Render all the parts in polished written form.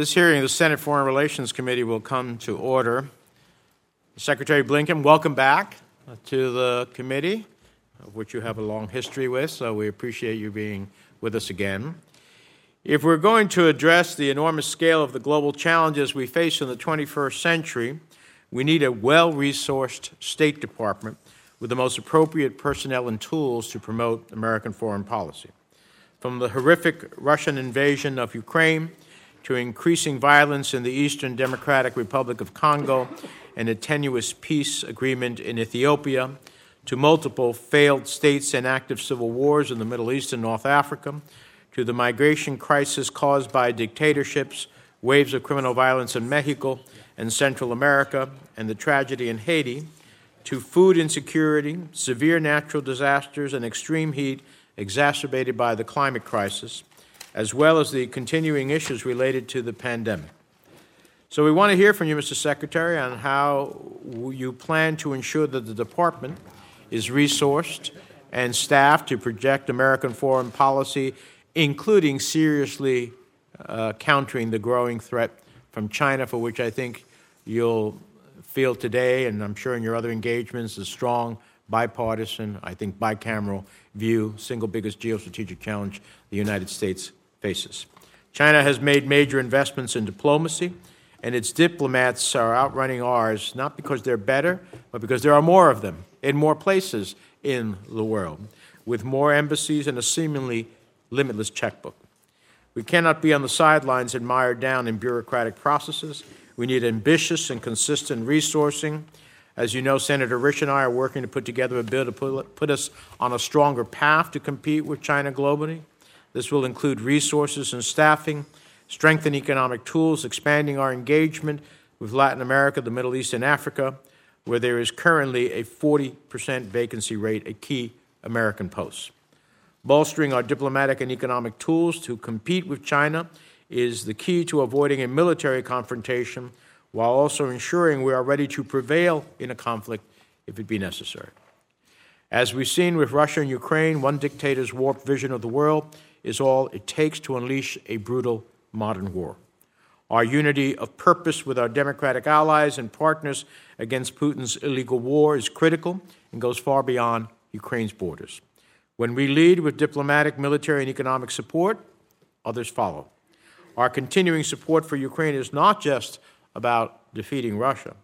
This hearing of the Senate Foreign Relations Committee will come to order. Secretary Blinken, welcome back to the committee, of which you have a long history with, so we appreciate you being with us again. If we're going to address the enormous scale of the global challenges we face in the 21st century, we need a well-resourced State Department with the most appropriate personnel and tools to promote American foreign policy. From the horrific Russian invasion of Ukraine to increasing violence in the Eastern Democratic Republic of Congo and a tenuous peace agreement in Ethiopia, to multiple failed states and active civil wars in the Middle East and North Africa, to the migration crisis caused by dictatorships, waves of criminal violence in Mexico and Central America, and the tragedy in Haiti, to food insecurity, severe natural disasters, and extreme heat exacerbated by the climate crisis, as well as the continuing issues related to the pandemic. So we want to hear from you, Mr. Secretary, on how you plan to ensure that the department is resourced and staffed to project American foreign policy, including seriously countering the growing threat from China, for which I think you'll feel today, and I'm sure in your other engagements, a strong bipartisan, I think bicameral view, single biggest geostrategic challenge the United States faces. China has made major investments in diplomacy, and its diplomats are outrunning ours, not because they're better, but because there are more of them in more places in the world, with more embassies and a seemingly limitless checkbook. We cannot be on the sidelines and mired down in bureaucratic processes. We need ambitious and consistent resourcing. As you know, Senator Risch and I are working to put together a bill to put us on a stronger path to compete with China globally. This will include resources and staffing, strengthen economic tools, expanding our engagement with Latin America, the Middle East, and Africa, where there is currently a 40% vacancy rate at key American posts. Bolstering our diplomatic and economic tools to compete with China is the key to avoiding a military confrontation while also ensuring we are ready to prevail in a conflict if it be necessary. As we've seen with Russia and Ukraine, one dictator's warped vision of the world is all it takes to unleash a brutal modern war. Our unity of purpose with our democratic allies and partners against Putin's illegal war is critical and goes far beyond Ukraine's borders. When we lead with diplomatic, military, and economic support, others follow. Our continuing support for Ukraine is not just about defeating Russia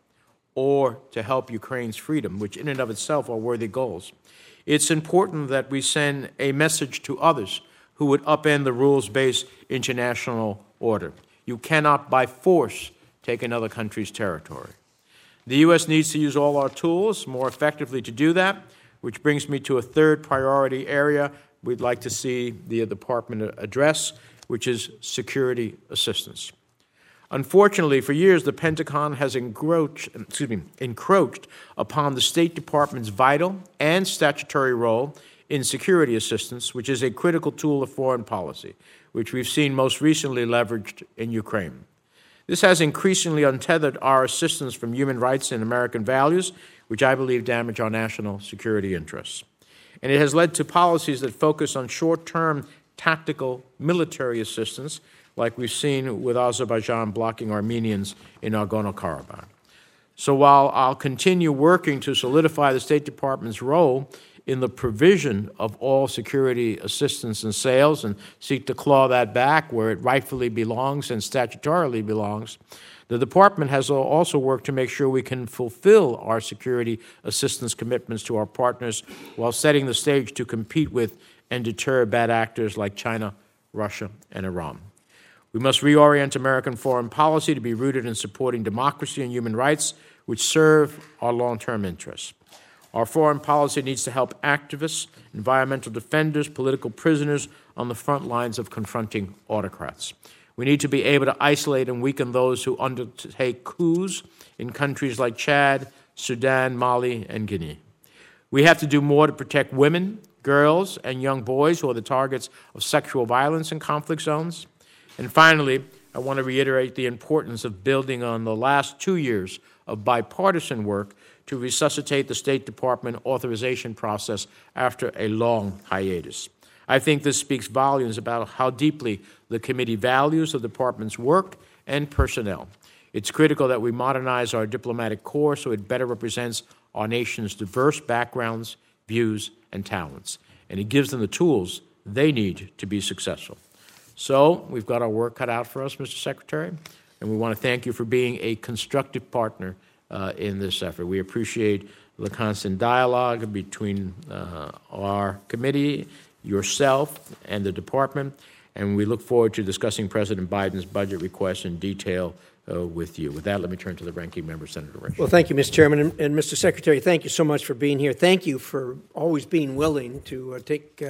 or to help Ukraine's freedom, which in and of itself are worthy goals. It's important that we send a message to others who would upend the rules-based international order. You cannot by force take another country's territory. The U.S. needs to use all our tools more effectively to do that, which brings me to a third priority area we'd like to see the department address, which is security assistance. Unfortunately, for years, the Pentagon has encroached upon the State Department's vital and statutory role in security assistance, which is a critical tool of foreign policy, which we've seen most recently leveraged in Ukraine. This has increasingly untethered our assistance from human rights and American values, which I believe damage our national security interests. And it has led to policies that focus on short-term tactical military assistance, like we've seen with Azerbaijan blocking Armenians in Nagorno-Karabakh. So while I'll continue working to solidify the State Department's role in the provision of all security assistance and sales and seek to claw that back where it rightfully belongs and statutorily belongs, the department has also worked to make sure we can fulfill our security assistance commitments to our partners while setting the stage to compete with and deter bad actors like China, Russia, and Iran. We must reorient American foreign policy to be rooted in supporting democracy and human rights, which serve our long-term interests. Our foreign policy needs to help activists, environmental defenders, political prisoners on the front lines of confronting autocrats. We need to be able to isolate and weaken those who undertake coups in countries like Chad, Sudan, Mali, and Guinea. We have to do more to protect women, girls, and young boys who are the targets of sexual violence in conflict zones. And finally, I want to reiterate the importance of building on the last 2 years of bipartisan work to resuscitate the State Department authorization process after a long hiatus. I think this speaks volumes about how deeply the committee values the department's work and personnel. It's critical that we modernize our diplomatic corps so it better represents our nation's diverse backgrounds, views, and talents, and it gives them the tools they need to be successful. So we've got our work cut out for us, Mr. Secretary, and we want to thank you for being a constructive partner in this effort. We appreciate the constant dialogue between our committee, yourself, and the department, and we look forward to discussing President Biden's budget request in detail with you. With that, let me turn to the ranking member, Senator Rich. Well, thank you, Mr. Chairman. And Mr. Secretary, thank you so much for being here. Thank you for always being willing to take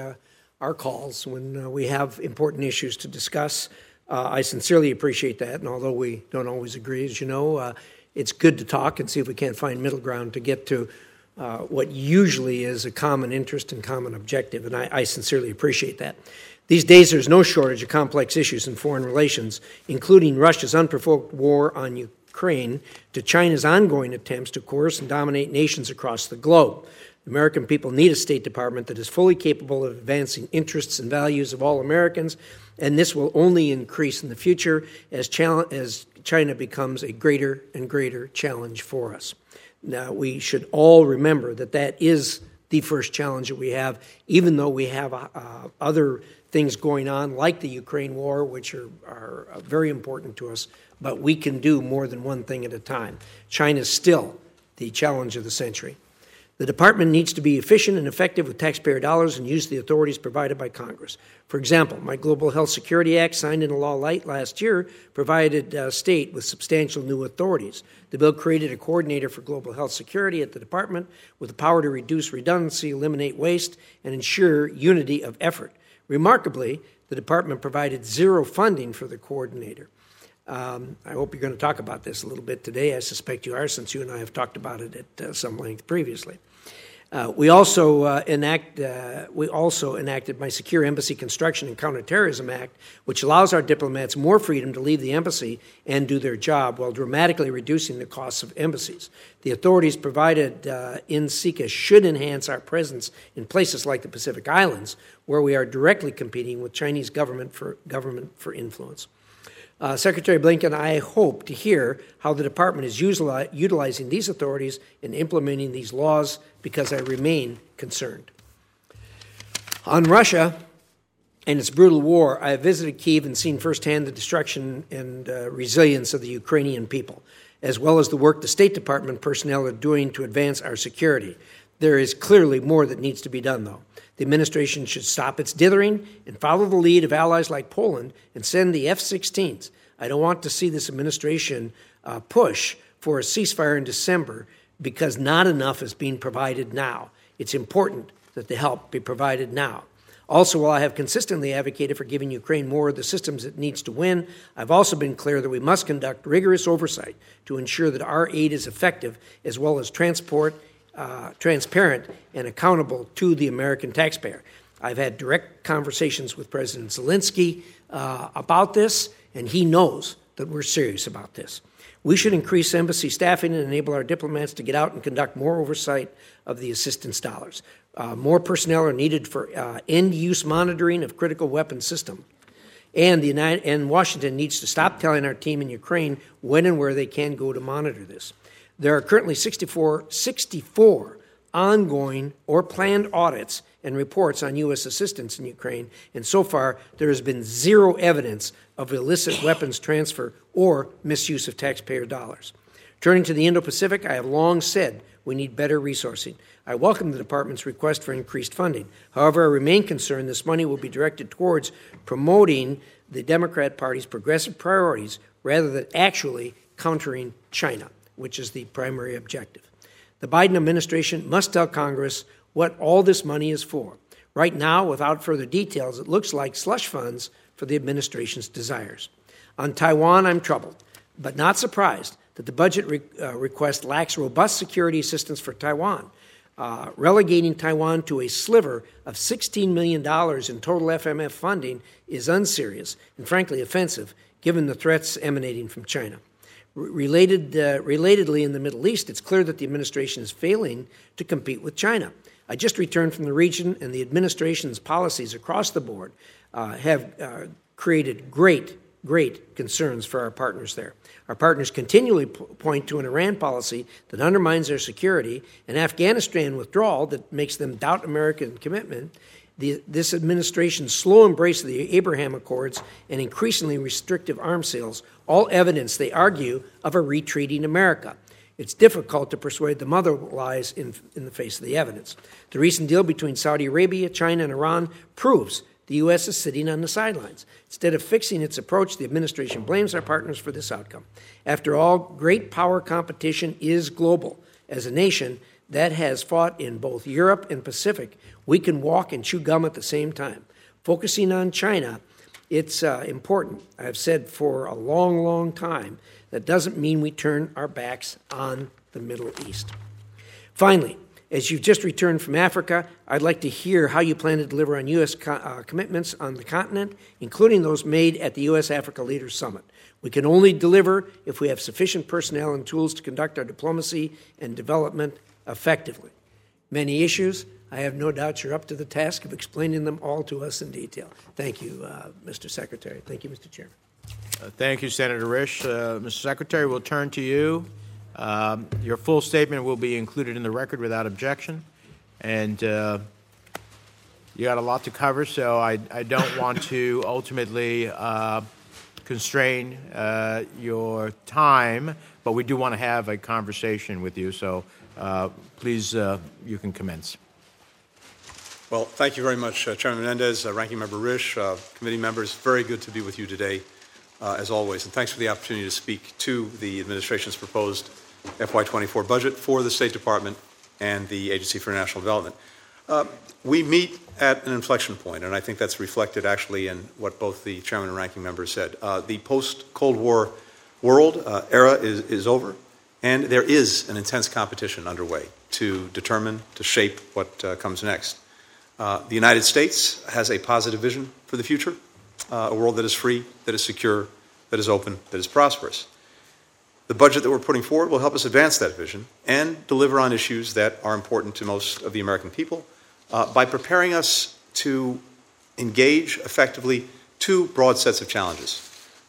our calls when we have important issues to discuss. I sincerely appreciate that, and although we don't always agree, as you know, it's good to talk and see if we can't find middle ground to get to what usually is a common interest and common objective, and I sincerely appreciate that. These days, there's no shortage of complex issues in foreign relations, including Russia's unprovoked war on Ukraine to China's ongoing attempts to coerce and dominate nations across the globe. The American people need a State Department that is fully capable of advancing interests and values of all Americans, and this will only increase in the future as China becomes a greater and greater challenge for us. Now, we should all remember that that is the first challenge that we have, even though we have other things going on, like the Ukraine war, which are very important to us, but we can do more than one thing at a time. China is still the challenge of the century. The department needs to be efficient and effective with taxpayer dollars and use the authorities provided by Congress. For example, my Global Health Security Act, signed into law last year, provided a state with substantial new authorities. The bill created a coordinator for global health security at the department with the power to reduce redundancy, eliminate waste, and ensure unity of effort. Remarkably, the department provided zero funding for the coordinator. I hope you're going to talk about this a little bit today. I suspect you are, since you and I have talked about it at some length previously. We also enacted my Secure Embassy Construction and Counterterrorism Act, which allows our diplomats more freedom to leave the embassy and do their job while dramatically reducing the costs of embassies. The authorities provided in SECA should enhance our presence in places like the Pacific Islands, where we are directly competing with Chinese government for influence. Secretary Blinken, I hope to hear how the department is utilizing these authorities and implementing these laws, because I remain concerned. On Russia and its brutal war, I have visited Kyiv and seen firsthand the destruction and resilience of the Ukrainian people, as well as the work the State Department personnel are doing to advance our security. There is clearly more that needs to be done, though. The administration should stop its dithering and follow the lead of allies like Poland and send the F-16s. I don't want to see this administration push for a ceasefire in December, because not enough is being provided now. It's important that the help be provided now. Also, while I have consistently advocated for giving Ukraine more of the systems it needs to win, I've also been clear that we must conduct rigorous oversight to ensure that our aid is effective, as well as transparent and accountable to the American taxpayer. I've had direct conversations with President Zelensky about this, and he knows that we're serious about this. We should increase embassy staffing and enable our diplomats to get out and conduct more oversight of the assistance dollars. More personnel are needed for end-use monitoring of critical weapon systems. And Washington needs to stop telling our team in Ukraine when and where they can go to monitor this. There are currently 64 ongoing or planned audits and reports on U.S. assistance in Ukraine, and so far there has been zero evidence of illicit weapons transfer or misuse of taxpayer dollars. Turning to the Indo-Pacific, I have long said we need better resourcing. I welcome the department's request for increased funding. However, I remain concerned this money will be directed towards promoting the Democrat Party's progressive priorities rather than actually countering China, which is the primary objective. The Biden administration must tell Congress what all this money is for. Right now, without further details, it looks like slush funds for the administration's desires. On Taiwan, I'm troubled, but not surprised that the budget request lacks robust security assistance for Taiwan, relegating Taiwan to a sliver of $16 million in total FMF funding is unserious and frankly offensive, given the threats emanating from China. Relatedly, in the Middle East, it's clear that the administration is failing to compete with China. I just returned from the region, and the administration's policies across the board have created great great concerns for our partners there. Our partners continually point to an Iran policy that undermines their security, an Afghanistan withdrawal that makes them doubt American commitment, this administration's slow embrace of the Abraham Accords, and increasingly restrictive arms sales, all evidence, they argue, of a retreating America. It's difficult to persuade the mother lies in the face of the evidence. The recent deal between Saudi Arabia, China, and Iran proves the U.S. is sitting on the sidelines. Instead of fixing its approach, the administration blames our partners for this outcome. After all, great power competition is global. As a nation that has fought in both Europe and Pacific, we can walk and chew gum at the same time. Focusing on China, it's important. I've said for a long, long time, that doesn't mean we turn our backs on the Middle East. Finally, as you've just returned from Africa, I'd like to hear how you plan to deliver on U.S. commitments on the continent, including those made at the U.S.-Africa Leaders Summit. We can only deliver if we have sufficient personnel and tools to conduct our diplomacy and development effectively. Many issues. I have no doubt you're up to the task of explaining them all to us in detail. Thank you, Mr. Secretary. Thank you, Mr. Chairman. Thank you, Senator Risch. Mr. Secretary, we'll turn to you. Your full statement will be included in the record without objection, and you got a lot to cover, so I don't want to ultimately constrain your time, but we do want to have a conversation with you, so please, you can commence. Well, thank you very much, Chairman Menendez, Ranking Member Risch, committee members. Very good to be with you today, as always, and thanks for the opportunity to speak to the administration's proposed FY24 budget for the State Department and the Agency for International Development. We meet at an inflection point, and I think that's reflected actually in what both the chairman and ranking member said. The post-Cold War world era is over, and there is an intense competition underway to determine, to shape what comes next. The United States has a positive vision for the future, a world that is free, that is secure, that is open, that is prosperous. The budget that we're putting forward will help us advance that vision and deliver on issues that are important to most of the American people by preparing us to engage effectively two broad sets of challenges.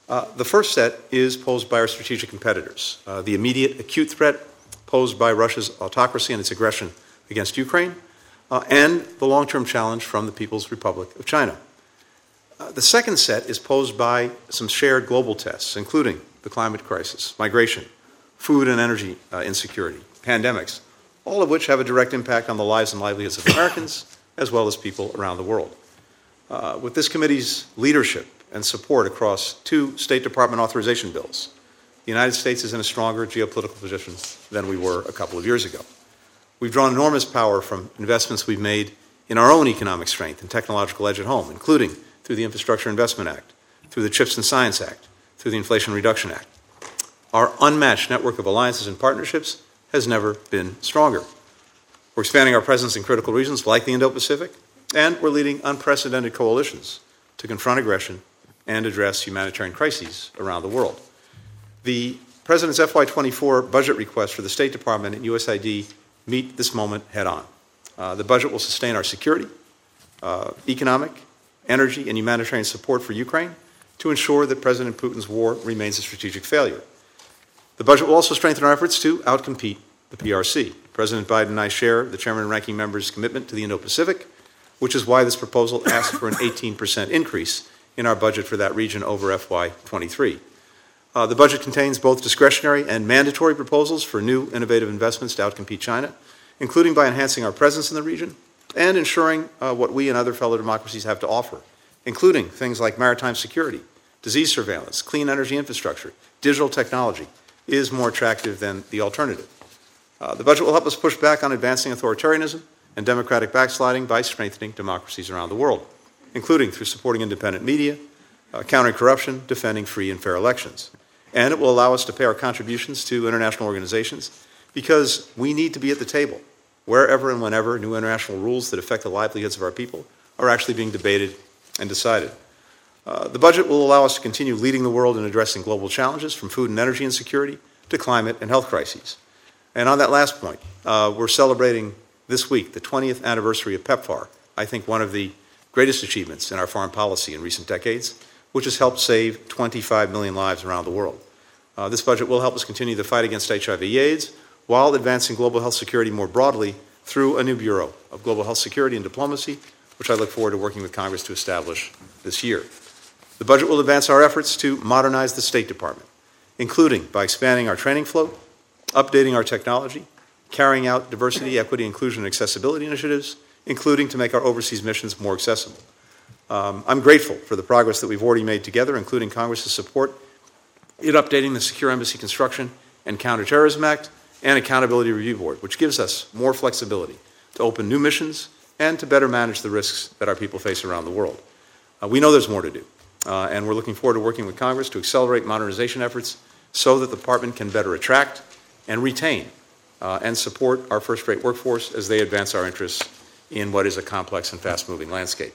The first set is posed by our strategic competitors, the immediate acute threat posed by Russia's autocracy and its aggression against Ukraine, and the long-term challenge from the People's Republic of China. The second set is posed by some shared global tests, including the climate crisis, migration, food and energy insecurity, pandemics, all of which have a direct impact on the lives and livelihoods of Americans as well as people around the world. With this committee's leadership and support across two State Department authorization bills, the United States is in a stronger geopolitical position than we were a couple of years ago. We've drawn enormous power from investments we've made in our own economic strength and technological edge at home, including through the Infrastructure Investment Act, through the CHIPS and Science Act, through the Inflation Reduction Act. Our unmatched network of alliances and partnerships has never been stronger. We're expanding our presence in critical regions like the Indo-Pacific, and we're leading unprecedented coalitions to confront aggression and address humanitarian crises around the world. The President's FY24 budget request for the State Department and USAID meet this moment head-on. The budget will sustain our security, economic, energy, and humanitarian support for Ukraine to ensure that President Putin's war remains a strategic failure. The budget will also strengthen our efforts to outcompete the PRC. President Biden and I share the chairman and ranking member's commitment to the Indo-Pacific, which is why this proposal asks for an 18% increase in our budget for that region over FY23. The budget contains both discretionary and mandatory proposals for new innovative investments to outcompete China, including by enhancing our presence in the region and ensuring what we and other fellow democracies have to offer, including things like maritime security, disease surveillance, clean energy infrastructure, digital technology, is more attractive than the alternative. The budget will help us push back on advancing authoritarianism and democratic backsliding by strengthening democracies around the world, including through supporting independent media, countering corruption, defending free and fair elections. And it will allow us to pay our contributions to international organizations because we need to be at the table wherever and whenever new international rules that affect the livelihoods of our people are actually being debated and decided. The budget will allow us to continue leading the world in addressing global challenges from food and energy insecurity to climate and health crises. And on that last point, we're celebrating this week the 20th anniversary of PEPFAR, I think one of the greatest achievements in our foreign policy in recent decades, which has helped save 25 million lives around the world. This budget will help us continue the fight against HIV/AIDS while advancing global health security more broadly through a new Bureau of Global Health Security and Diplomacy, which I look forward to working with Congress to establish this year. The budget will advance our efforts to modernize the State Department, including by expanding our training float, updating our technology, carrying out diversity, equity, inclusion, and accessibility initiatives, including to make our overseas missions more accessible. I'm grateful for the progress that we've already made together, including Congress's support in updating the Secure Embassy Construction and Counterterrorism Act and Accountability Review Board, which gives us more flexibility to open new missions and to better manage the risks that our people face around the world. We know there's more to do, and we're looking forward to working with Congress to accelerate modernization efforts so that the Department can better attract and retain and support our first-rate workforce as they advance our interests in what is a complex and fast-moving landscape.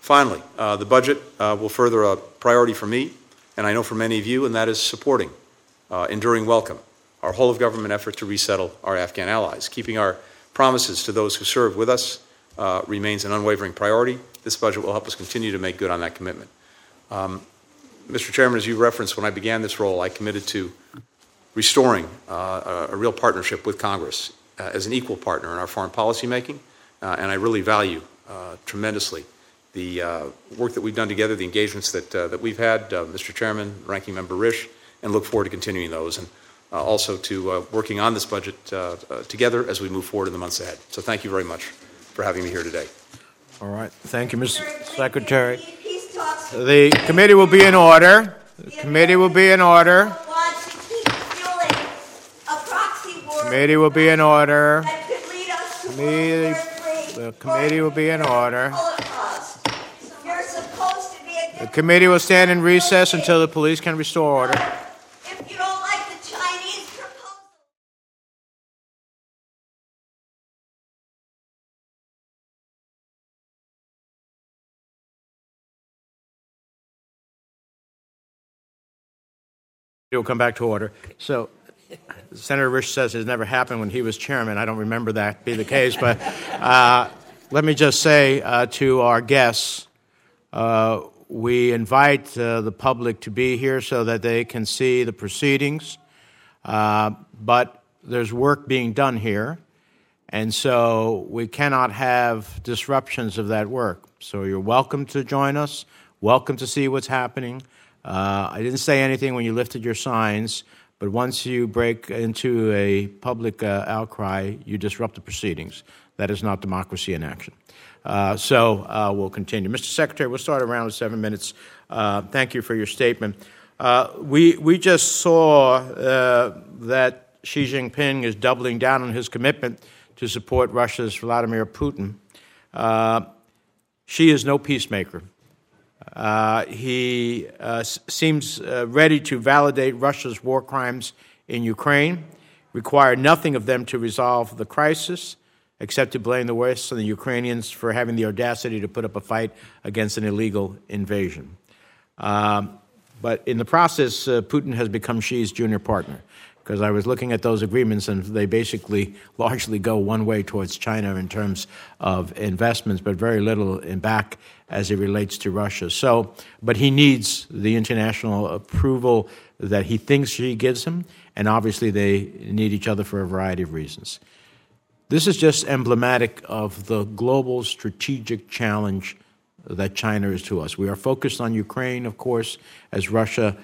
Finally, the budget will further a priority for me, and I know for many of you, and that is supporting Enduring Welcome, our whole-of-government effort to resettle our Afghan allies. Keeping our promises to those who serve with us remains an unwavering priority. This budget will help us continue to make good on that commitment. Mr. Chairman, as you referenced, when I began this role, I committed to restoring a real partnership with Congress as an equal partner in our foreign policy making, and I really value tremendously the work that we've done together, the engagements that we've had, Mr. Chairman, Ranking Member Risch, and look forward to continuing those, and also to working on this budget together as we move forward in the months ahead. So thank you very much for having me here today. All right. Thank you, Mr. Secretary. The committee will be in order. The committee will be in order. Committee will be in order. The committee will be in order. The committee will stand in recess until the police can restore order. If you don't like the Chinese proposal. It will come back to order. So Senator Risch says it never happened when he was chairman. I don't remember that be the case, but let me just say to our guests, we invite the public to be here so that they can see the proceedings, but there's work being done here, and so we cannot have disruptions of that work. So you're welcome to join us, welcome to see what's happening. I didn't say anything when you lifted your signs, but once you break into a public outcry, you disrupt the proceedings. That is not democracy in action. So we'll continue. Mr. Secretary, we'll start around with 7 minutes. Thank you for your statement. We just saw that Xi Jinping is doubling down on his commitment to support Russia's Vladimir Putin. Xi is no peacemaker. He seems ready to validate Russia's war crimes in Ukraine, require nothing of them to resolve the crisis, except to blame the West and the Ukrainians for having the audacity to put up a fight against an illegal invasion. But in the process, Putin has become Xi's junior partner, because I was looking at those agreements, and they basically largely go one way towards China in terms of investments, but very little in back as it relates to Russia. So, but he needs the international approval that he thinks Xi gives him, and obviously they need each other for a variety of reasons. This is just emblematic of the global strategic challenge that China is to us. We are focused on Ukraine, of course, as Russia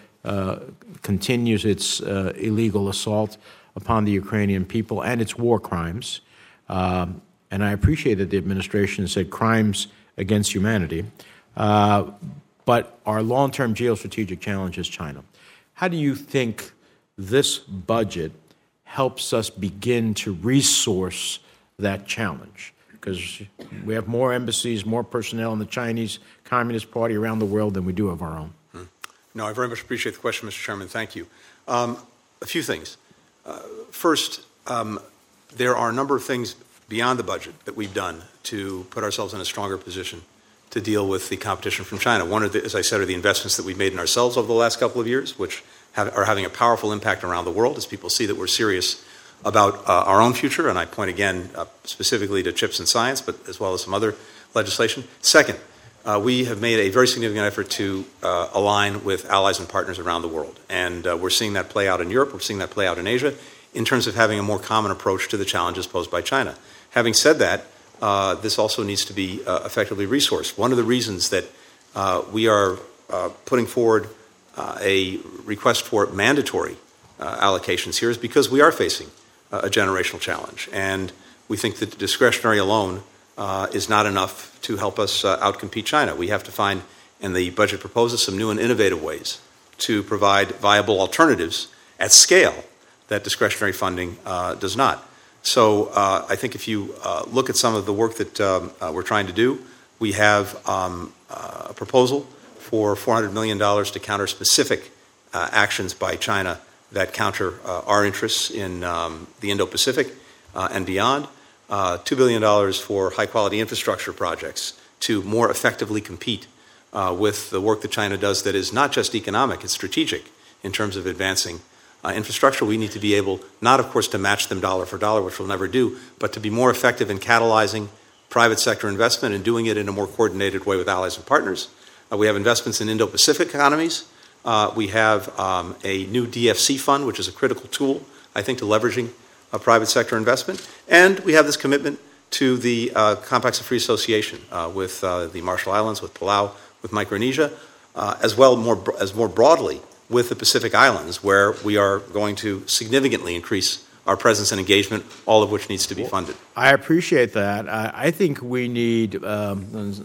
continues its illegal assault upon the Ukrainian people and its war crimes. And I appreciate that the administration said crimes against humanity, but our long-term geostrategic challenge is China. How do you think this budget helps us begin to resource that challenge? Because we have more embassies, more personnel in the Chinese Communist Party around the world than we do of our own. No, I very much appreciate the question, Mr. Chairman. Thank you. A few things. First, there are a number of things beyond the budget that we've done to put ourselves in a stronger position to deal with the competition from China. One of the, as I said, are the investments that we've made in ourselves over the last couple of years, which are having a powerful impact around the world as people see that we're serious about our own future. And I point again specifically to CHIPS and Science, but as well as some other legislation. Second, we have made a very significant effort to align with allies and partners around the world. And we're seeing that play out in Europe. We're seeing that play out in Asia in terms of having a more common approach to the challenges posed by China. Having said that, this also needs to be effectively resourced. One of the reasons that we are putting forward a request for mandatory allocations here is because we are facing a generational challenge. And we think that discretionary alone is not enough to help us outcompete China. We have to find, in the budget proposal, some new and innovative ways to provide viable alternatives at scale that discretionary funding does not. So I think if you look at some of the work that we're trying to do, we have a proposal for $400 million to counter specific actions by China that counter our interests in the Indo-Pacific and beyond. $2 billion for high-quality infrastructure projects to more effectively compete with the work that China does that is not just economic, it's strategic in terms of advancing infrastructure. We need to be able, not of course to match them dollar for dollar, which we'll never do, but to be more effective in catalyzing private sector investment and doing it in a more coordinated way with allies and partners. We have investments in Indo-Pacific economies. We have a new DFC fund, which is a critical tool, I think, to leveraging private sector investment, and we have this commitment to the Compacts of Free Association with the Marshall Islands, with Palau, with Micronesia, as well more broadly with the Pacific Islands, where we are going to significantly increase our presence and engagement, all of which needs to be funded. I appreciate that. I think we need, Senator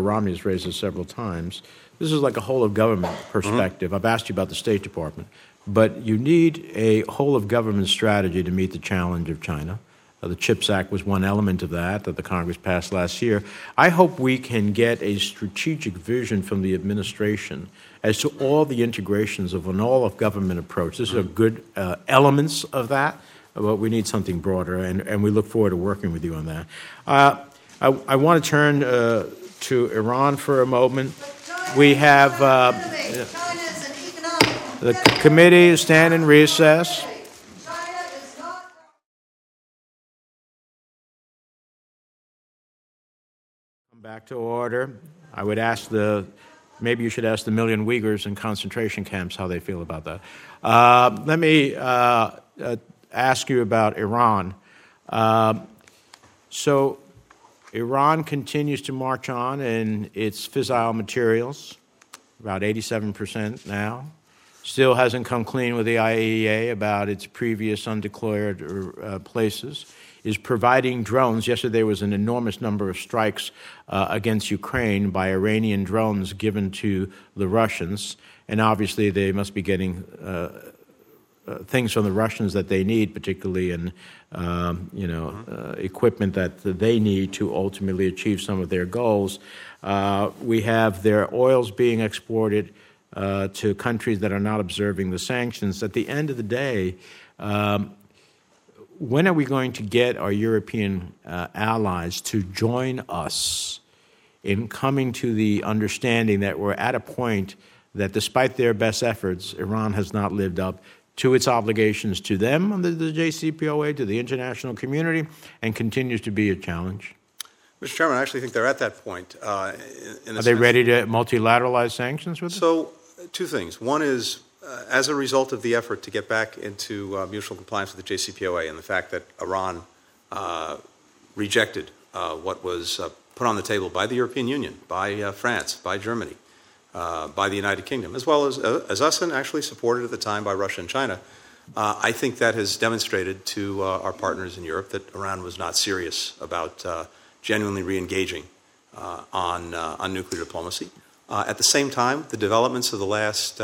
Romney has raised this several times, this is like a whole of government perspective. Mm-hmm. I've asked you about the State Department. But you need a whole-of-government strategy to meet the challenge of China. The CHIPS Act was one element of that the Congress passed last year. I hope we can get a strategic vision from the administration as to all the integrations of an all-of-government approach. These are good elements of that, but we need something broader, and we look forward to working with you on that. I want to turn to Iran for a moment. We have... The committee stand in recess. Come back to order. I would ask maybe you should ask the million Uyghurs in concentration camps how they feel about that. Let me ask you about Iran. So Iran continues to march on in its fissile materials, about 87% now. Still hasn't come clean with the IAEA about its previous undeclared places, is providing drones. Yesterday there was an enormous number of strikes against Ukraine by Iranian drones given to the Russians, and obviously they must be getting things from the Russians that they need, particularly in equipment that they need to ultimately achieve some of their goals. We have their oils being exported to countries that are not observing the sanctions. At the end of the day, when are we going to get our European allies to join us in coming to the understanding that we're at a point that despite their best efforts, Iran has not lived up to its obligations to them under the JCPOA, to the international community, and continues to be a challenge? Mr. Chairman, I actually think they're at that point. Are they ready to multilateralize sanctions with it? So, two things. One is, as a result of the effort to get back into mutual compliance with the JCPOA and the fact that Iran rejected what was put on the table by the European Union, by France, by Germany, by the United Kingdom, as well as us, and actually supported at the time by Russia and China, I think that has demonstrated to our partners in Europe that Iran was not serious about genuinely re-engaging on nuclear diplomacy. At the same time, the developments of the last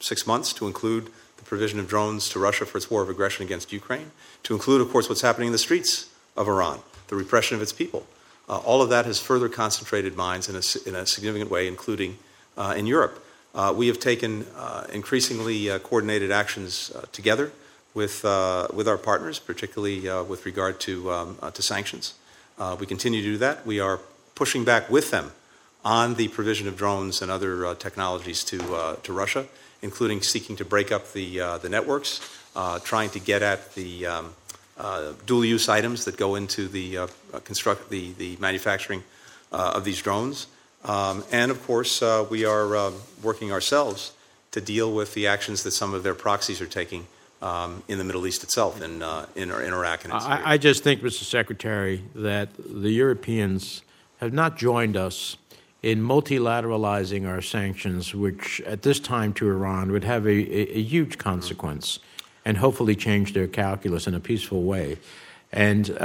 6 months, to include the provision of drones to Russia for its war of aggression against Ukraine, to include, of course, what's happening in the streets of Iran, the repression of its people, all of that has further concentrated minds in a significant way, including in Europe. We have taken increasingly coordinated actions together with our partners, particularly with regard to sanctions. We continue to do that. We are pushing back with them on the provision of drones and other technologies to Russia, including seeking to break up the networks, trying to get at the dual-use items that go into the manufacturing of these drones. And of course, we are working ourselves to deal with the actions that some of their proxies are taking in the Middle East itself, in Iraq and in Syria. I just think, Mr. Secretary, that the Europeans have not joined us in multilateralizing our sanctions, which at this time to Iran would have a huge consequence and hopefully change their calculus in a peaceful way. And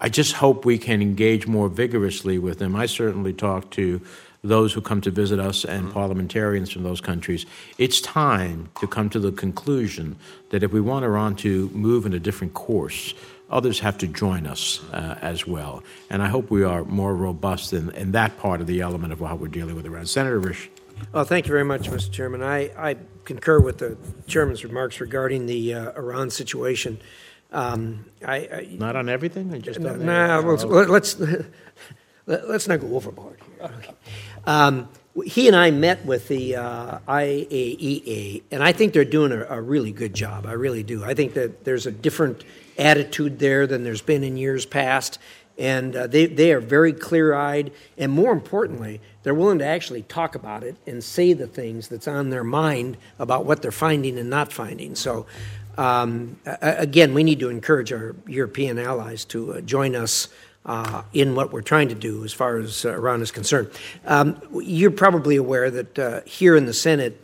I just hope we can engage more vigorously with them. I certainly talk to those who come to visit us and parliamentarians from those countries. It's time to come to the conclusion that if we want Iran to move in a different course, others have to join us as well. And I hope we are more robust in that part of the element of how we're dealing with Iran. Senator Risch. Well, thank you very much, Mr. Chairman. I concur with the chairman's remarks regarding the Iran situation. Not on everything? Let's not go overboard here. Okay. He and I met with the IAEA, and I think they're doing a really good job. I really do. I think that there's a different attitude there than there's been in years past, and they are very clear-eyed, and more importantly, they're willing to actually talk about it and say the things that's on their mind about what they're finding and not finding. So, again, we need to encourage our European allies to join us in what we're trying to do as far as Iran is concerned. You're probably aware that here in the Senate,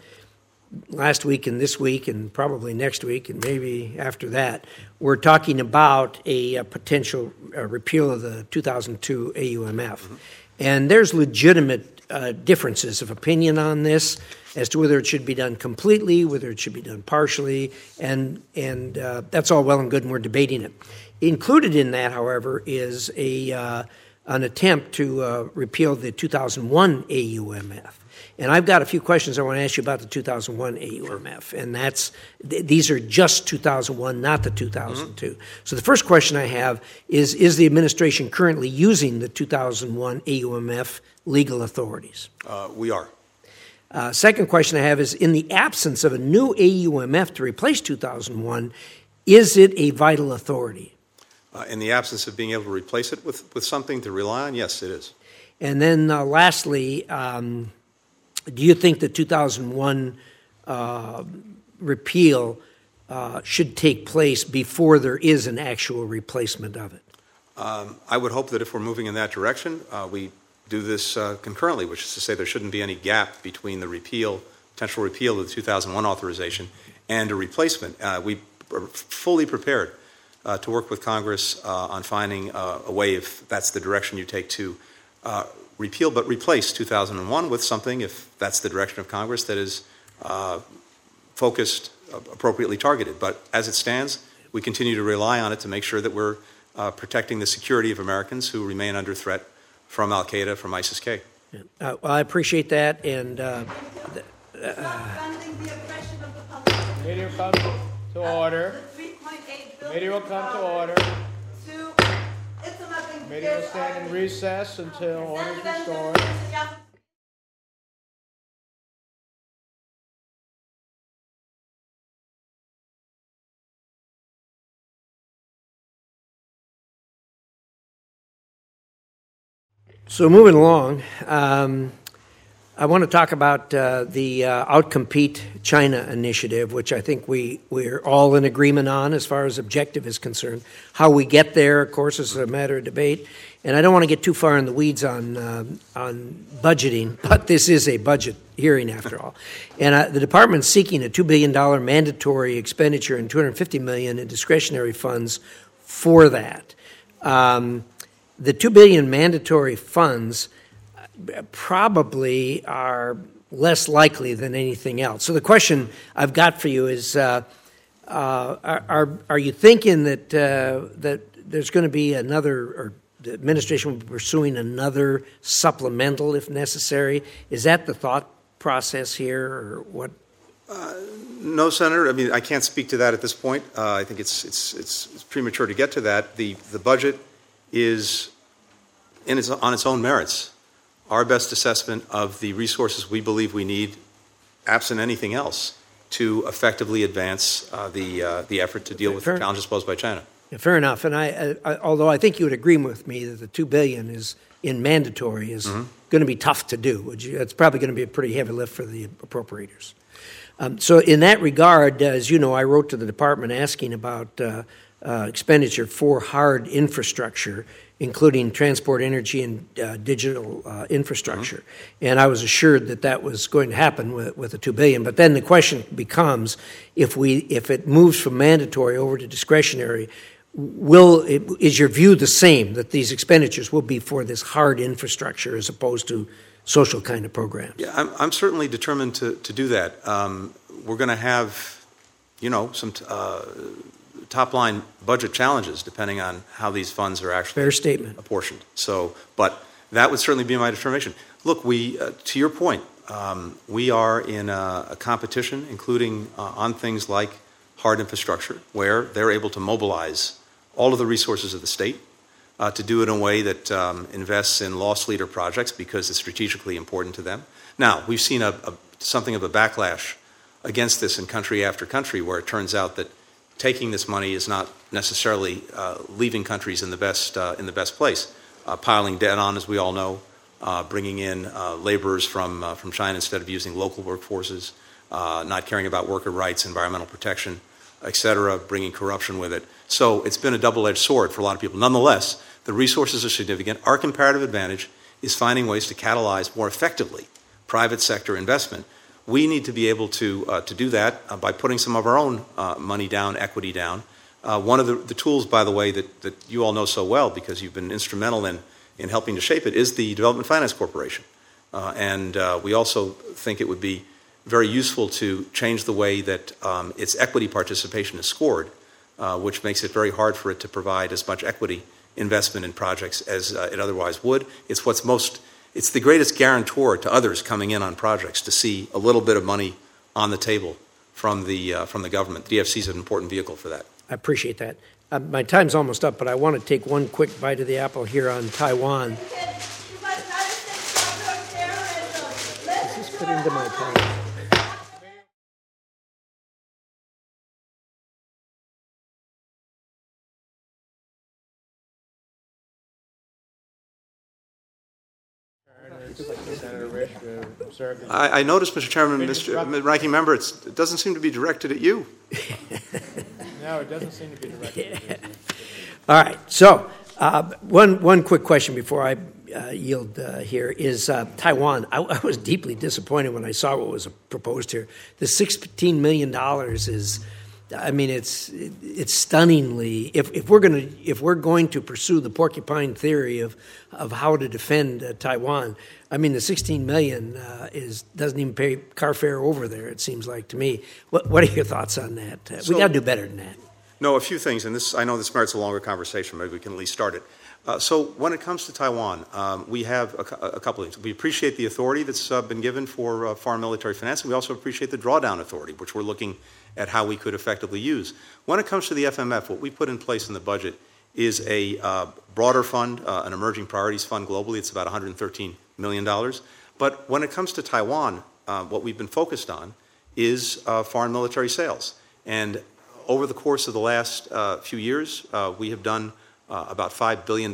last week and this week and probably next week and maybe after that, we're talking about a potential repeal of the 2002 AUMF. Mm-hmm. And there's legitimate differences of opinion on this as to whether it should be done completely, whether it should be done partially, and that's all well and good, and we're debating it. Included in that, however, is an attempt to repeal the 2001 AUMF. And I've got a few questions I want to ask you about the 2001 AUMF, and that's these are just 2001, not the 2002. Mm-hmm. So the first question I have is the administration currently using the 2001 AUMF legal authorities? We are. Second question I have is, in the absence of a new AUMF to replace 2001, is it a vital authority? In the absence of being able to replace it with something to rely on, yes, it is. And then lastly, do you think the 2001 repeal should take place before there is an actual replacement of it? I would hope that if we're moving in that direction, we do this concurrently, which is to say there shouldn't be any gap between the potential repeal of the 2001 authorization and a replacement. We are fully prepared to work with Congress on finding a way, if that's the direction you take, to repeal but replace 2001 with something, if that's the direction of Congress, that is focused, appropriately targeted. But as it stands, we continue to rely on it to make sure that we're protecting the security of Americans who remain under threat from Al-Qaeda, from ISIS-K. Yeah. Well, I appreciate that. And funding the oppression of the public. Media will come to order. Media will come to order. Media will stand in recess until order is restored. So moving along, I want to talk about the Outcompete China initiative, which I think we're all in agreement on as far as objective is concerned. How we get there, of course, is a matter of debate. And I don't want to get too far in the weeds on budgeting, but this is a budget hearing after all. And the department's seeking a $2 billion mandatory expenditure and $250 million in discretionary funds for that. The $2 billion mandatory funds probably are less likely than anything else. So the question I've got for you is, are you thinking that that there's going to be another, or the administration will be pursuing another supplemental if necessary? Is that the thought process here, or what? No, Senator. I mean, I can't speak to that at this point. I think it's premature to get to that. The budget is on its own merits our best assessment of the resources we believe we need, absent anything else, to effectively advance the effort to deal with the challenges posed by China. Fair enough. And I although I think you would agree with me that the $2 billion is in mandatory is going to be tough to do. It's probably going to be a pretty heavy lift for the appropriators. So in that regard, as you know, I wrote to the department asking about expenditure for hard infrastructure, including transport, energy, and digital infrastructure. And I was assured that that was going to happen with the $2 billion. But then the question becomes, if it moves from mandatory over to discretionary, is your view the same, that these expenditures will be for this hard infrastructure as opposed to social kind of programs? Yeah, I'm certainly determined to do that. We're going to have, some top-line budget challenges depending on how these funds are actually apportioned. So, but that would certainly be my determination. Look, we, to your point, we are in a competition, including on things like hard infrastructure, where they're able to mobilize all of the resources of the state to do it in a way that invests in loss leader projects because it's strategically important to them. Now, we've seen something of a backlash against this in country after country, where it turns out that taking this money is not necessarily leaving countries in the best place. Piling debt on, as we all know, bringing in laborers from China instead of using local workforces, not caring about worker rights, environmental protection, et cetera, bringing corruption with it. So it's been a double-edged sword for a lot of people. Nonetheless, the resources are significant. Our comparative advantage is finding ways to catalyze more effectively private sector investment. We need to be able to do that by putting some of our own money down, equity down. One of the tools, by the way, that you all know so well because you've been instrumental in helping to shape it is the Development Finance Corporation. And we also think it would be very useful to change the way that its equity participation is scored, which makes it very hard for it to provide as much equity investment in projects as it otherwise would. It's the greatest guarantor to others coming in on projects to see a little bit of money on the table from the government. DFC is an important vehicle for that. I appreciate that. My time's almost up, but I want to take one quick bite of the apple here on Taiwan. Let's just put into my time. I noticed, Mr. Chairman, Mr. Ranking Member, it doesn't seem to be directed at you. No, it doesn't seem to be directed at you. All right. So one quick question before I yield here is Taiwan. I was deeply disappointed when I saw what was proposed here. The $16 million is, I mean, it's stunningly. If we're going to pursue the porcupine theory of how to defend Taiwan, I mean, the $16 million doesn't even pay carfare over there. It seems like to me. What are your thoughts on that? We got to do better than that. No, a few things, and this I know this merits a longer conversation. Maybe we can at least start it. So when it comes to Taiwan, we have a couple of things. We appreciate the authority that's been given for foreign military financing. We also appreciate the drawdown authority, which we're looking at how we could effectively use. When it comes to the FMF, what we put in place in the budget is a broader fund, an emerging priorities fund globally. It's about $113 million. But when it comes to Taiwan, what we've been focused on is foreign military sales. And over the course of the last few years, we have done about $5 billion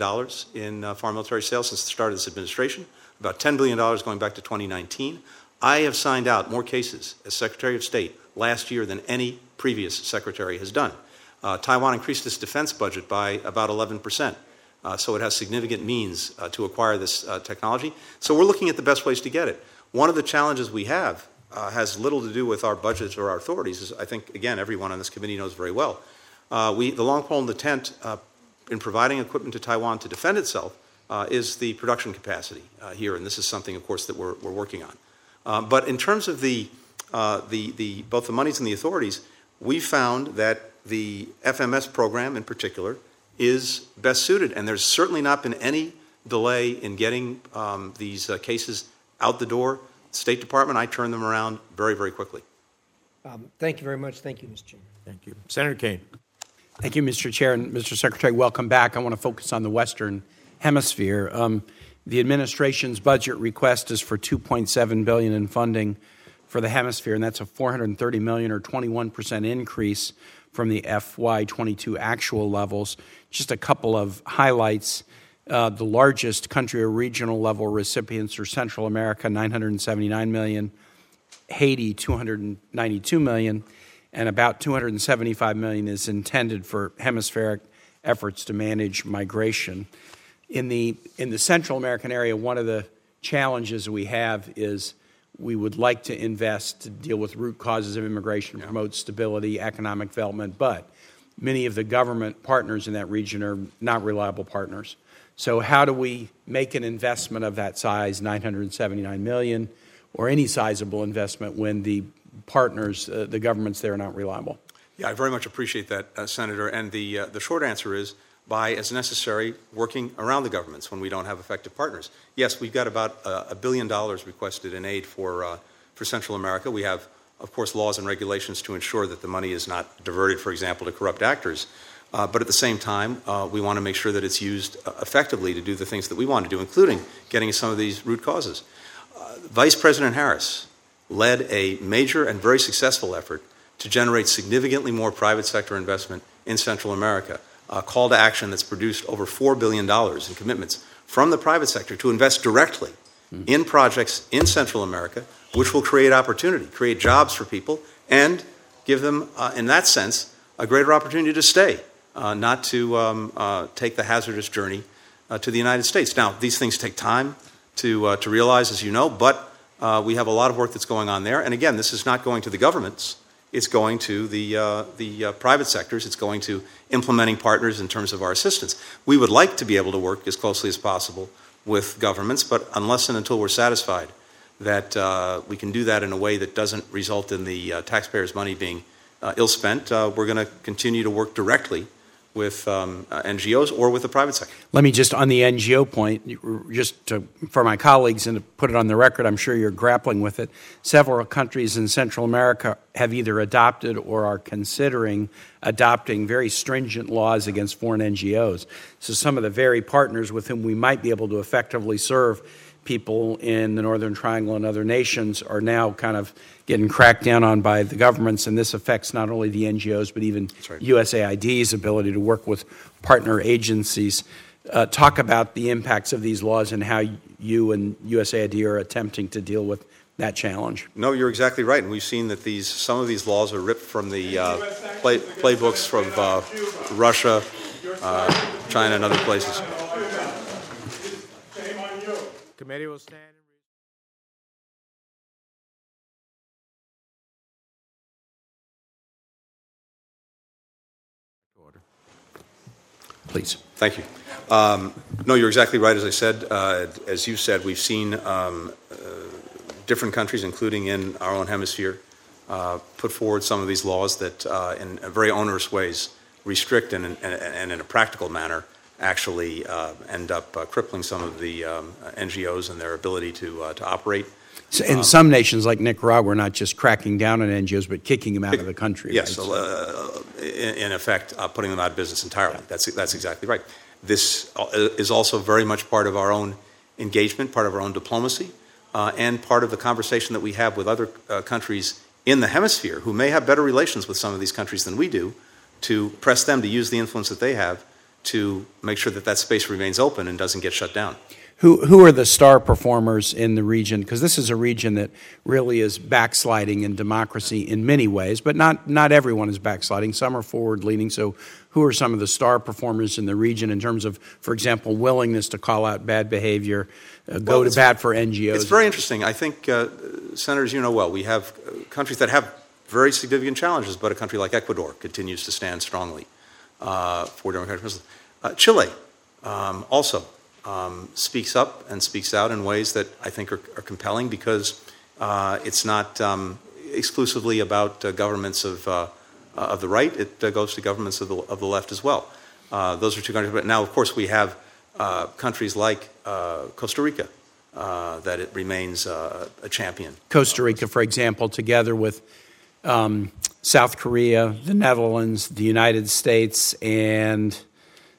in foreign military sales since the start of this administration, about $10 billion going back to 2019. I have signed out more cases as Secretary of State last year than any previous secretary has done. Taiwan increased its defense budget by about 11%, so it has significant means to acquire this technology. So we're looking at the best ways to get it. One of the challenges we have has little to do with our budgets or our authorities, as I think, again, everyone on this committee knows very well. The long pole in the tent in providing equipment to Taiwan to defend itself is the production capacity here, and this is something, of course, that we're working on. But in terms of the both the monies and the authorities, we found that the FMS program in particular is best suited, and there's certainly not been any delay in getting these cases out the door. The State Department, I turn them around very, very quickly. Thank you very much. Thank you, Mr. Chairman. Thank you. Senator Kaine. Thank you, Mr. Chair and Mr. Secretary. Welcome back. I want to focus on the Western Hemisphere. The administration's budget request is for $2.7 billion in funding for the hemisphere, and that's a 430 million or 21% increase from the FY22 actual levels. Just a couple of highlights. The largest country or regional level recipients are Central America, 979 million, Haiti, 292 million, and about 275 million is intended for hemispheric efforts to manage migration. In the Central American area, one of the challenges we have is we would like to invest to deal with root causes of immigration, promote stability, economic development, but many of the government partners in that region are not reliable partners. So how do we make an investment of that size, 979 million, or any sizable investment when the partners, the governments there, are not reliable? Yeah, I very much appreciate that, Senator. And the short answer is by, as necessary, working around the governments when we don't have effective partners. Yes, we've got about $1 billion requested in aid for Central America. We have, of course, laws and regulations to ensure that the money is not diverted, for example, to corrupt actors. But at the same time, we want to make sure that it's used effectively to do the things that we want to do, including getting some of these root causes. Vice President Harris led a major and very successful effort to generate significantly more private sector investment in Central America, a call to action that's produced over $4 billion in commitments from the private sector to invest directly in projects in Central America, which will create opportunity, create jobs for people, and give them, in that sense, a greater opportunity to stay, not to take the hazardous journey to the United States. Now, these things take time to realize, as you know, but we have a lot of work that's going on there. And again, this is not going to the governments. It's going to the private sectors. It's going to implementing partners in terms of our assistance. We would like to be able to work as closely as possible with governments, but unless and until we're satisfied that we can do that in a way that doesn't result in the taxpayers' money being ill-spent, we're going to continue to work directly with NGOs or with the private sector. Let me just, on the NGO point, just for my colleagues and to put it on the record, I'm sure you're grappling with it, several countries in Central America have either adopted or are considering adopting very stringent laws against foreign NGOs. So some of the very partners with whom we might be able to effectively serve people in the Northern Triangle and other nations are now kind of getting cracked down on by the governments, and this affects not only the NGOs but even USAID's ability to work with partner agencies. Talk about the impacts of these laws and how you and USAID are attempting to deal with that challenge. No, you're exactly right, and we've seen that some of these laws are ripped from the playbooks from Russia, China, and other places. Committee will stand. Order, please. Thank you. No, you're exactly right. As I said, as you said, we've seen different countries, including in our own hemisphere, put forward some of these laws that, in very onerous ways, restrict and in a practical manner, actually end up crippling some of the NGOs and their ability to operate. So in some nations like Nicaragua, we're not just cracking down on NGOs, but kicking them out of the country. Yes, right? In effect, putting them out of business entirely. Yeah. That's exactly right. This is also very much part of our own engagement, part of our own diplomacy, and part of the conversation that we have with other countries in the hemisphere who may have better relations with some of these countries than we do, to press them to use the influence that they have to make sure that that space remains open and doesn't get shut down. Who are the star performers in the region? Because this is a region that really is backsliding in democracy in many ways, but not everyone is backsliding. Some are forward-leaning. So who are some of the star performers in the region in terms of, for example, willingness to call out bad behavior, go to bat for NGOs? It's very interesting. I think, Senators, you know well, we have countries that have very significant challenges, but a country like Ecuador continues to stand strongly for democratic principles. Chile also speaks up and speaks out in ways that I think are compelling, because it's not exclusively about governments of the right. It goes to governments of the left as well. Those are two countries. But now, of course, we have countries like Costa Rica that it remains a champion. Costa Rica, for example, together with South Korea, the Netherlands, the United States, and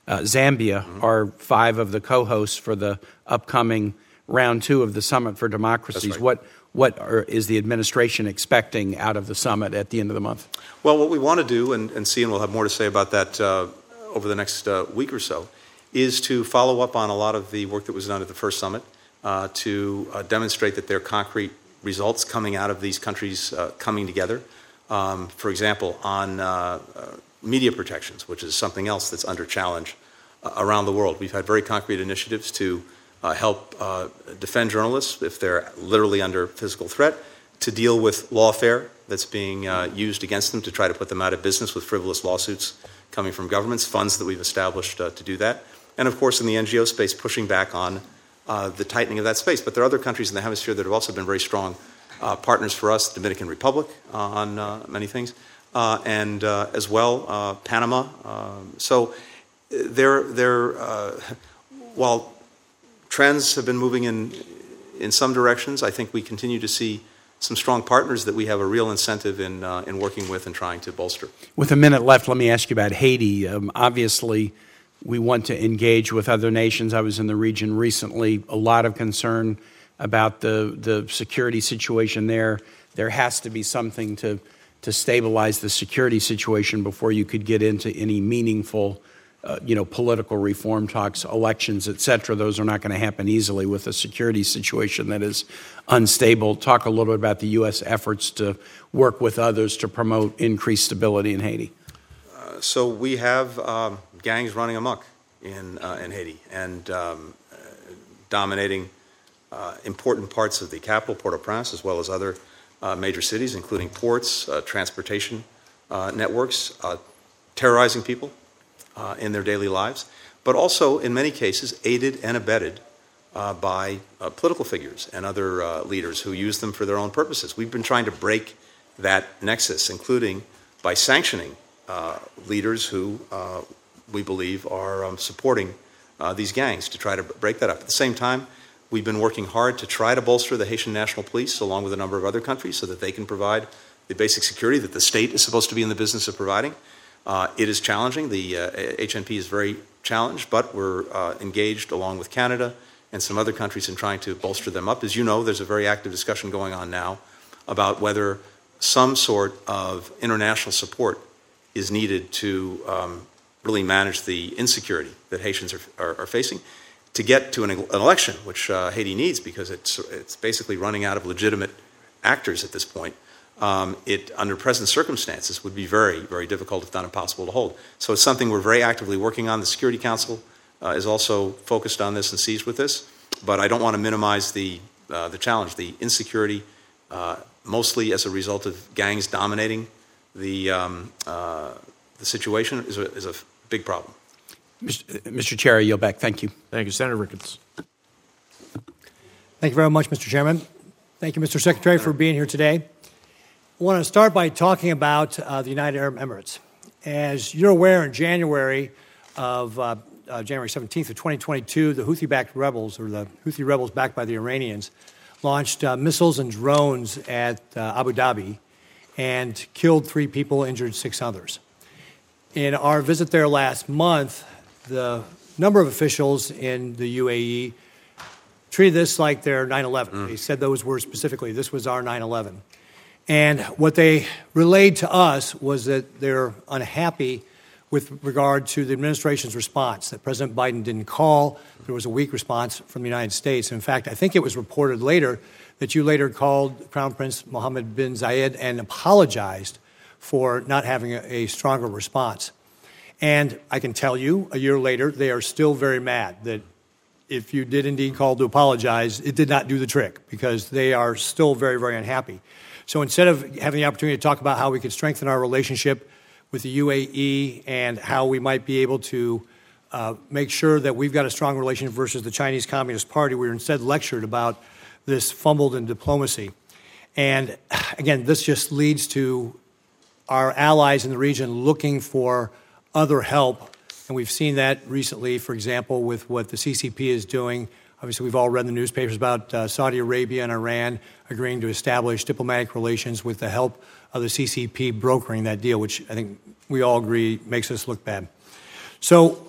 Zambia are five of the co-hosts for the upcoming round 2 of the Summit for Democracies. Right. What what is the administration expecting out of the summit at the end of the month? Well, what we want to do, and see, and we'll have more to say about that over the next week or so, is to follow up on a lot of the work that was done at the first summit to demonstrate that there are concrete results coming out of these countries coming together. For example, on media protections, which is something else that's under challenge around the world. We've had very concrete initiatives to help defend journalists if they're literally under physical threat, to deal with lawfare that's being used against them to try to put them out of business with frivolous lawsuits coming from governments, funds that we've established to do that. And of course, in the NGO space, pushing back on the tightening of that space. But there are other countries in the hemisphere that have also been very strong partners for us, Dominican Republic on many things, and as well Panama. So there. While trends have been moving in some directions, I think we continue to see some strong partners that we have a real incentive in working with and trying to bolster. With a minute left, let me ask you about Haiti. Obviously, we want to engage with other nations. I was in the region recently. A lot of concern about the security situation there. There has to be something to stabilize the security situation before you could get into any meaningful political reform talks, elections, et cetera. Those are not going to happen easily with a security situation that is unstable. Talk a little bit about the U.S. efforts to work with others to promote increased stability in Haiti. So we have gangs running amok in Haiti and dominating important parts of the capital, Port-au-Prince, as well as other major cities, including ports, transportation networks, terrorizing people in their daily lives, but also in many cases aided and abetted by political figures and other leaders who use them for their own purposes. We've been trying to break that nexus, including by sanctioning leaders who we believe are supporting these gangs to try to break that up. At the same time, we've been working hard to try to bolster the Haitian National Police along with a number of other countries so that they can provide the basic security that the state is supposed to be in the business of providing. It is challenging. The HNP is very challenged, but we're engaged along with Canada and some other countries in trying to bolster them up. As you know, there's a very active discussion going on now about whether some sort of international support is needed to really manage the insecurity that Haitians are facing, to get to an election, which Haiti needs because it's basically running out of legitimate actors at this point. It, under present circumstances, would be very, very difficult, if not impossible, to hold. So it's something we're very actively working on. The Security Council is also focused on this and seized with this. But I don't want to minimize the challenge, the insecurity, mostly as a result of gangs dominating the situation, is a big problem. Mr. Chair, I yield back. Thank you. Thank you, Senator Ricketts. Thank you very much, Mr. Chairman. Thank you, Mr. Secretary, for being here today. I want to start by talking about the United Arab Emirates. As you're aware, in January 17th of 2022, the Houthi rebels backed by the Iranians, launched missiles and drones at Abu Dhabi and killed 3 people, injured 6 others. In our visit there last month, the number of officials in the UAE treated this like their 9/11. They said those words specifically, this was our 9/11. And what they relayed to us was that they're unhappy with regard to the administration's response, that President Biden didn't call. There was a weak response from the United States. In fact, I think it was reported later that you later called Crown Prince Mohammed bin Zayed and apologized for not having a stronger response. And I can tell you, a year later, they are still very mad that if you did indeed call to apologize, it did not do the trick, because they are still very, very unhappy. So instead of having the opportunity to talk about how we could strengthen our relationship with the UAE and how we might be able to make sure that we've got a strong relationship versus the Chinese Communist Party, we were instead lectured about this fumbled in diplomacy. And again, this just leads to our allies in the region looking for other help. And we've seen that recently, for example, with what the CCP is doing. Obviously, we've all read the newspapers about Saudi Arabia and Iran agreeing to establish diplomatic relations with the help of the CCP brokering that deal, which I think we all agree makes us look bad. So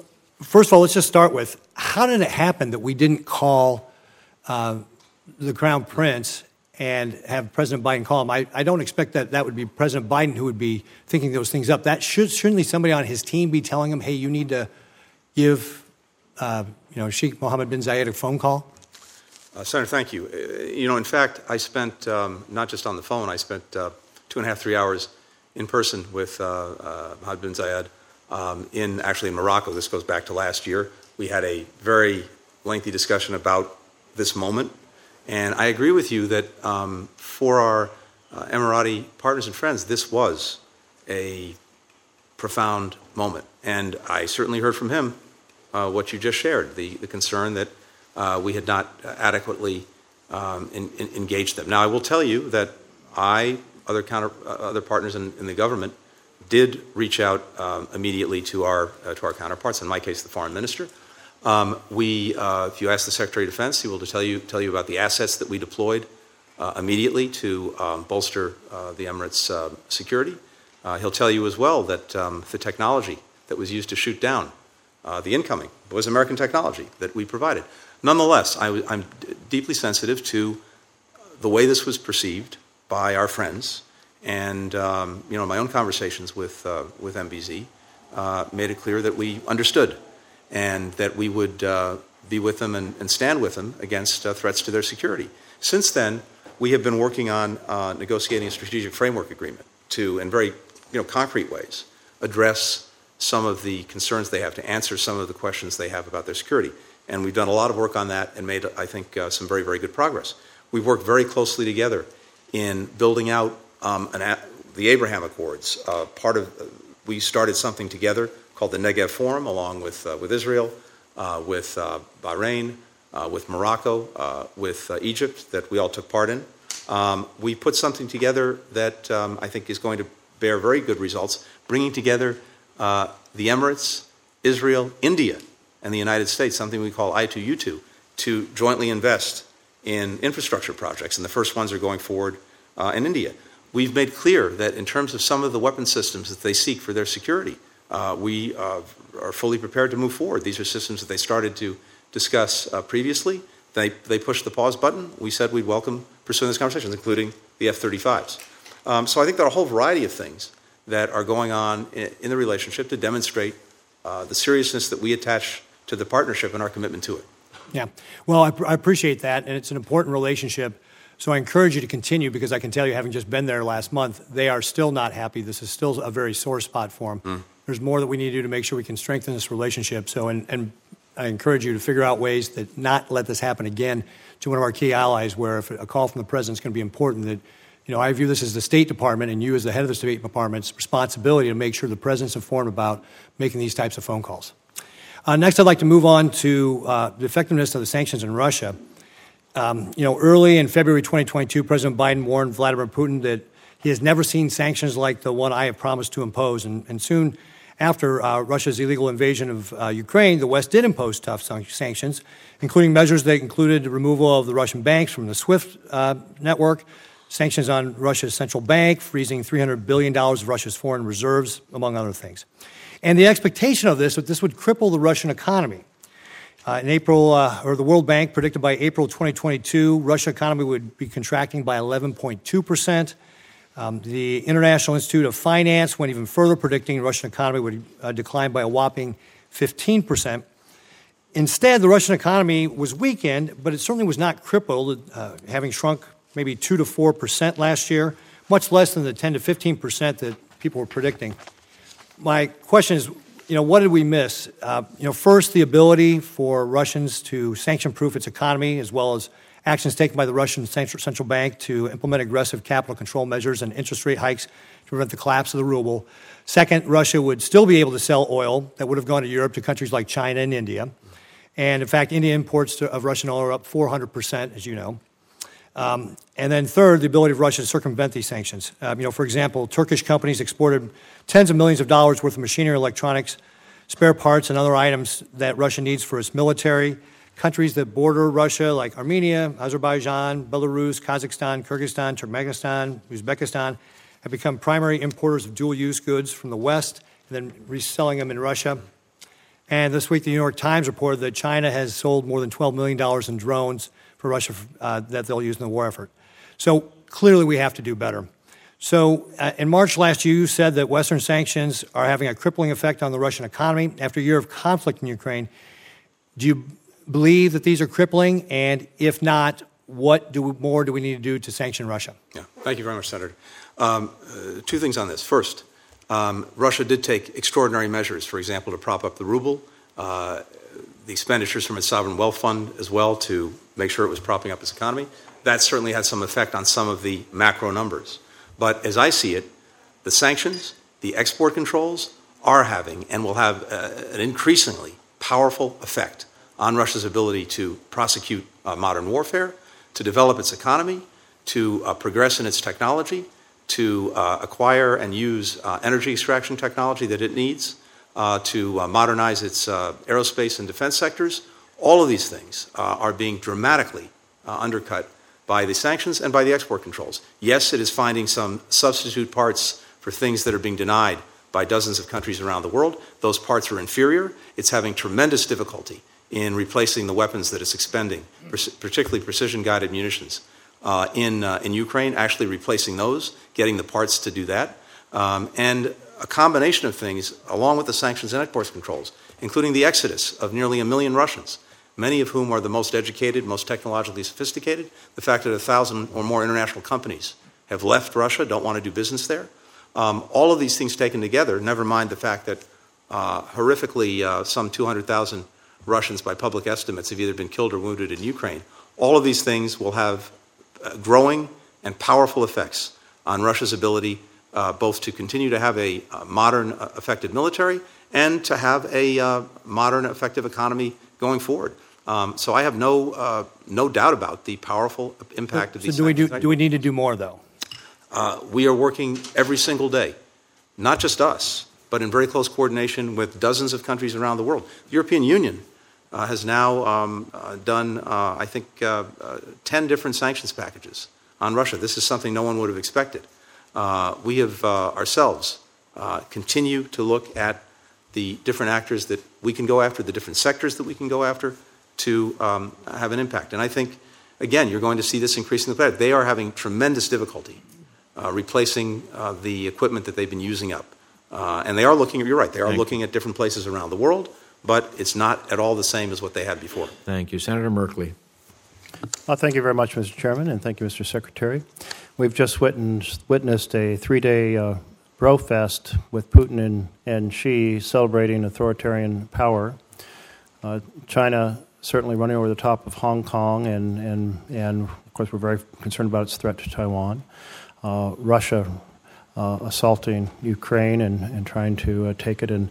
first of all, let's just start with, how did it happen that we didn't call the Crown Prince and have President Biden call him. I don't expect that would be President Biden who would be thinking those things up. That should certainly somebody on his team be telling him, hey, you need to give Sheikh Mohammed bin Zayed a phone call? Senator, thank you. In fact, I spent not just on the phone, I spent 2.5-3 hours in person with Mohammed bin Zayed in Morocco. This goes back to last year. We had a very lengthy discussion about this moment. And I agree with you that for our Emirati partners and friends, this was a profound moment. And I certainly heard from him what you just shared, the concern that we had not adequately engaged them. Now, I will tell you that other partners in the government did reach out immediately to our counterparts. In my case, the foreign minister. If you ask the Secretary of Defense, he will tell you about the assets that we deployed immediately to bolster the Emirates' security. He'll tell you as well that the technology that was used to shoot down the incoming was American technology that we provided. Nonetheless, I'm deeply sensitive to the way this was perceived by our friends, and my own conversations with MBZ made it clear that we understood. And that we would be with them and stand with them against threats to their security. Since then, we have been working on negotiating a strategic framework agreement to, in very concrete ways, address some of the concerns they have, to answer some of the questions they have about their security. And we've done a lot of work on that and made, I think, some very, very good progress. We've worked very closely together in building out the Abraham Accords. We started something together called the Negev Forum, along with Israel, with Bahrain, with Morocco, with Egypt, that we all took part in. We put something together that I think is going to bear very good results, bringing together the Emirates, Israel, India, and the United States, something we call I2U2, to jointly invest in infrastructure projects. And the first ones are going forward in India. We've made clear that in terms of some of the weapon systems that they seek for their security, we are fully prepared to move forward. These are systems that they started to discuss previously. They pushed the pause button. We said we'd welcome pursuing those conversations, including the F-35s. So I think there are a whole variety of things that are going on in the relationship to demonstrate the seriousness that we attach to the partnership and our commitment to it. Yeah. Well, I appreciate that, and it's an important relationship. So I encourage you to continue, because I can tell you, having just been there last month, they are still not happy. This is still a very sore spot for them. Mm. There's more that we need to do to make sure we can strengthen this relationship. So, and I encourage you to figure out ways that not let this happen again to one of our key allies, where if a call from the president's going to be important, that, I view this as the State Department and you as the head of the State Department's responsibility to make sure the president's informed about making these types of phone calls. Next, I'd like to move on to the effectiveness of the sanctions in Russia. Early in February 2022, President Biden warned Vladimir Putin that he has never seen sanctions like the one I have promised to impose, and soon after Russia's illegal invasion of Ukraine, the West did impose tough sanctions, including measures that included the removal of the Russian banks from the SWIFT network, sanctions on Russia's central bank, freezing $300 billion of Russia's foreign reserves, among other things. And the expectation of this would cripple the Russian economy. In April, the World Bank predicted by April 2022, Russia's economy would be contracting by 11.2%. The International Institute of Finance went even further, predicting the Russian economy would decline by a whopping 15%. Instead, the Russian economy was weakened, but it certainly was not crippled, having shrunk maybe 2 to 4% last year, much less than the 10 to 15% that people were predicting. My question is, what did we miss? First, the ability for Russians to sanction-proof its economy, as well as actions taken by the Russian central bank to implement aggressive capital control measures and interest rate hikes to prevent the collapse of the ruble. Second, Russia would still be able to sell oil that would have gone to Europe to countries like China and India. And, in fact, India imports of Russian oil are up 400%, as you know. And then third, the ability of Russia to circumvent these sanctions. For example, Turkish companies exported tens of millions of dollars worth of machinery, electronics, spare parts, and other items that Russia needs for its military. Countries that border Russia, like Armenia, Azerbaijan, Belarus, Kazakhstan, Kyrgyzstan, Turkmenistan, Uzbekistan, have become primary importers of dual-use goods from the West and then reselling them in Russia. And this week, the New York Times reported that China has sold more than $12 million in drones for Russia that they'll use in the war effort. So clearly we have to do better. So in March last year, you said that Western sanctions are having a crippling effect on the Russian economy after a year of conflict in Ukraine. Do you believe that these are crippling? And if not, what more do we need to do to sanction Russia? Yeah. Thank you very much, Senator. Two things on this. First, Russia did take extraordinary measures, for example, to prop up the ruble, the expenditures from its sovereign wealth fund as well to make sure it was propping up its economy. That certainly had some effect on some of the macro numbers. But as I see it, the sanctions, the export controls are having and will have an increasingly powerful effect on Russia's ability to prosecute modern warfare, to develop its economy, to progress in its technology, to acquire and use energy extraction technology that it needs, to modernize its aerospace and defense sectors. All of these things are being dramatically undercut by the sanctions and by the export controls. Yes, it is finding some substitute parts for things that are being denied by dozens of countries around the world. Those parts are inferior. It's having tremendous difficulty in replacing the weapons that it's expending, particularly precision-guided munitions in Ukraine, actually replacing those, getting the parts to do that. And a combination of things, along with the sanctions and export controls, including the exodus of nearly 1 million Russians, many of whom are the most educated, most technologically sophisticated. The fact that 1,000 or more international companies have left Russia, don't want to do business there. All of these things taken together, never mind the fact that horrifically some 200,000 Russians by public estimates have either been killed or wounded in Ukraine. All of these things will have growing and powerful effects on Russia's ability both to continue to have a modern, effective military and to have a modern, effective economy going forward. So I have no doubt about the powerful impact of these. So do we need to do more, though? We are working every single day, not just us, but in very close coordination with dozens of countries around the world. The European Union has now done, I think, 10 different sanctions packages on Russia. This is something no one would have expected. We have ourselves continue to look at the different actors that we can go after, the different sectors that we can go after, to have an impact. And I think, again, you're going to see this increasing the player. They are having tremendous difficulty replacing the equipment that they've been using up. And they are looking, you're right, they are looking at different places around the world, but it's not at all the same as what they had before. Thank you. Senator Merkley. Thank you very much, Mr. Chairman, and thank you, Mr. Secretary. We've just witnessed a three-day bro fest with Putin and Xi celebrating authoritarian power. China certainly running over the top of Hong Kong, and of course we're very concerned about its threat to Taiwan. Russia assaulting Ukraine and trying to take it in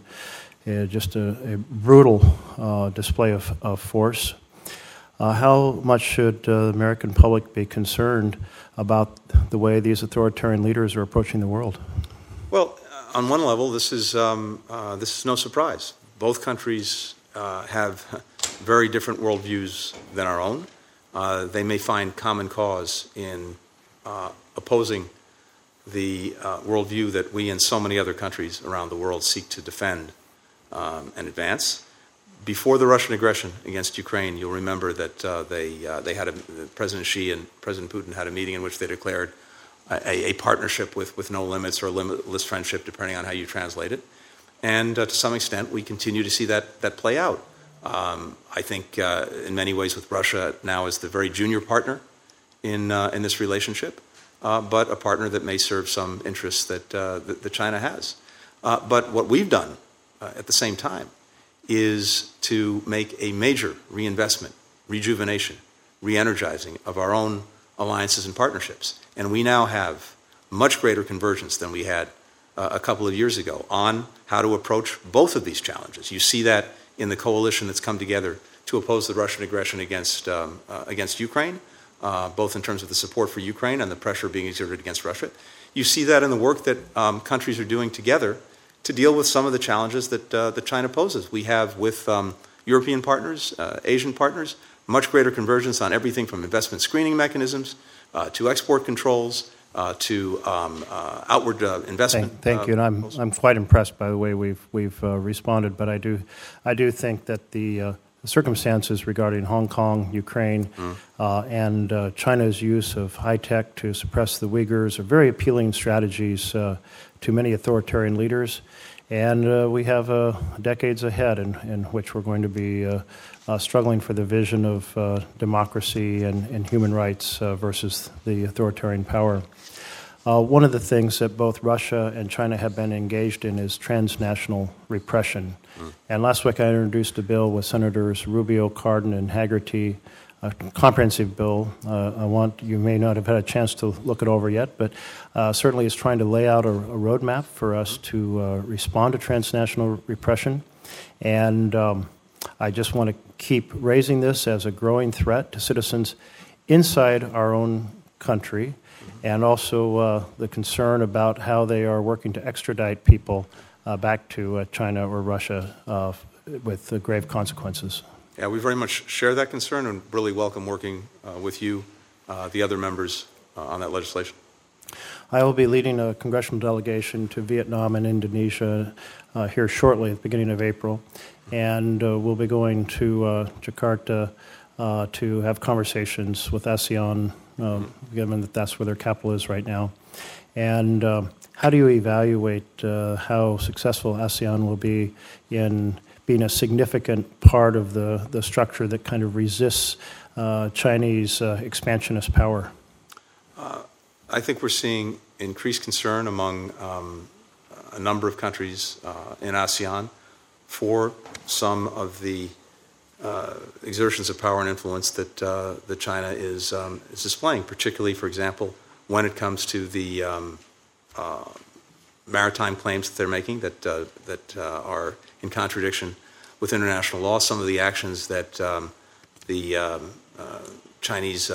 just a brutal display of force. How much should the American public be concerned about the way these authoritarian leaders are approaching the world? Well, on one level, this is no surprise. Both countries have very different worldviews than our own. They may find common cause in opposing the worldview that we and so many other countries around the world seek to defend and advance. Before the Russian aggression against Ukraine, you'll remember that they had President Xi and President Putin had a meeting in which they declared a partnership with no limits or limitless friendship, depending on how you translate it. And to some extent, we continue to see that play out. I think in many ways with Russia now as the very junior partner in this relationship, but a partner that may serve some interests that China has. But what we've done at the same time is to make a major reinvestment, rejuvenation, re-energizing of our own alliances and partnerships. And we now have much greater convergence than we had a couple of years ago on how to approach both of these challenges. You see that in the coalition that's come together to oppose the Russian aggression against Ukraine, both in terms of the support for Ukraine and the pressure being exerted against Russia. You see that in the work that countries are doing together to deal with some of the challenges that China poses. We have with European partners, Asian partners, much greater convergence on everything from investment screening mechanisms to export controls to outward investment. Thank you, and I'm quite impressed by the way we've responded. But I do think that the circumstances regarding Hong Kong, Ukraine, and China's use of high tech to suppress the Uyghurs are very appealing strategies to many authoritarian leaders. And we have decades ahead in which we're going to be struggling for the vision of democracy and human rights versus the authoritarian power. One of the things that both Russia and China have been engaged in is transnational repression. And last week I introduced a bill with Senators Rubio, Cardin, and Hagerty, a comprehensive bill. You may not have had a chance to look it over yet, but certainly it's trying to lay out a roadmap for us to respond to transnational repression. And I just want to keep raising this as a growing threat to citizens inside our own country, and also the concern about how they are working to extradite people back to China or Russia with grave consequences. Yeah, we very much share that concern and really welcome working with you, the other members, on that legislation. I will be leading a congressional delegation to Vietnam and Indonesia here shortly at the beginning of April, and we'll be going to Jakarta to have conversations with ASEAN, given that that's where their capital is right now. And how do you evaluate how successful ASEAN will be in being a significant part of the structure that kind of resists Chinese expansionist power? I think we're seeing increased concern among a number of countries in ASEAN for some of the exertions of power and influence that that China is displaying, particularly, for example, when it comes to the maritime claims that they're making that are in contradiction with international law. Some of the actions that the Chinese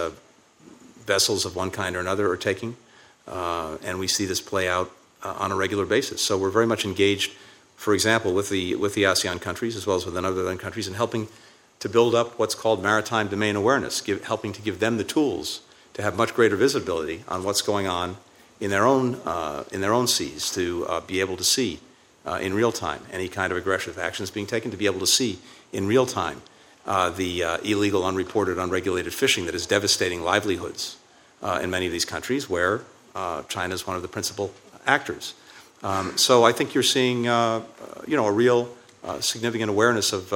vessels of one kind or another are taking, and we see this play out on a regular basis. So we're very much engaged, for example, with the ASEAN countries as well as with other countries in helping to build up what's called maritime domain awareness, helping to give them the tools to have much greater visibility on what's going on in their own seas, to be able to see in real time any kind of aggressive actions being taken, to be able to see in real time the illegal, unreported, unregulated fishing that is devastating livelihoods in many of these countries where China is one of the principal actors. So I think you're seeing a real significant awareness of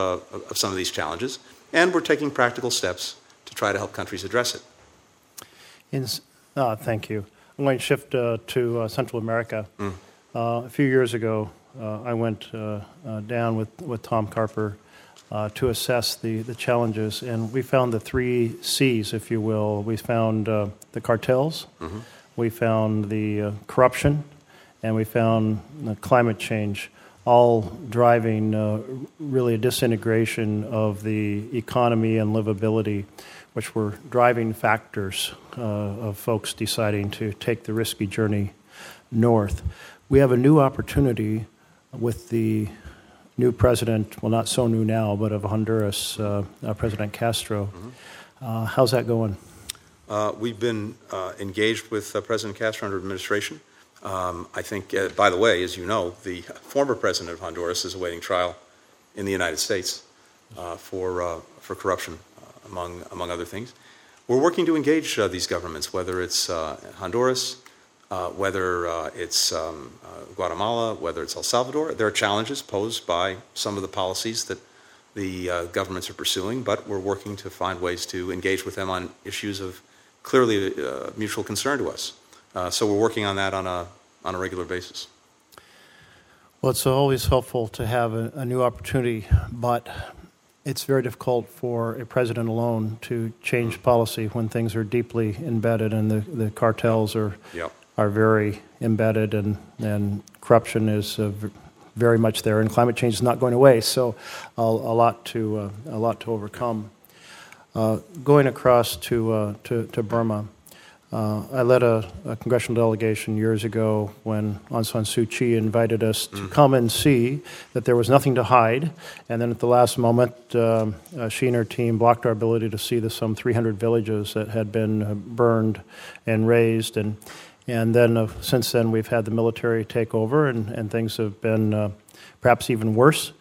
some of these challenges, and we're taking practical steps to try to help countries address it. Thank you. I'm going to shift to Central America. A few years ago, I went down with Tom Carper to assess the challenges, and we found the three C's, if you will. We found the cartels, we found the corruption, and we found the climate change, all driving really a disintegration of the economy and livability, which were driving factors of folks deciding to take the risky journey north. We have a new opportunity with the new president, well, not so new now, but of Honduras, President Castro. How's that going? We've been engaged with President Castro under administration. I think, by the way, as you know, the former president of Honduras is awaiting trial in the United States for corruption, among other things. We're working to engage these governments, whether it's Honduras, whether it's Guatemala, whether it's El Salvador. There are challenges posed by some of the policies that the governments are pursuing, but we're working to find ways to engage with them on issues of clearly mutual concern to us. So we're working on that on a regular basis. Well, it's always helpful to have a new opportunity, but it's very difficult for a president alone to change policy when things are deeply embedded, and the cartels are very embedded, and corruption is very much there, and climate change is not going away. So a lot to overcome. Going across to Burma. I led a congressional delegation years ago when Aung San Suu Kyi invited us to come and see that there was nothing to hide. And then at the last moment, she and her team blocked our ability to see the some 300 villages that had been burned and razed. And then since then, we've had the military take over, and things have been perhaps even worse.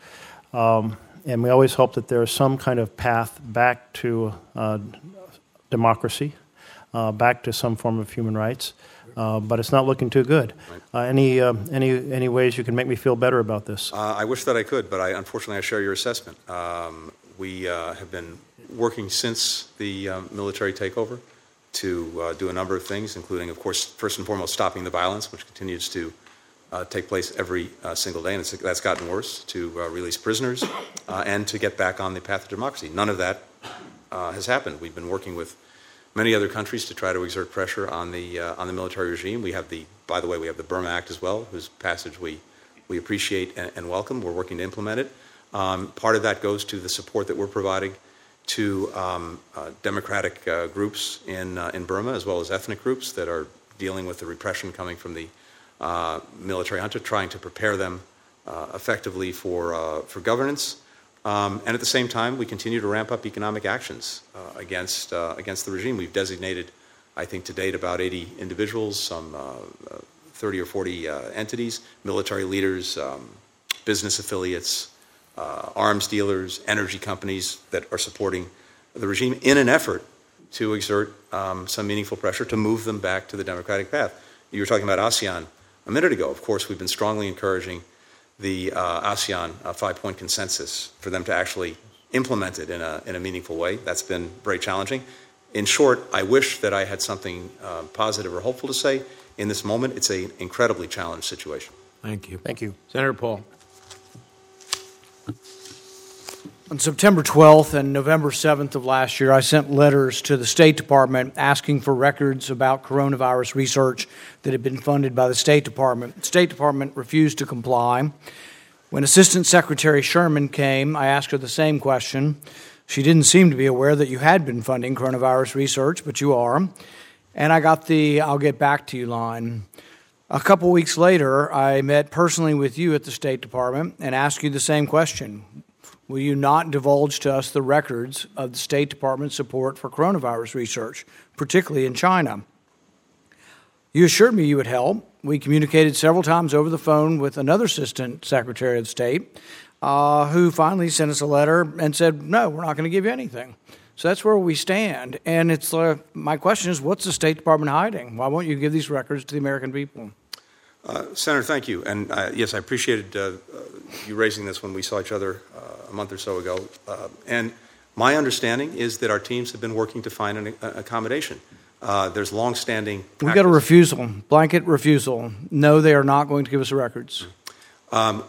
And we always hope that there is some kind of path back to democracy, back to some form of human rights. But it's not looking too good. Any ways you can make me feel better about this? I wish that I could, but unfortunately I share your assessment. We have been working since the military takeover to do a number of things, including, of course, first and foremost, stopping the violence, which continues to take place every single day, and that's gotten worse, to release prisoners and to get back on the path of democracy. None of that has happened. We've been working with many other countries to try to exert pressure on the military regime. We have by the way, we have the Burma Act as well, whose passage we appreciate and welcome. We're working to implement it. Part of that goes to the support that we're providing to democratic groups in Burma, as well as ethnic groups that are dealing with the repression coming from the military junta, trying to prepare them effectively for governance. And at the same time, we continue to ramp up economic actions against the regime. We've designated, I think to date, about 80 individuals, some 30 or 40 entities, military leaders, business affiliates, arms dealers, energy companies that are supporting the regime in an effort to exert some meaningful pressure to move them back to the democratic path. You were talking about ASEAN a minute ago. Of course, we've been strongly encouraging the ASEAN five-point consensus for them to actually implement it in a meaningful way. That's been very challenging. In short, I wish that I had something positive or hopeful to say. In this moment, it's an incredibly challenged situation. Thank you. Thank you. Senator Paul. On September 12th and November 7th of last year, I sent letters to the State Department asking for records about coronavirus research that had been funded by the State Department. The State Department refused to comply. When Assistant Secretary Sherman came, I asked her the same question. She didn't seem to be aware that you had been funding coronavirus research, but you are. And I got the "I'll get back to you" line. A couple weeks later, I met personally with you at the State Department and asked you the same question. Will you not divulge to us the records of the State Department's support for coronavirus research, particularly in China? You assured me you would help. We communicated several times over the phone with another Assistant Secretary of State who finally sent us a letter and said, no, we're not going to give you anything. So that's where we stand. And it's my question is, what's the State Department hiding? Why won't you give these records to the American people? Senator, thank you. And yes, I appreciated you raising this when we saw each other a month or so ago. And my understanding is that our teams have been working to find an accommodation. There's longstanding practice. We got a refusal, blanket refusal. No, they are not going to give us the records.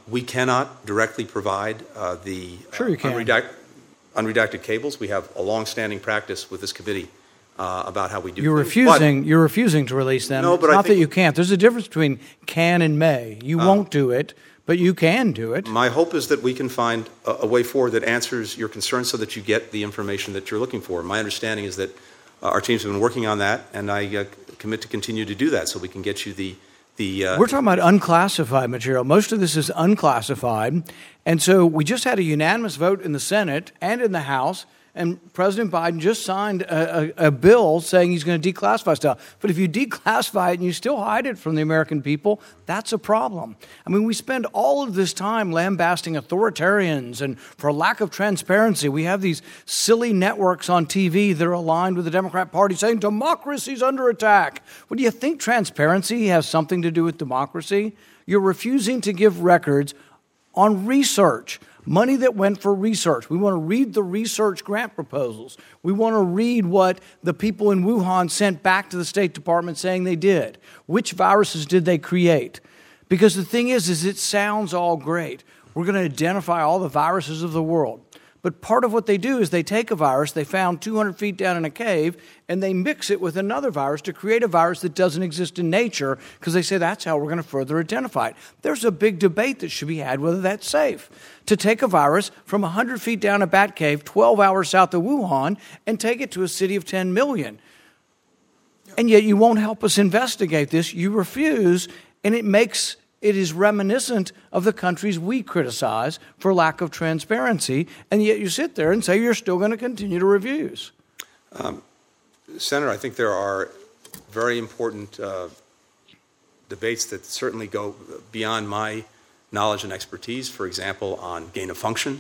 We cannot directly provide the sure you can. Unredacted cables. We have a longstanding practice with this committee about how we do. You're refusing to release them. No, but it's not that you can't. There's a difference between can and may. You won't do it, but you can do it. My hope is that we can find a way forward that answers your concerns so that you get the information that you're looking for. My understanding is that our teams have been working on that, and I commit to continue to do that so we can get you We're talking about unclassified material. Most of this is unclassified. And so we just had a unanimous vote in the Senate and in the House. And President Biden just signed a bill saying he's going to declassify stuff. But if you declassify it and you still hide it from the American people, that's a problem. I mean, we spend all of this time lambasting authoritarians and for lack of transparency. We have these silly networks on TV that are aligned with the Democrat Party saying democracy's under attack. Well, do you think transparency has something to do with democracy? You're refusing to give records on research. Money that went for research. We want to read the research grant proposals. We want to read what the people in Wuhan sent back to the State Department saying they did. Which viruses did they create? Because the thing is it sounds all great. We're going to identify all the viruses of the world. But part of what they do is they take a virus they found 200 feet down in a cave and they mix it with another virus to create a virus that doesn't exist in nature because they say that's how we're going to further identify it. There's a big debate that should be had whether that's safe. To take a virus from 100 feet down a bat cave 12 hours south of Wuhan and take it to a city of 10 million. And yet you won't help us investigate this. You refuse, and it is reminiscent of the countries we criticize for lack of transparency, and yet you sit there and say you're still going to continue to reviews. Senator, I think there are very important debates that certainly go beyond my knowledge and expertise, for example, on gain of function,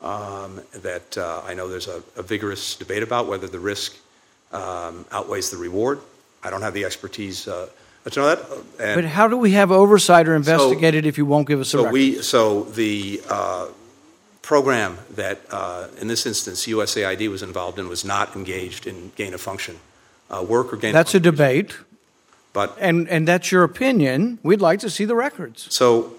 that I know there's a vigorous debate about whether the risk outweighs the reward. I don't have the expertise to know that. But how do we have oversight or investigate it if you won't give us a record? So the program that, in this instance, USAID was involved in was not engaged in gain-of-function work or gain. That's a debate. But and that's your opinion. We'd like to see the records. So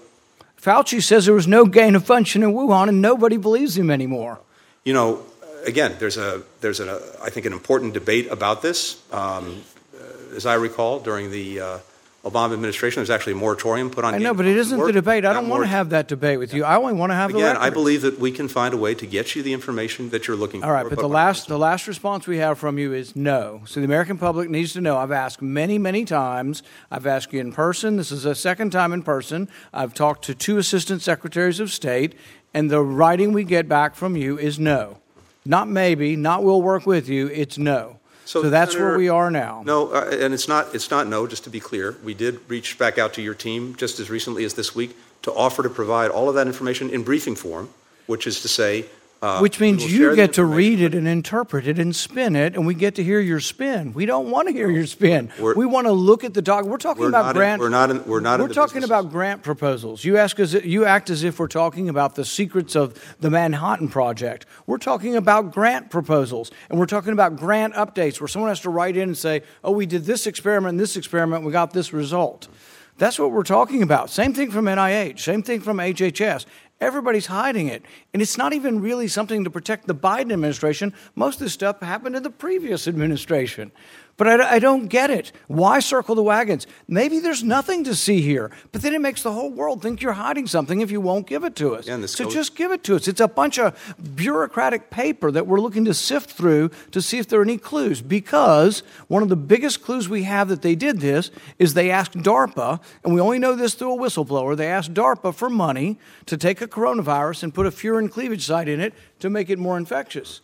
Fauci says there was no gain-of-function in Wuhan, and nobody believes him anymore. You know, again, there's I think an important debate about this. As I recall, during the Obama administration, there's actually a moratorium put on. I know, but it isn't the debate. I don't want to have that debate with you. I only want to have the record. Again, I believe that we can find a way to get you the information that you're looking for. All right, but the last response we have from you is no. So the American public needs to know. I've asked many, many times. I've asked you in person. This is the second time in person. I've talked to two assistant secretaries of state, and the writing we get back from you is no. Not maybe, not we'll work with you, it's no. So that's where we are now. No, and it's not no, just to be clear. We did reach back out to your team just as recently as this week to offer to provide all of that information in briefing form, which is to say... which means you get to read it and interpret it and spin it, and we get to hear your spin. We don't want to hear your spin. We want to look at the document. We're talking about grant proposals. You act as if we're talking about the secrets of the Manhattan Project. We're talking about grant proposals, and we're talking about grant updates where someone has to write in and say, oh, we did this experiment and this experiment, and we got this result. That's what we're talking about. Same thing from NIH, same thing from HHS. Everybody's hiding it, and it's not even really something to protect the Biden administration. Most of this stuff happened in the previous administration. But I don't get it. Why circle the wagons? Maybe there's nothing to see here, but then it makes the whole world think you're hiding something if you won't give it to us. Yeah, so just give it to us. It's a bunch of bureaucratic paper that we're looking to sift through to see if there are any clues, because one of the biggest clues we have that they did this is they asked DARPA, and we only know this through a whistleblower, they asked DARPA for money to take a coronavirus and put a furin cleavage site in it to make it more infectious.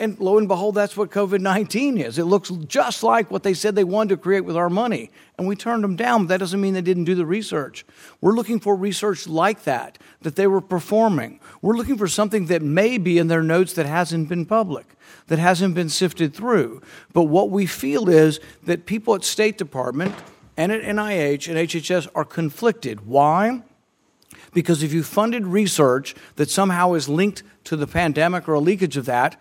And lo and behold, that's what COVID-19 is. It looks just like what they said they wanted to create with our money. And we turned them down, but that doesn't mean they didn't do the research. We're looking for research like that they were performing. We're looking for something that may be in their notes that hasn't been public, that hasn't been sifted through. But what we feel is that people at State Department and at NIH and HHS are conflicted. Why? Because if you funded research that somehow is linked to the pandemic or a leakage of that,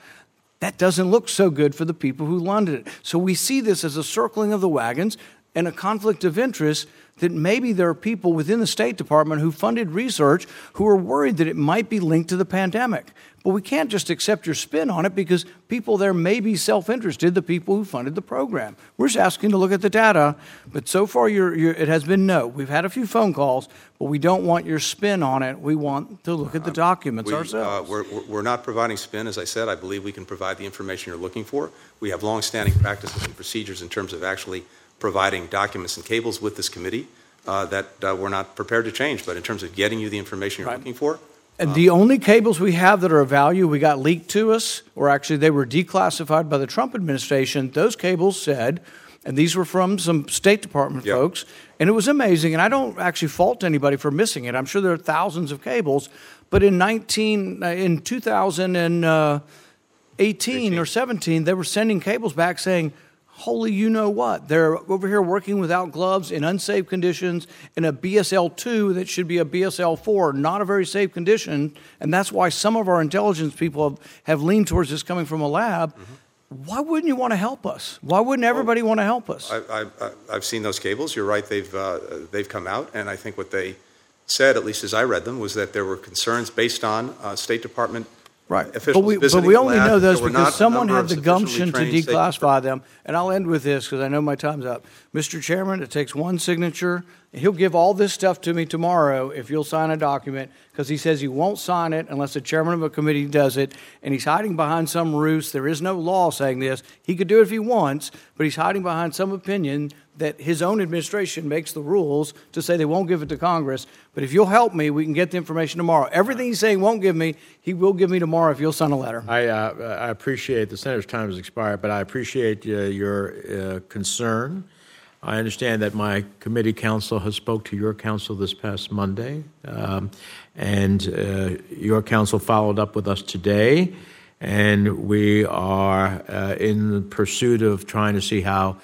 that doesn't look so good for the people who funded it. So we see this as a circling of the wagons and a conflict of interest that maybe there are people within the State Department who funded research who are worried that it might be linked to the pandemic. But we can't just accept your spin on it because people there may be self-interested, the people who funded the program. We're just asking to look at the data, but so far it has been no. We've had a few phone calls, but we don't want your spin on it. We want to look at the documents ourselves. We're not providing spin. As I said, I believe we can provide the information you're looking for. We have longstanding practices and procedures in terms of actually providing documents and cables with this committee that we're not prepared to change. But in terms of getting you the information you're looking for... And the only cables we have that are of value we got leaked to us, or actually they were declassified by the Trump administration, those cables said, and these were from some State Department folks, and it was amazing, and I don't actually fault anybody for missing it. I'm sure there are thousands of cables, but in 2018 or 17, they were sending cables back saying, holy you-know-what. They're over here working without gloves in unsafe conditions in a BSL-2 that should be a BSL-4, not a very safe condition, and that's why some of our intelligence people have leaned towards this coming from a lab. Mm-hmm. Why wouldn't you want to help us? Why wouldn't everybody want to help us? I've seen those cables. You're right. They've come out, and I think what they said, at least as I read them, was that there were concerns based on State Department officials. But we only know those because someone had the gumption to declassify them. And I'll end with this because I know my time's up. Mr. Chairman, it takes one signature. He'll give all this stuff to me tomorrow if you'll sign a document, because he says he won't sign it unless the chairman of a committee does it, and he's hiding behind some ruse. There is no law saying this. He could do it if he wants, but he's hiding behind some opinion that his own administration makes the rules to say they won't give it to Congress. But if you'll help me, we can get the information tomorrow. Everything he's saying won't give me, he will give me tomorrow if you'll sign a letter. I appreciate the senator's time has expired, but I appreciate your concern. I understand that my committee counsel has spoke to your counsel this past Monday, and your counsel followed up with us today, and we are in the pursuit of trying to see how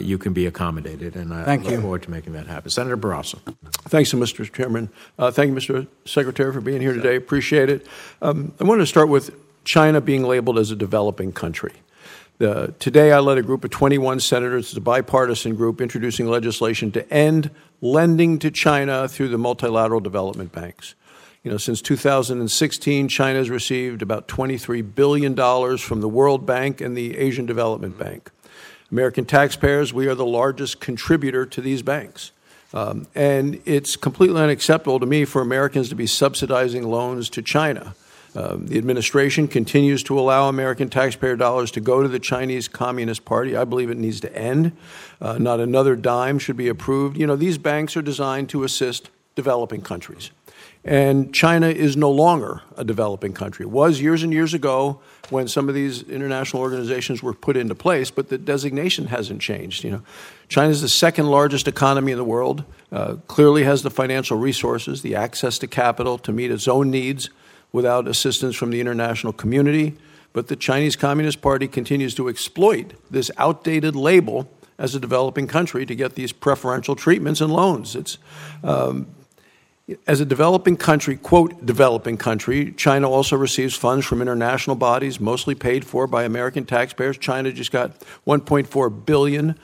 you can be accommodated, and I look forward to making that happen. Senator Barroso. Thanks, Mr. Chairman. Thank you, Mr. Secretary, for being here today. Appreciate it. I wanted to start with China being labeled as a developing country. Today I led a group of 21 senators, it's a bipartisan group, introducing legislation to end lending to China through the multilateral development banks. You know, since 2016, China's received about $23 billion from the World Bank and the Asian Development Bank. American taxpayers, we are the largest contributor to these banks. And it's completely unacceptable to me for Americans to be subsidizing loans to China. The administration continues to allow American taxpayer dollars to go to the Chinese Communist Party. I believe it needs to end. Not another dime should be approved. You know, these banks are designed to assist developing countries. And China is no longer a developing country. It was years and years ago when some of these international organizations were put into place, but the designation hasn't changed. You know, China is the second largest economy in the world, clearly has the financial resources, the access to capital to meet its own needs without assistance from the international community. But the Chinese Communist Party continues to exploit this outdated label as a developing country to get these preferential treatments and loans. It's as a developing country, quote, developing country, China also receives funds from international bodies, mostly paid for by American taxpayers. China just got $1.4 billion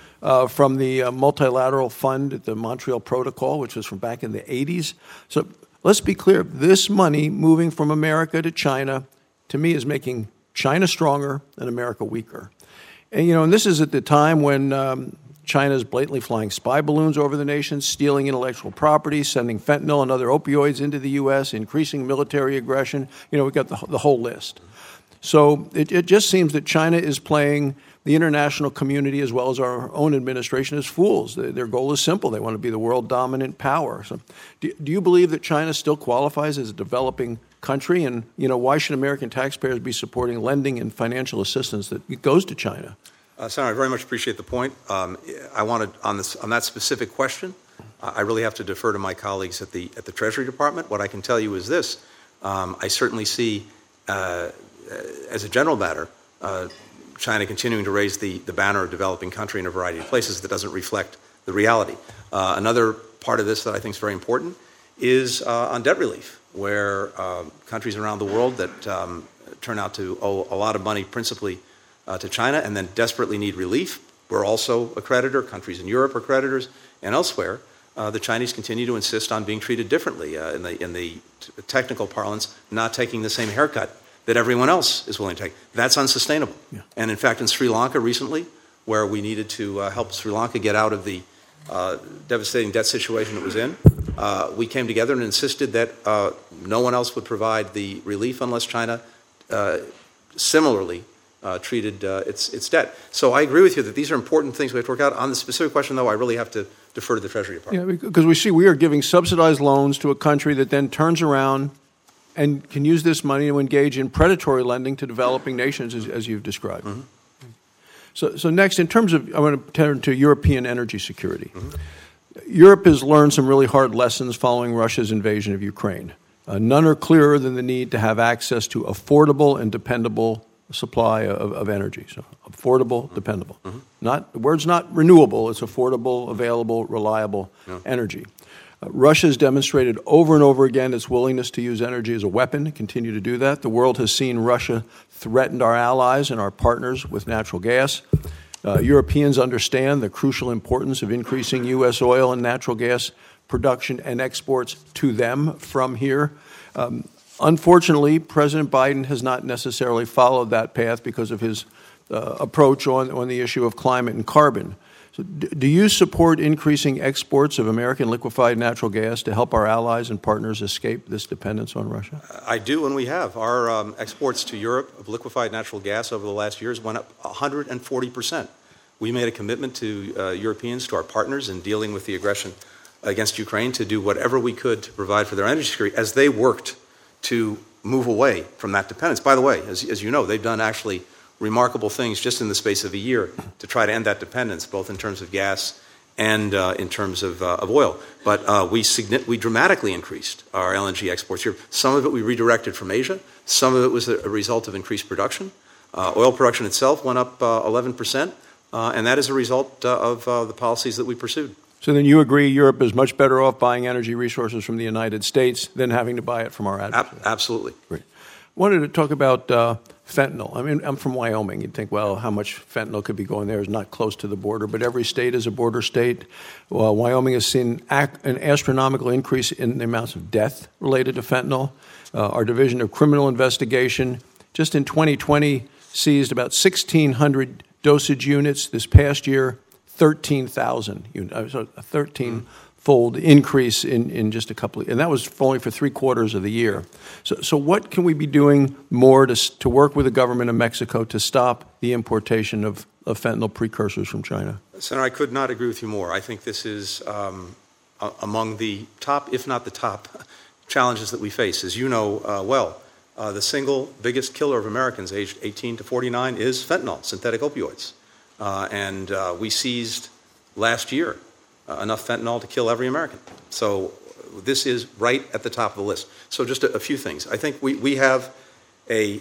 from the multilateral fund at the Montreal Protocol, which was from back in the 80s. So let's be clear. This money moving from America to China, to me, is making China stronger and America weaker. And, you know, and this is at the time when China is blatantly flying spy balloons over the nation, stealing intellectual property, sending fentanyl and other opioids into the U.S., increasing military aggression. You know, we've got the whole list. So it just seems that China is playing the international community as well as our own administration as fools. Their goal is simple. They want to be the world dominant power. So do you believe that China still qualifies as a developing country? And, you know, why should American taxpayers be supporting lending and financial assistance that goes to China? Senator, I very much appreciate the point. I wanted on that specific question, I really have to defer to my colleagues at the Treasury Department. What I can tell you is this: I certainly see, as a general matter, China continuing to raise the banner of developing country in a variety of places that doesn't reflect the reality. Another part of this that I think is very important is on debt relief, where countries around the world that turn out to owe a lot of money, principally to China, and then desperately need relief. We're also a creditor. Countries in Europe are creditors, and elsewhere, the Chinese continue to insist on being treated differently in the technical parlance, not taking the same haircut that everyone else is willing to take. That's unsustainable. Yeah. And in fact, in Sri Lanka recently, where we needed to help Sri Lanka get out of the devastating debt situation it was in, we came together and insisted that no one else would provide the relief unless China similarly treated its debt. So I agree with you that these are important things we have to work out. On the specific question, though, I really have to defer to the Treasury Department. Yeah, because we are giving subsidized loans to a country that then turns around and can use this money to engage in predatory lending to developing nations, as you've described. Mm-hmm. So next, in terms of, I want to turn to European energy security. Mm-hmm. Europe has learned some really hard lessons following Russia's invasion of Ukraine. None are clearer than the need to have access to affordable and dependable supply of energy. So affordable, dependable. Mm-hmm. Not the word's not renewable, it's affordable, available, reliable energy. Russia's demonstrated over and over again its willingness to use energy as a weapon, continue to do that. The world has seen Russia threatened our allies and our partners with natural gas. Europeans understand the crucial importance of increasing U.S. oil and natural gas production and exports to them from here. Unfortunately, President Biden has not necessarily followed that path because of his approach on the issue of climate and carbon. So do you support increasing exports of American liquefied natural gas to help our allies and partners escape this dependence on Russia? I do, and we have. Our exports to Europe of liquefied natural gas over the last years went up 140%. We made a commitment to Europeans, to our partners, in dealing with the aggression against Ukraine to do whatever we could to provide for their energy security as they worked to move away from that dependence. By the way, as you know, they've done actually remarkable things just in the space of a year to try to end that dependence, both in terms of gas and in terms of oil. But we dramatically increased our LNG exports here. Some of it we redirected from Asia. Some of it was a result of increased production. Oil production itself went up 11%, and that is a result of the policies that we pursued. So then you agree Europe is much better off buying energy resources from the United States than having to buy it from our adversaries? Absolutely. Great. I wanted to talk about fentanyl. I mean, I'm from Wyoming. You'd think, well, how much fentanyl could be going there is not close to the border, but every state is a border state. Well, Wyoming has seen an astronomical increase in the amounts of death related to fentanyl. Our Division of Criminal Investigation just in 2020 seized about 1,600 dosage units. This past year, 13,000 units, so a 13-fold increase in just a couple of, and that was only for three-quarters of the year. So what can we be doing more to work with the government of Mexico to stop the importation of fentanyl precursors from China? Senator, I could not agree with you more. I think this is among the top, if not the top, challenges that we face. As you know well, the single biggest killer of Americans aged 18 to 49 is fentanyl, synthetic opioids. And we seized last year enough fentanyl to kill every American. So this is right at the top of the list. So just a few things. I think we have a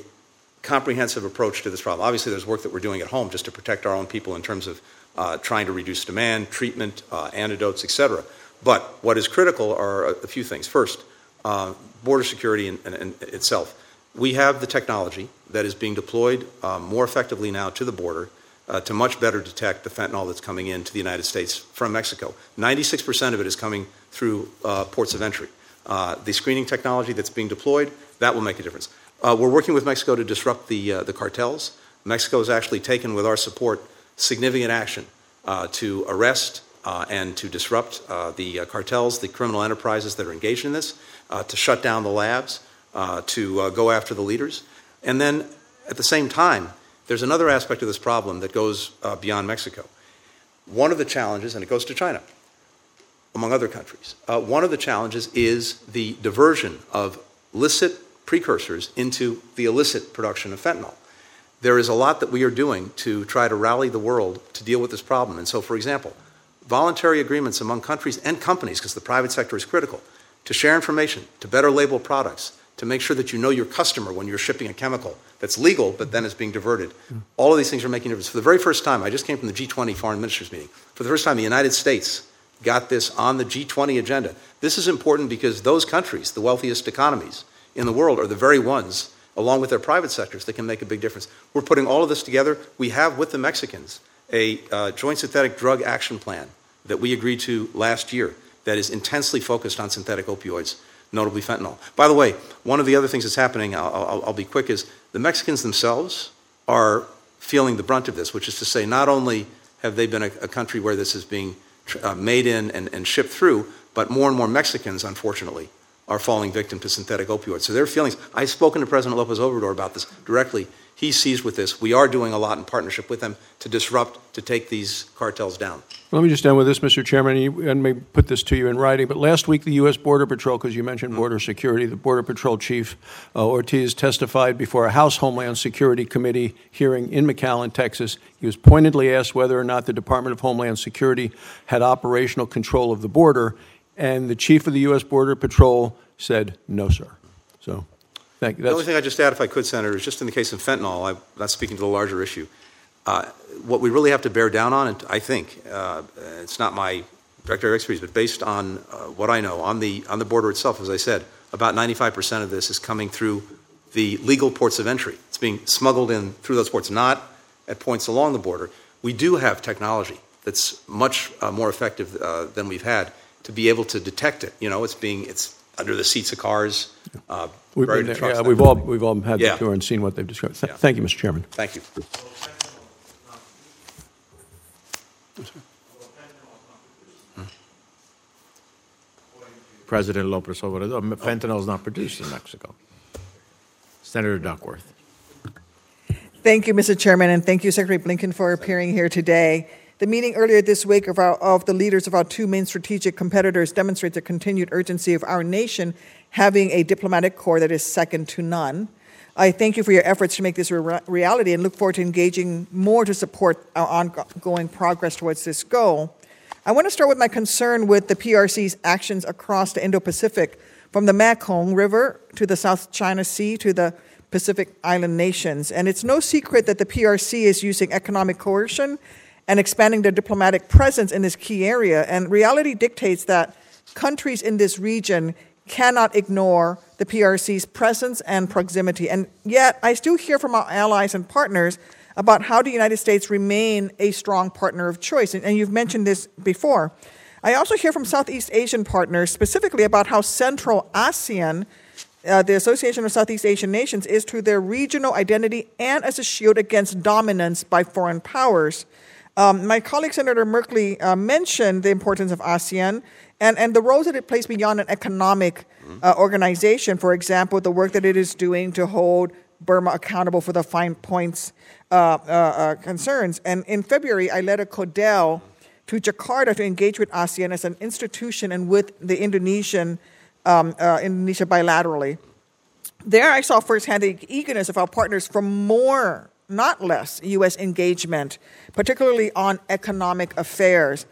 comprehensive approach to this problem. Obviously, there's work that we're doing at home just to protect our own people in terms of trying to reduce demand, treatment, antidotes, et cetera. But what is critical are a few things. First, border security in itself. We have the technology that is being deployed more effectively now to the border to much better detect the fentanyl that's coming into the United States from Mexico. 96% of it is coming through ports of entry. The screening technology that's being deployed, that will make a difference. We're working with Mexico to disrupt the cartels. Mexico has actually taken, with our support, significant action to arrest and to disrupt the cartels, the criminal enterprises that are engaged in this, to shut down the labs, to go after the leaders. And then, at the same time, there's another aspect of this problem that goes beyond Mexico. One of the challenges, and it goes to China, among other countries, one of the challenges is the diversion of licit precursors into the illicit production of fentanyl. There is a lot that we are doing to try to rally the world to deal with this problem. And so, for example, voluntary agreements among countries and companies, because the private sector is critical, to share information, to better label products, to make sure that you know your customer when you're shipping a chemical that's legal but then is being diverted. All of these things are making a difference. For the very first time, I just came from the G20 foreign ministers meeting. For the first time, the United States got this on the G20 agenda. This is important because those countries, the wealthiest economies in the world, are the very ones, along with their private sectors, that can make a big difference. We're putting all of this together. We have, with the Mexicans, a joint synthetic drug action plan that we agreed to last year that is intensely focused on synthetic opioids, notably fentanyl. By the way, one of the other things that's happening, I'll be quick, is the Mexicans themselves are feeling the brunt of this, which is to say not only have they been a country where this is being made in and shipped through, but more and more Mexicans, unfortunately, are falling victim to synthetic opioids. So their feelings, I've spoken to President López Obrador about this directly. He's seized with this. We are doing a lot in partnership with them to disrupt, to take these cartels down. Let me just end with this, Mr. Chairman, and may put this to you in writing, but last week the U.S. Border Patrol, because you mentioned border security, the Border Patrol Chief Ortiz testified before a House Homeland Security Committee hearing in McAllen, Texas. He was pointedly asked whether or not the Department of Homeland Security had operational control of the border, and the chief of the U.S. Border Patrol said, no, sir. So, thank you. The only thing I just add, if I could, Senator, is just in the case of fentanyl, I'm not speaking to the larger issue. What we really have to bear down on, and I think, it's not my direct expertise, but based on what I know, on the border itself, as I said, about 95% of this is coming through the legal ports of entry. It's being smuggled in through those ports, not at points along the border. We do have technology that's much more effective than we've had to be able to detect it. You know, it's under the seats of cars. We've all had the tour and seen what they've described. Thank you, Mr. Chairman. Thank you. President López Obrador, fentanyl is not produced in Mexico. Senator Duckworth. Thank you, Mr. Chairman, and thank you, Secretary Blinken, for appearing here today. The meeting earlier this week of the leaders of our two main strategic competitors demonstrates the continued urgency of our nation having a diplomatic corps that is second to none. I thank you for your efforts to make this a reality and look forward to engaging more to support our ongoing progress towards this goal. I want to start with my concern with the PRC's actions across the Indo-Pacific, from the Mekong River to the South China Sea to the Pacific Island nations. And it's no secret that the PRC is using economic coercion and expanding their diplomatic presence in this key area. And reality dictates that countries in this region cannot ignore the PRC's presence and proximity. And yet, I still hear from our allies and partners about how the United States remain a strong partner of choice. And you've mentioned this before. I also hear from Southeast Asian partners specifically about how central ASEAN, the Association of Southeast Asian Nations, is to their regional identity and as a shield against dominance by foreign powers. My colleague Senator Merkley mentioned the importance of ASEAN and the roles that it plays beyond an economic organization. For example, the work that it is doing to hold Burma accountable for the fine points concerns. And in February, I led a CODEL to Jakarta to engage with ASEAN as an institution and with the Indonesia bilaterally. There I saw firsthand the eagerness of our partners for more, not less, U.S. engagement, particularly on economic affairs.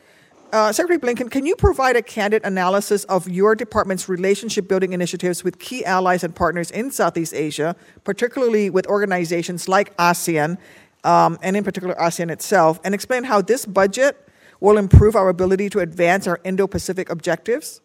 Secretary Blinken, can you provide a candid analysis of your department's relationship-building initiatives with key allies and partners in Southeast Asia, particularly with organizations like ASEAN, and in particular ASEAN itself, and explain how this budget will improve our ability to advance our Indo-Pacific objectives?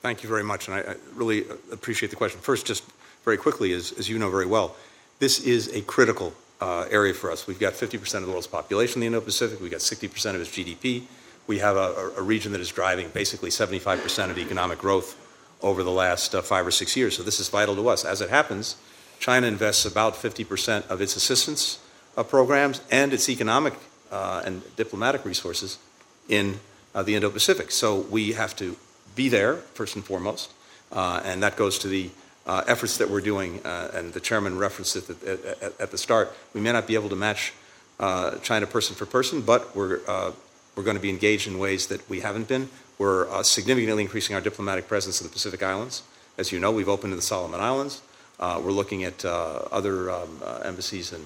Thank you very much, and I really appreciate the question. First, just very quickly, as you know very well, this is a critical area for us. We've got 50% of the world's population in the Indo-Pacific. We've got 60% of its GDP. We have a region that is driving basically 75% of economic growth over the last 5 or 6 years. So this is vital to us. As it happens, China invests about 50% of its assistance programs and its economic and diplomatic resources in the Indo-Pacific. So we have to be there, first and foremost, and that goes to the efforts that we're doing, and the chairman referenced it at the start. We may not be able to match China person for person, but we're going to be engaged in ways that we haven't been. We're significantly increasing our diplomatic presence in the Pacific Islands. As you know, we've opened to the Solomon Islands. We're looking at other embassies in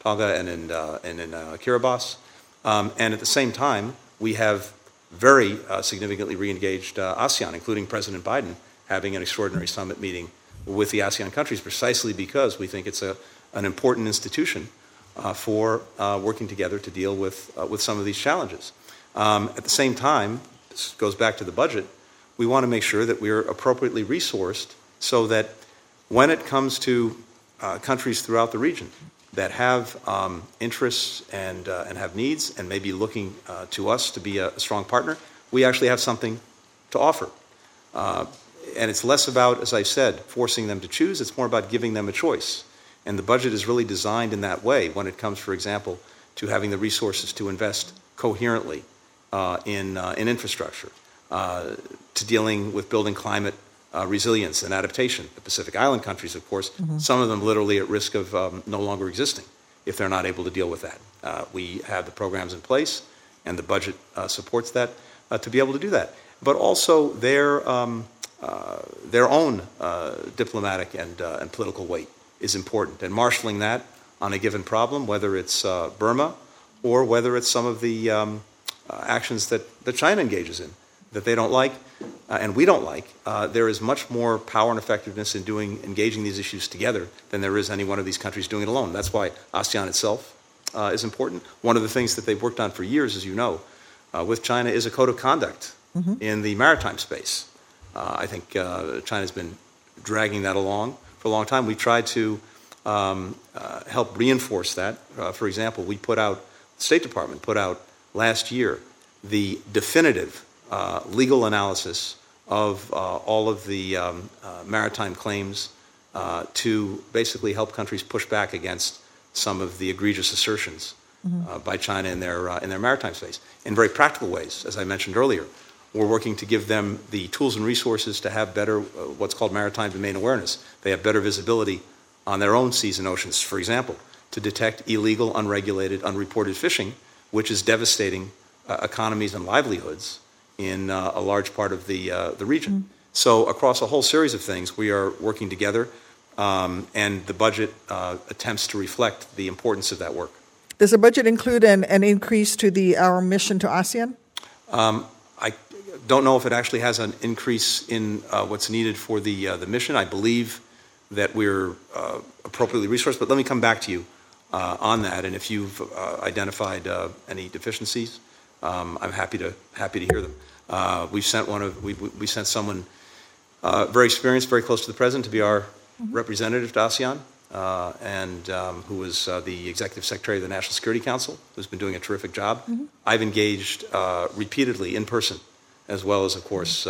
Tonga and in Kiribati. And at the same time, we have very significantly re-engaged ASEAN, including President Biden having an extraordinary summit meeting with the ASEAN countries precisely because we think it's an important institution for working together to deal with some of these challenges. At the same time, this goes back to the budget, we want to make sure that we're appropriately resourced so that when it comes to countries throughout the region that have interests and have needs and may be looking to us to be a strong partner, we actually have something to offer. And it's less about, as I said, forcing them to choose. It's more about giving them a choice. And the budget is really designed in that way when it comes, for example, to having the resources to invest coherently in infrastructure, to dealing with building climate resilience and adaptation. The Pacific Island countries, of course, some of them literally at risk of no longer existing if they're not able to deal with that. We have the programs in place, and the budget supports that to be able to do that. But also their own diplomatic and political weight is important, and marshalling that on a given problem, whether it's Burma or whether it's some of the actions that China engages in that they don't like. And we don't like, there is much more power and effectiveness in engaging these issues together than there is any one of these countries doing it alone. That's why ASEAN itself is important. One of the things that they've worked on for years, as you know, with China is a code of conduct in the maritime space. I think China's been dragging that along for a long time. We tried to help reinforce that. For example, the State Department put out last year the definitive legal analysis of all of the maritime claims to basically help countries push back against some of the egregious assertions by China in their maritime space. In very practical ways, as I mentioned earlier, we're working to give them the tools and resources to have better what's called maritime domain awareness. They have better visibility on their own seas and oceans, for example, to detect illegal, unregulated, unreported fishing, which is devastating economies and livelihoods in a large part of the region. So across a whole series of things, we are working together, and the budget attempts to reflect the importance of that work. Does the budget include an increase to our mission to ASEAN? I don't know if it actually has an increase in what's needed for the mission. I believe that we're appropriately resourced, but let me come back to you on that. And if you've identified any deficiencies, I'm happy to hear them. We sent someone very experienced, very close to the president, to be our representative to ASEAN, and who was the executive secretary of the National Security Council, who's been doing a terrific job. Mm-hmm. I've engaged repeatedly in person, as well as, of course,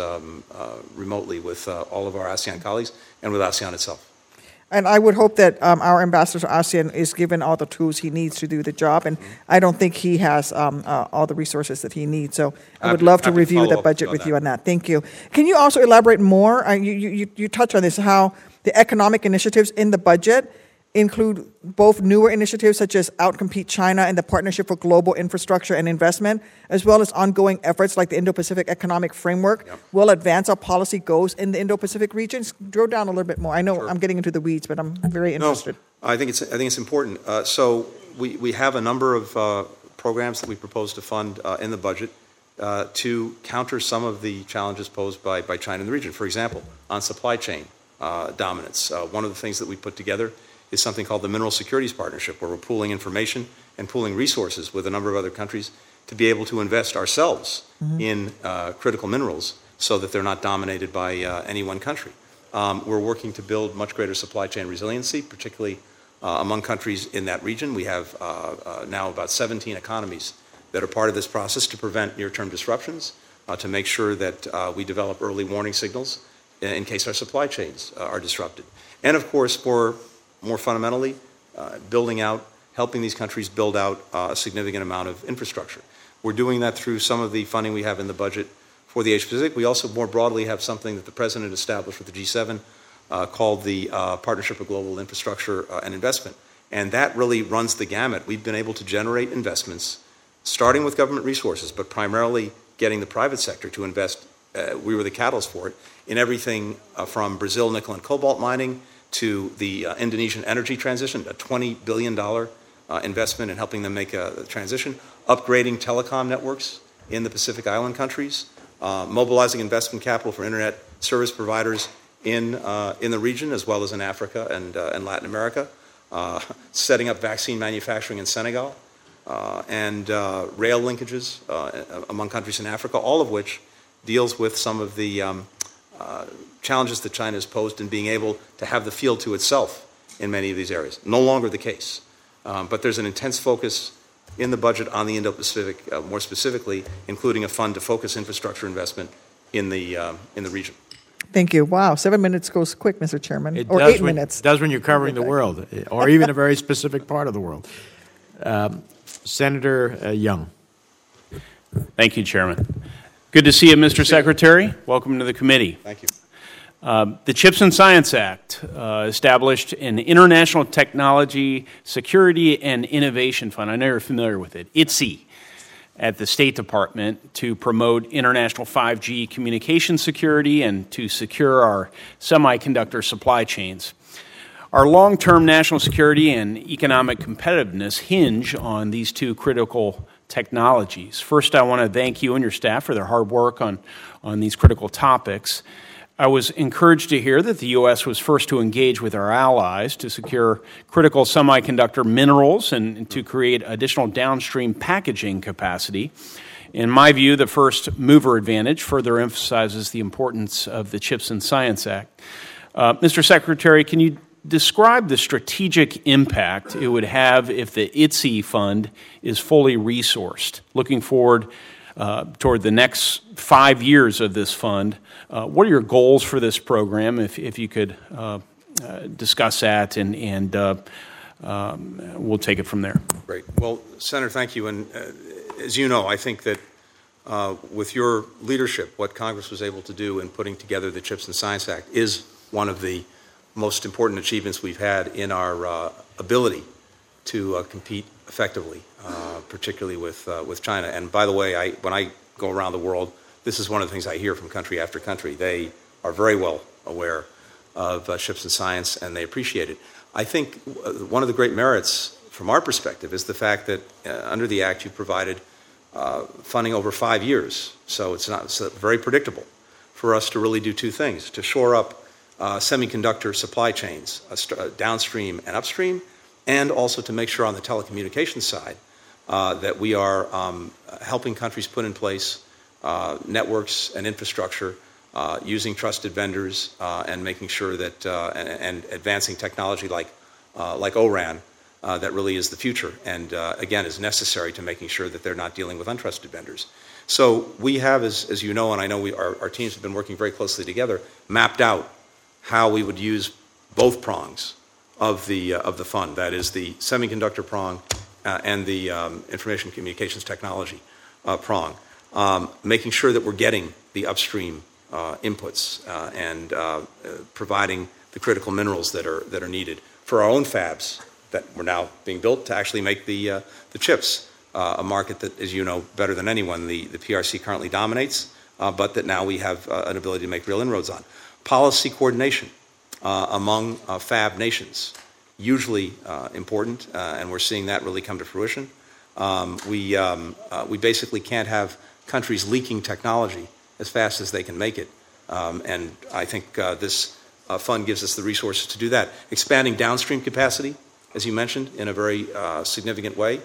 remotely with all of our ASEAN colleagues and with ASEAN itself. And I would hope that our ambassador to ASEAN is given all the tools he needs to do the job. And I don't think he has all the resources that he needs. So I would love to review the budget with you on that. Thank you. Can you also elaborate more? You touched on this, how the economic initiatives in the budget include both newer initiatives such as Outcompete China and the Partnership for Global Infrastructure and Investment, as well as ongoing efforts like the Indo-Pacific Economic Framework will advance our policy goals in the Indo-Pacific regions. Drill down a little bit more. I know I'm getting into the weeds, but I'm very interested. No, I think it's important. So we have a number of programs that we propose to fund in the budget to counter some of the challenges posed by China in the region. For example, on supply chain dominance, one of the things that we put together is something called the Mineral Securities Partnership, where we're pooling information and pooling resources with a number of other countries to be able to invest ourselves in critical minerals so that they're not dominated by any one country. We're working to build much greater supply chain resiliency, particularly among countries in that region. We have now about 17 economies that are part of this process to prevent near-term disruptions, to make sure that we develop early warning signals in case our supply chains are disrupted. And of course, for more fundamentally, helping these countries build out a significant amount of infrastructure. We're doing that through some of the funding we have in the budget for the Asia Pacific. We also more broadly have something that the president established with the G7 called the Partnership for Global Infrastructure and Investment. And that really runs the gamut. We've been able to generate investments, starting with government resources, but primarily getting the private sector to invest. We were the catalyst for it in everything from Brazil nickel and cobalt mining to the Indonesian energy transition, a $20 billion investment in helping them make a transition, upgrading telecom networks in the Pacific Island countries, mobilizing investment capital for internet service providers in the region, as well as in Africa and Latin America, setting up vaccine manufacturing in Senegal, and rail linkages among countries in Africa, all of which deals with some of the challenges that China has posed in being able to have the field to itself in many of these areas. No longer the case. But there's an intense focus in the budget on the Indo-Pacific, more specifically, including a fund to focus infrastructure investment in the region. Thank you. Wow, 7 minutes goes quick, Mr. Chairman. It or does 8 minutes. It does when you're covering the world, or even a very specific part of the world. Senator Young. Thank you, Chairman. Good to see you, Mr. Secretary. Welcome to the committee. Thank you. The CHIPS and Science Act established an International Technology Security and Innovation Fund. I know you're familiar with it, ITSE, at the State Department to promote international 5G communication security and to secure our semiconductor supply chains. Our long-term national security and economic competitiveness hinge on these two critical technologies. First, I want to thank you and your staff for their hard work on these critical topics. I was encouraged to hear that the U.S. was first to engage with our allies to secure critical semiconductor minerals and to create additional downstream packaging capacity. In my view, the first mover advantage further emphasizes the importance of the CHIPS and Science Act. Mr. Secretary, can you describe the strategic impact it would have if the ITSE fund is fully resourced? Looking forward toward the next 5 years of this fund, what are your goals for this program, if you could discuss that, and we'll take it from there. Great. Well, Senator, thank you. And as you know, I think that with your leadership, what Congress was able to do in putting together the CHIPS and Science Act is one of the most important achievements we've had in our ability to compete effectively, particularly with China. And by the way, when I go around the world, this is one of the things I hear from country after country. They are very well aware of CHIPS and science, and they appreciate it. I think one of the great merits from our perspective is the fact that under the Act you provided funding over 5 years. So it's very predictable for us to really do two things, to shore up semiconductor supply chains, downstream and upstream, and also to make sure on the telecommunications side that we are helping countries put in place networks and infrastructure using trusted vendors and making sure that and advancing technology like ORAN that really is the future and, again, is necessary to making sure that they're not dealing with untrusted vendors. So we have, as you know, and I know our teams have been working very closely together, mapped out how we would use both prongs of the fund, that is the semiconductor prong and the information communications technology prong, making sure that we're getting the upstream inputs and providing the critical minerals that are needed for our own fabs that were now being built to actually make the chips, a market that, as you know better than anyone, the PRC currently dominates, but that now we have an ability to make real inroads on. Policy coordination among fab nations, hugely important, and we're seeing that really come to fruition. We basically can't have countries leaking technology as fast as they can make it, and I think this fund gives us the resources to do that. Expanding downstream capacity, as you mentioned, in a very significant way.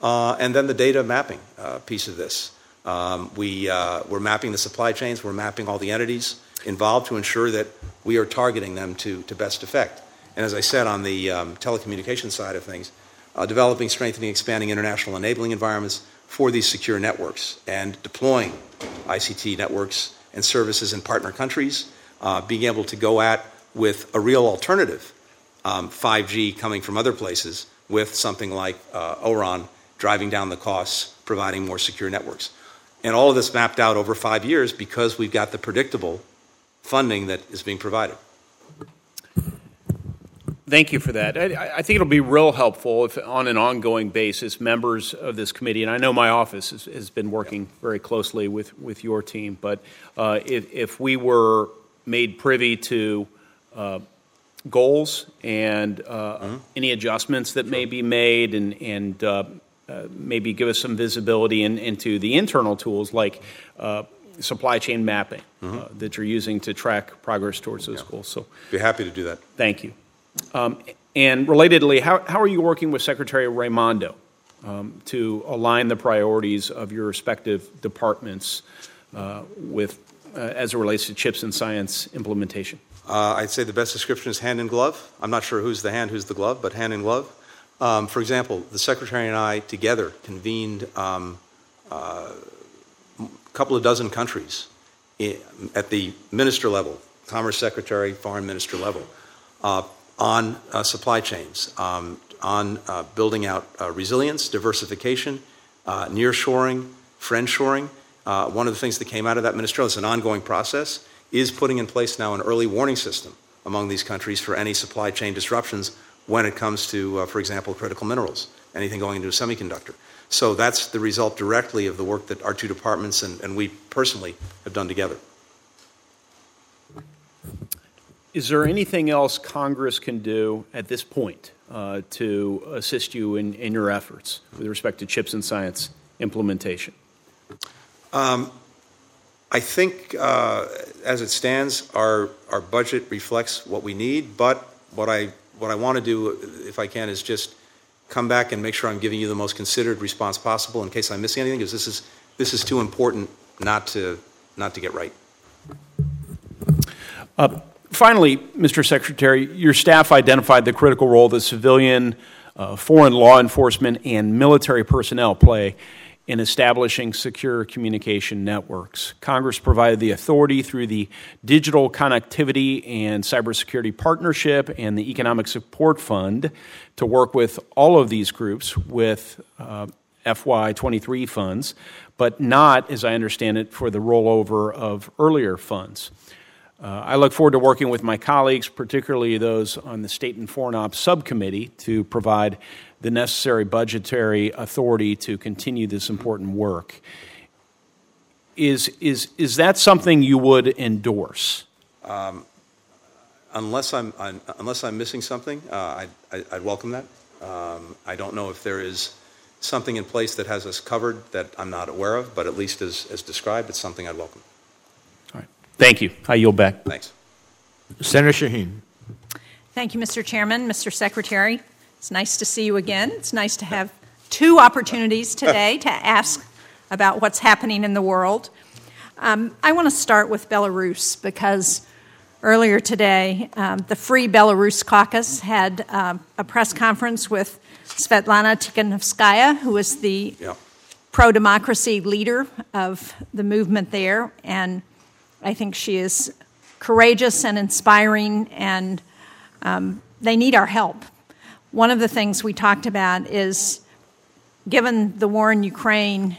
And then the data mapping piece of this. We're mapping the supply chains. We're mapping all the entities involved to ensure that we are targeting them to best effect. And as I said, on the telecommunications side of things, developing, strengthening, expanding international enabling environments for these secure networks and deploying ICT networks and services in partner countries, being able to go at with a real alternative 5G coming from other places with something like ORAN, driving down the costs, providing more secure networks. And all of this mapped out over 5 years because we've got the predictable funding that is being provided. Thank you for that. I think it'll be real helpful if, on an ongoing basis, members of this committee, and I know my office has been working very closely with your team, but if we were made privy to goals and any adjustments that may be made and maybe give us some visibility into the internal tools like supply chain mapping that you're using to track progress towards those goals. So, be happy to do that. Thank you. And relatedly, how are you working with Secretary Raimondo to align the priorities of your respective departments as it relates to CHIPS and science implementation? I'd say the best description is hand in glove. I'm not sure who's the hand, who's the glove, but hand in glove. For example, the Secretary and I together convened a couple of dozen countries at the minister level, Commerce Secretary, Foreign Minister level, on supply chains, on building out resilience, diversification, nearshoring, friendshoring. One of the things that came out of that ministerial, it's an ongoing process, is putting in place now an early warning system among these countries for any supply chain disruptions when it comes to, for example, critical minerals, anything going into a semiconductor. So that's the result directly of the work that our two departments and we personally have done together. Is there anything else Congress can do at this point to assist you in your efforts with respect to CHIPS and science implementation? I think, as it stands, our budget reflects what we need. But what I want to do, if I can, is just come back and make sure I'm giving you the most considered response possible in case I'm missing anything, because this is too important not to get right. Finally, Mr. Secretary, your staff identified the critical role that civilian, foreign law enforcement, and military personnel play in establishing secure communication networks. Congress provided the authority through the Digital Connectivity and Cybersecurity Partnership and the Economic Support Fund to work with all of these groups with FY23 funds, but not, as I understand it, for the rollover of earlier funds. I look forward to working with my colleagues, particularly those on the State and Foreign Ops Subcommittee, to provide the necessary budgetary authority to continue this important work. Is that something you would endorse? Unless I'm missing something, I'd welcome that. I don't know if there is something in place that has us covered that I'm not aware of, but at least as described, it's something I'd welcome. All right. Thank you. I yield back. Thanks. Senator Shaheen. Thank you, Mr. Chairman, Mr. Secretary. It's nice to see you again. It's nice to have two opportunities today to ask about what's happening in the world. I want to start with Belarus because earlier today, the Free Belarus Caucus had a press conference with Svetlana Tikhanovskaya, who is the pro-democracy leader of the movement there, and I think she is courageous and inspiring, and they need our help. One of the things we talked about is, given the war in Ukraine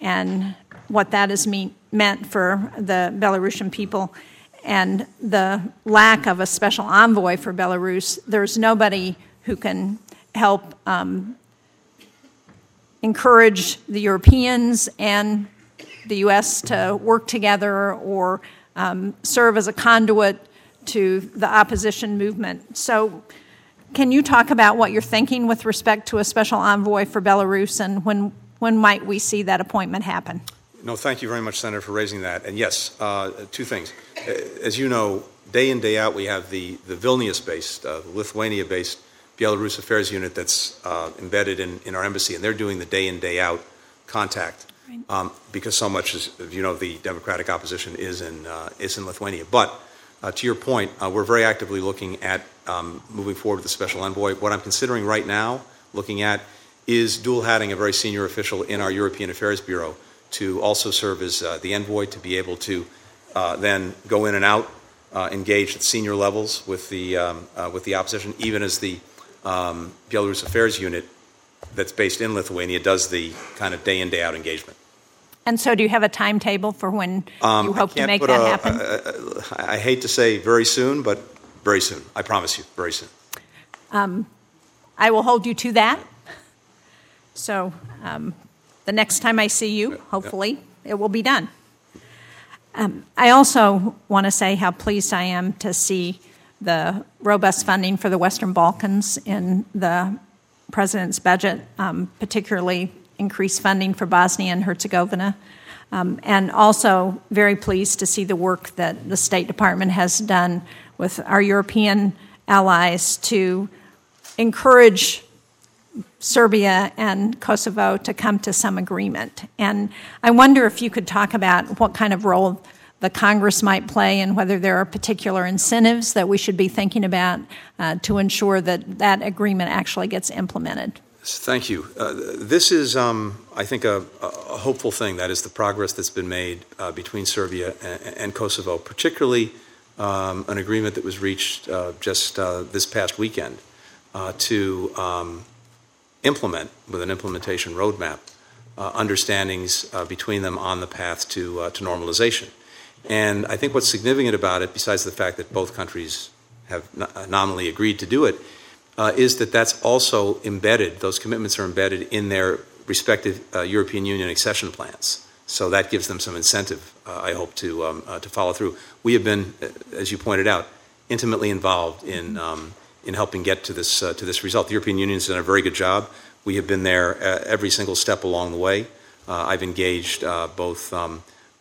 and what that has meant for the Belarusian people and the lack of a special envoy for Belarus, there's nobody who can help encourage the Europeans and the U.S. to work together or serve as a conduit to the opposition movement. So can you talk about what you're thinking with respect to a special envoy for Belarus, and when might we see that appointment happen? No, thank you very much, Senator, for raising that. And yes, two things. As you know, day in, day out, we have the Vilnius-based, Lithuania-based Belarus Affairs Unit that's embedded in our embassy, and they're doing the day in, day out contact because so much, as you know, the democratic opposition is in Lithuania. But to your point, we're very actively looking at moving forward with the special envoy. What I'm considering right now, looking at, is dual-hatting a very senior official in our European Affairs Bureau to also serve as the envoy, to be able to then go in and out, engage at senior levels with the opposition, even as the Belarus Affairs Unit that's based in Lithuania does the kind of day-in, day-out engagement. And so do you have a timetable for when you hope to make that happen? I hate to say very soon, but very soon. I promise you, very soon. I will hold you to that. So the next time I see you, hopefully, it will be done. I also want to say how pleased I am to see the robust funding for the Western Balkans in the President's budget, particularly increased funding for Bosnia and Herzegovina, and also very pleased to see the work that the State Department has done with our European allies to encourage Serbia and Kosovo to come to some agreement. And I wonder if you could talk about what kind of role the Congress might play and whether there are particular incentives that we should be thinking about to ensure that that agreement actually gets implemented. Thank you. This is, I think, a hopeful thing. That is the progress that's been made between Serbia and Kosovo, particularly an agreement that was reached just this past weekend to implement, with an implementation roadmap, understandings between them on the path to normalization. And I think what's significant about it, besides the fact that both countries have nominally agreed to do it, is that that's also embedded, those commitments are embedded in their respective European Union accession plans. So that gives them some incentive, I hope, to follow through. We have been, as you pointed out, intimately involved in helping get to this result. The European Union has done a very good job. We have been there every single step along the way. I've engaged both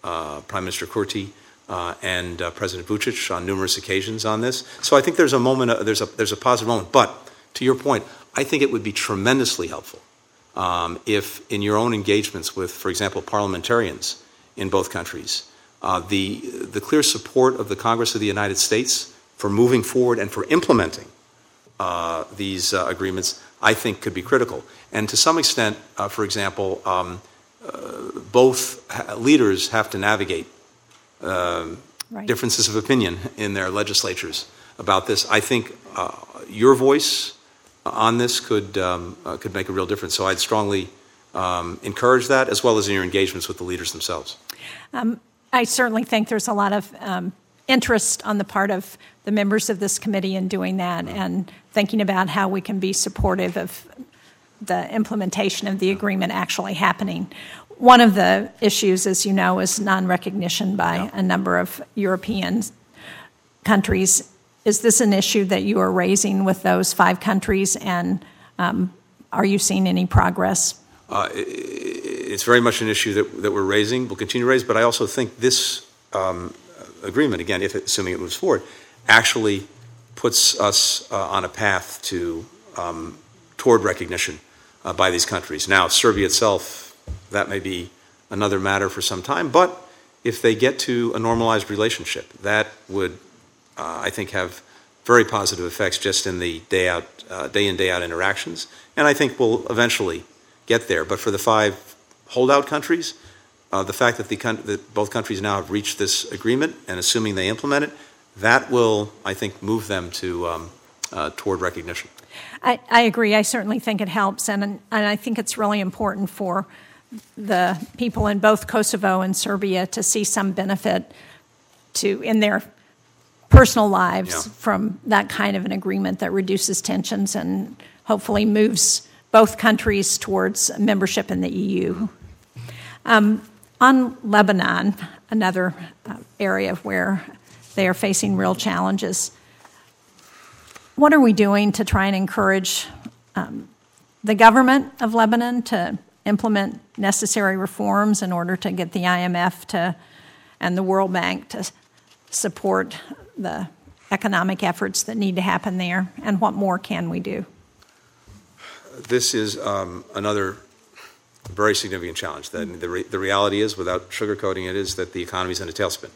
Prime Minister Kurti and President Vucic on numerous occasions on this. So I think there's a moment, there's a positive moment. But to your point, I think it would be tremendously helpful if in your own engagements with, for example, parliamentarians in both countries, the clear support of the Congress of the United States for moving forward and for implementing these agreements, I think could be critical. And to some extent, for example, both leaders have to navigate differences of opinion in their legislatures about this. I think your voice on this could make a real difference. So I'd strongly encourage that, as well as in your engagements with the leaders themselves. I certainly think there's a lot of interest on the part of the members of this committee in doing that and thinking about how we can be supportive of the implementation of the agreement actually happening. One of the issues, as you know, is non-recognition by a number of European countries. Is this an issue that you are raising with those 5 countries, and are you seeing any progress? It's very much an issue that we're raising, we'll continue to raise, but I also think this agreement, again, assuming it moves forward, actually puts us on a path toward recognition by these countries. Now, Serbia itself, that may be another matter for some time, but if they get to a normalized relationship, that would, I think, have very positive effects just in the day in, day out interactions. And I think we'll eventually get there. But for the five holdout countries, the fact that that both countries now have reached this agreement, and assuming they implement it, that will, I think, move them toward recognition. I agree. I certainly think it helps, and I think it's really important for the people in both Kosovo and Serbia to see some benefit in their personal lives from that kind of an agreement that reduces tensions and hopefully moves both countries towards membership in the EU. On Lebanon, another area where they are facing real challenges, what are we doing to try and encourage the government of Lebanon to implement necessary reforms in order to get the IMF and the World Bank to support the economic efforts that need to happen there? And what more can we do? This is another very significant challenge. The reality is, without sugarcoating it, is that the economy is in a tailspin.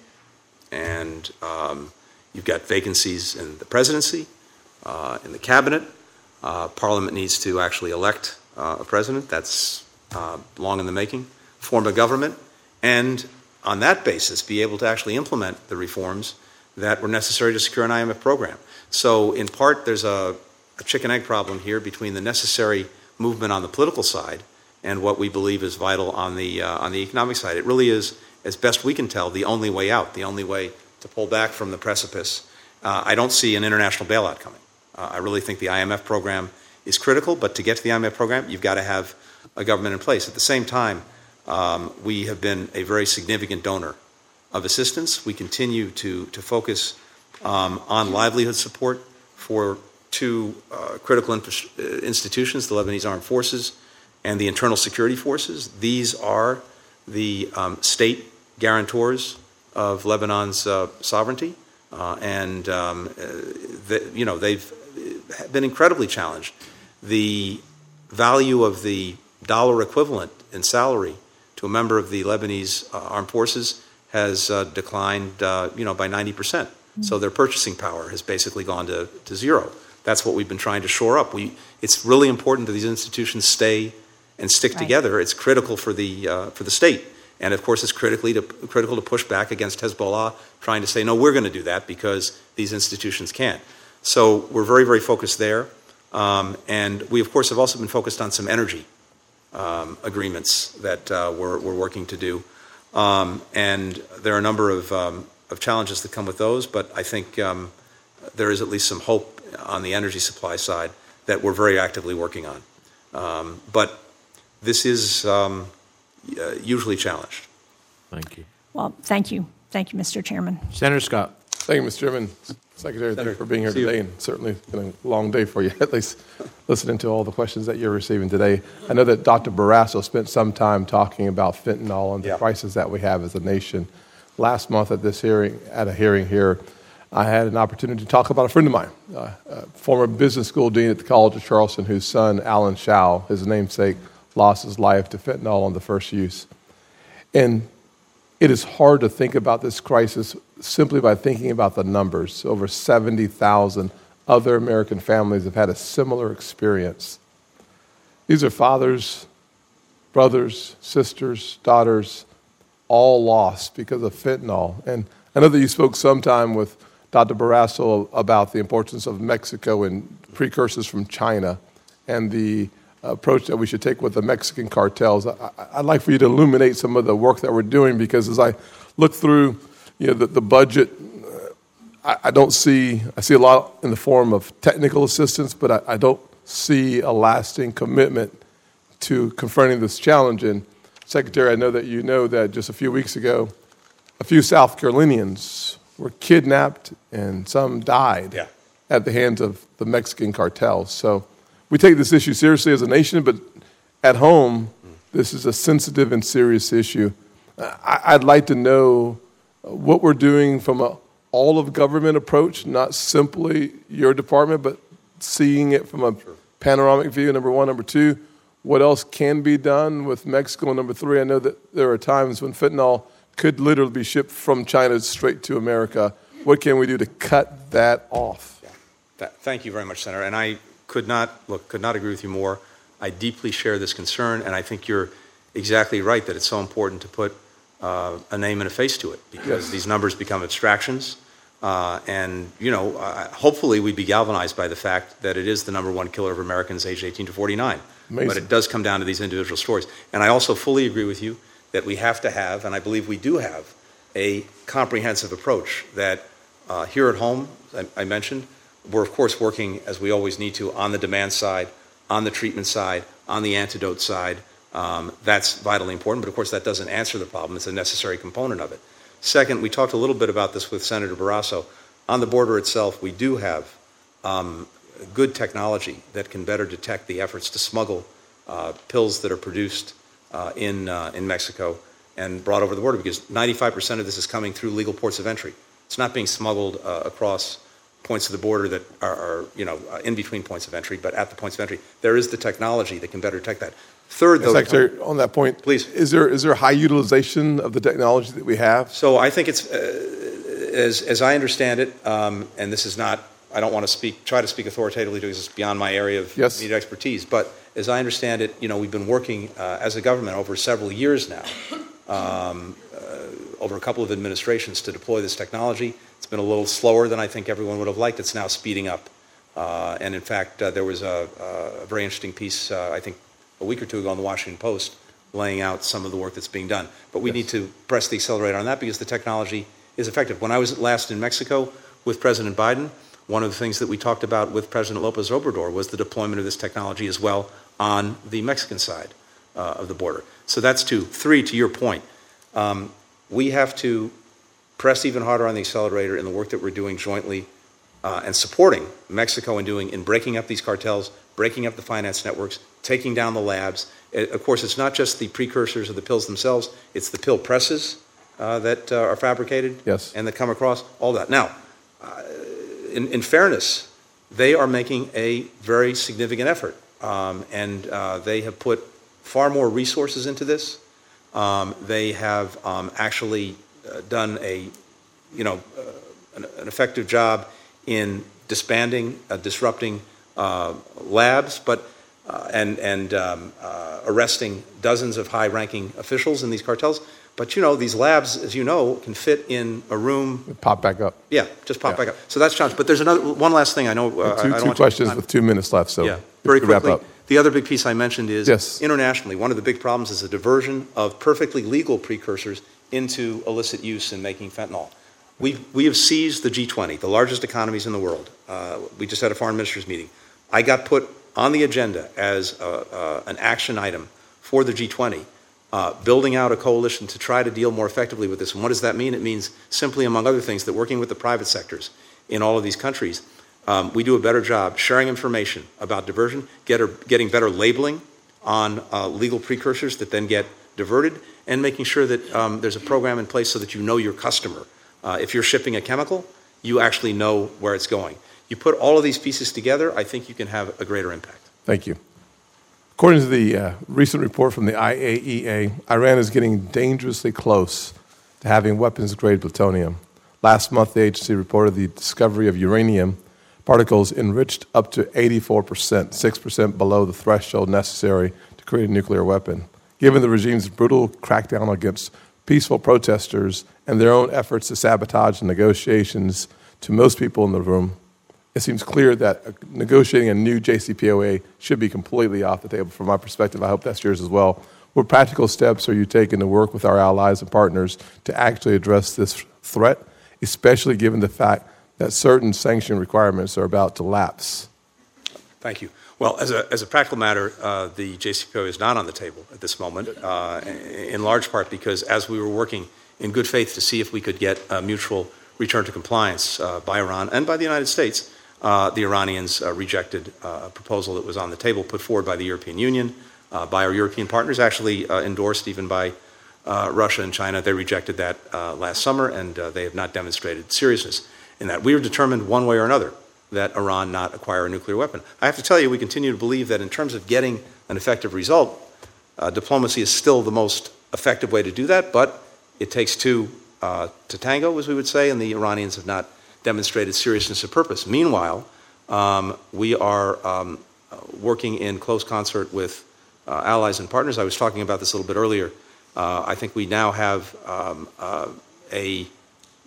And you've got vacancies in the presidency, in the cabinet. Parliament needs to actually elect a president. That's long in the making. Form a government, and on that basis be able to actually implement the reforms that were necessary to secure an IMF program. So in part, there's a chicken-egg problem here between the necessary movement on the political side and what we believe is vital on the economic side. It really is, as best we can tell, the only way out, the only way to pull back from the precipice. I don't see an international bailout coming. I really think the IMF program is critical, but to get to the IMF program, you've got to have a government in place. At the same time, we have been a very significant donor of assistance. We continue to focus on livelihood support for two critical institutions, the Lebanese Armed Forces and the Internal Security Forces. These are the state guarantors of Lebanon's sovereignty, and they've been incredibly challenged. The value of the dollar equivalent in salary to a member of the Lebanese Armed Forces has declined by 90%. Mm-hmm. So their purchasing power has basically gone to zero. That's what we've been trying to shore up. It's really important that these institutions stay and stick together. It's critical for the state. And, of course, it's critical to push back against Hezbollah trying to say, no, we're going to do that because these institutions can't. So we're very, very focused there. And we, of course, have also been focused on some energy agreements that we're working to do. And there are a number of challenges that come with those, but I think there is at least some hope on the energy supply side that we're very actively working on. But this is usually challenged. Thank you. Well, thank you. Thank you, Mr. Chairman. Senator Scott. Thank you, Mr. Chairman. Secretary, thank you for being here today, and certainly it's been a long day for you, at least listening to all the questions that you're receiving today. I know that Dr. Barrasso spent some time talking about fentanyl and the crisis that we have as a nation. Last month at a hearing here, I had an opportunity to talk about a friend of mine, a former business school dean at the College of Charleston, whose son, Alan Shaw, his namesake, lost his life to fentanyl on the first use. And it is hard to think about this crisis simply by thinking about the numbers. Over 70,000 other American families have had a similar experience. These are fathers, brothers, sisters, daughters, all lost because of fentanyl. And I know that you spoke sometime with Dr. Barrasso about the importance of Mexico and precursors from China and the approach that we should take with the Mexican cartels. I'd like for you to illuminate some of the work that we're doing, because as I look through the budget, I see a lot in the form of technical assistance, but I don't see a lasting commitment to confronting this challenge. And Secretary, I know that you know that just a few weeks ago, a few South Carolinians were kidnapped and some died at the hands of the Mexican cartels. So we take this issue seriously as a nation, but at home, This is a sensitive and serious issue. I'd like to know what we're doing from an all-of-government approach, not simply your department, but seeing it from a panoramic view, number one. Number two, what else can be done with Mexico? And number three, I know that there are times when fentanyl could literally be shipped from China straight to America. What can we do to cut that off? Yeah. Thank you very much, Senator. And I could not agree with you more. I deeply share this concern, and I think you're exactly right that it's so important to put a name and a face to it, because these numbers become abstractions. And, you know, hopefully we'd be galvanized by the fact that it is the number one killer of Americans aged 18 to 49. Amazing. But it does come down to these individual stories. And I also fully agree with you that we have to have, and I believe we do have, a comprehensive approach that here at home, I mentioned, we're of course working, as we always need to, on the demand side, on the treatment side, on the antidote side. That's vitally important, but of course that doesn't answer the problem. It's a necessary component of it. Second, we talked a little bit about this with Senator Barrasso. On the border itself, we do have good technology that can better detect the efforts to smuggle pills that are produced in Mexico and brought over the border, because 95% of this is coming through legal ports of entry. It's not being smuggled across points of the border that are in between points of entry, but at the points of entry. There is the technology that can better detect that. Third, though, Secretary, on that point, please. Is there high utilization of the technology that we have? So I think it's, as I understand it, and this is not, I don't want to try to speak authoritatively because it's beyond my area of needed expertise, but as I understand it, we've been working as a government over several years now, over a couple of administrations, to deploy this technology. It's been a little slower than I think everyone would have liked. It's now speeding up. And in fact, there was a very interesting piece, I think, a week or two ago on the Washington Post, laying out some of the work that's being done. But we need to press the accelerator on that, because the technology is effective. When I was last in Mexico with President Biden, one of the things that we talked about with President López Obrador was the deployment of this technology as well on the Mexican side of the border. So that's two. Three, to your point, we have to press even harder on the accelerator in the work that we're doing jointly and supporting Mexico in breaking up these cartels, breaking up the finance networks, taking down the labs. Of course, it's not just the precursors of the pills themselves. It's the pill presses that are fabricated and that come across, all that. Now, in fairness, they are making a very significant effort, and they have put far more resources into this. They have actually done an effective job in disbanding, disrupting labs, but and arresting dozens of high-ranking officials in these cartels. But, these labs, as you know, can fit in a room. Pop back up. Yeah, just pop back up. So that's challenging. But there's one last thing I know. Two questions with 2 minutes left, so very quickly. Wrap up. The other big piece I mentioned is internationally, one of the big problems is the diversion of perfectly legal precursors into illicit use in making fentanyl. We have seized the G20, the largest economies in the world. We just had a foreign ministers meeting. I got put on the agenda as an action item for the G20, building out a coalition to try to deal more effectively with this. And what does that mean? It means simply, among other things, that working with the private sectors in all of these countries, we do a better job sharing information about diversion, getting better labeling on legal precursors that then get diverted, and making sure that there's a program in place so that you know your customer. If you're shipping a chemical, you actually know where it's going. You put all of these pieces together, I think you can have a greater impact. Thank you. According to the recent report from the IAEA, Iran is getting dangerously close to having weapons-grade plutonium. Last month, the agency reported the discovery of uranium particles enriched up to 84%, 6% below the threshold necessary to create a nuclear weapon. Given the regime's brutal crackdown against peaceful protesters and their own efforts to sabotage the negotiations, to most people in the room, it seems clear that negotiating a new JCPOA should be completely off the table. From my perspective, I hope that's yours as well. What practical steps are you taking to work with our allies and partners to actually address this threat, especially given the fact that certain sanction requirements are about to lapse? Thank you. Well, as a practical matter, the JCPOA is not on the table at this moment, in large part because as we were working in good faith to see if we could get a mutual return to compliance by Iran and by the United States, the Iranians rejected a proposal that was on the table put forward by the European Union, by our European partners, actually endorsed even by Russia and China. They rejected that last summer, and they have not demonstrated seriousness in that. We are determined one way or another that Iran not acquire a nuclear weapon. I have to tell you, we continue to believe that in terms of getting an effective result, diplomacy is still the most effective way to do that, but it takes two to tango, as we would say, and the Iranians have not demonstrated seriousness of purpose. Meanwhile, we are working in close concert with allies and partners. I was talking about this a little bit earlier. I think we now have a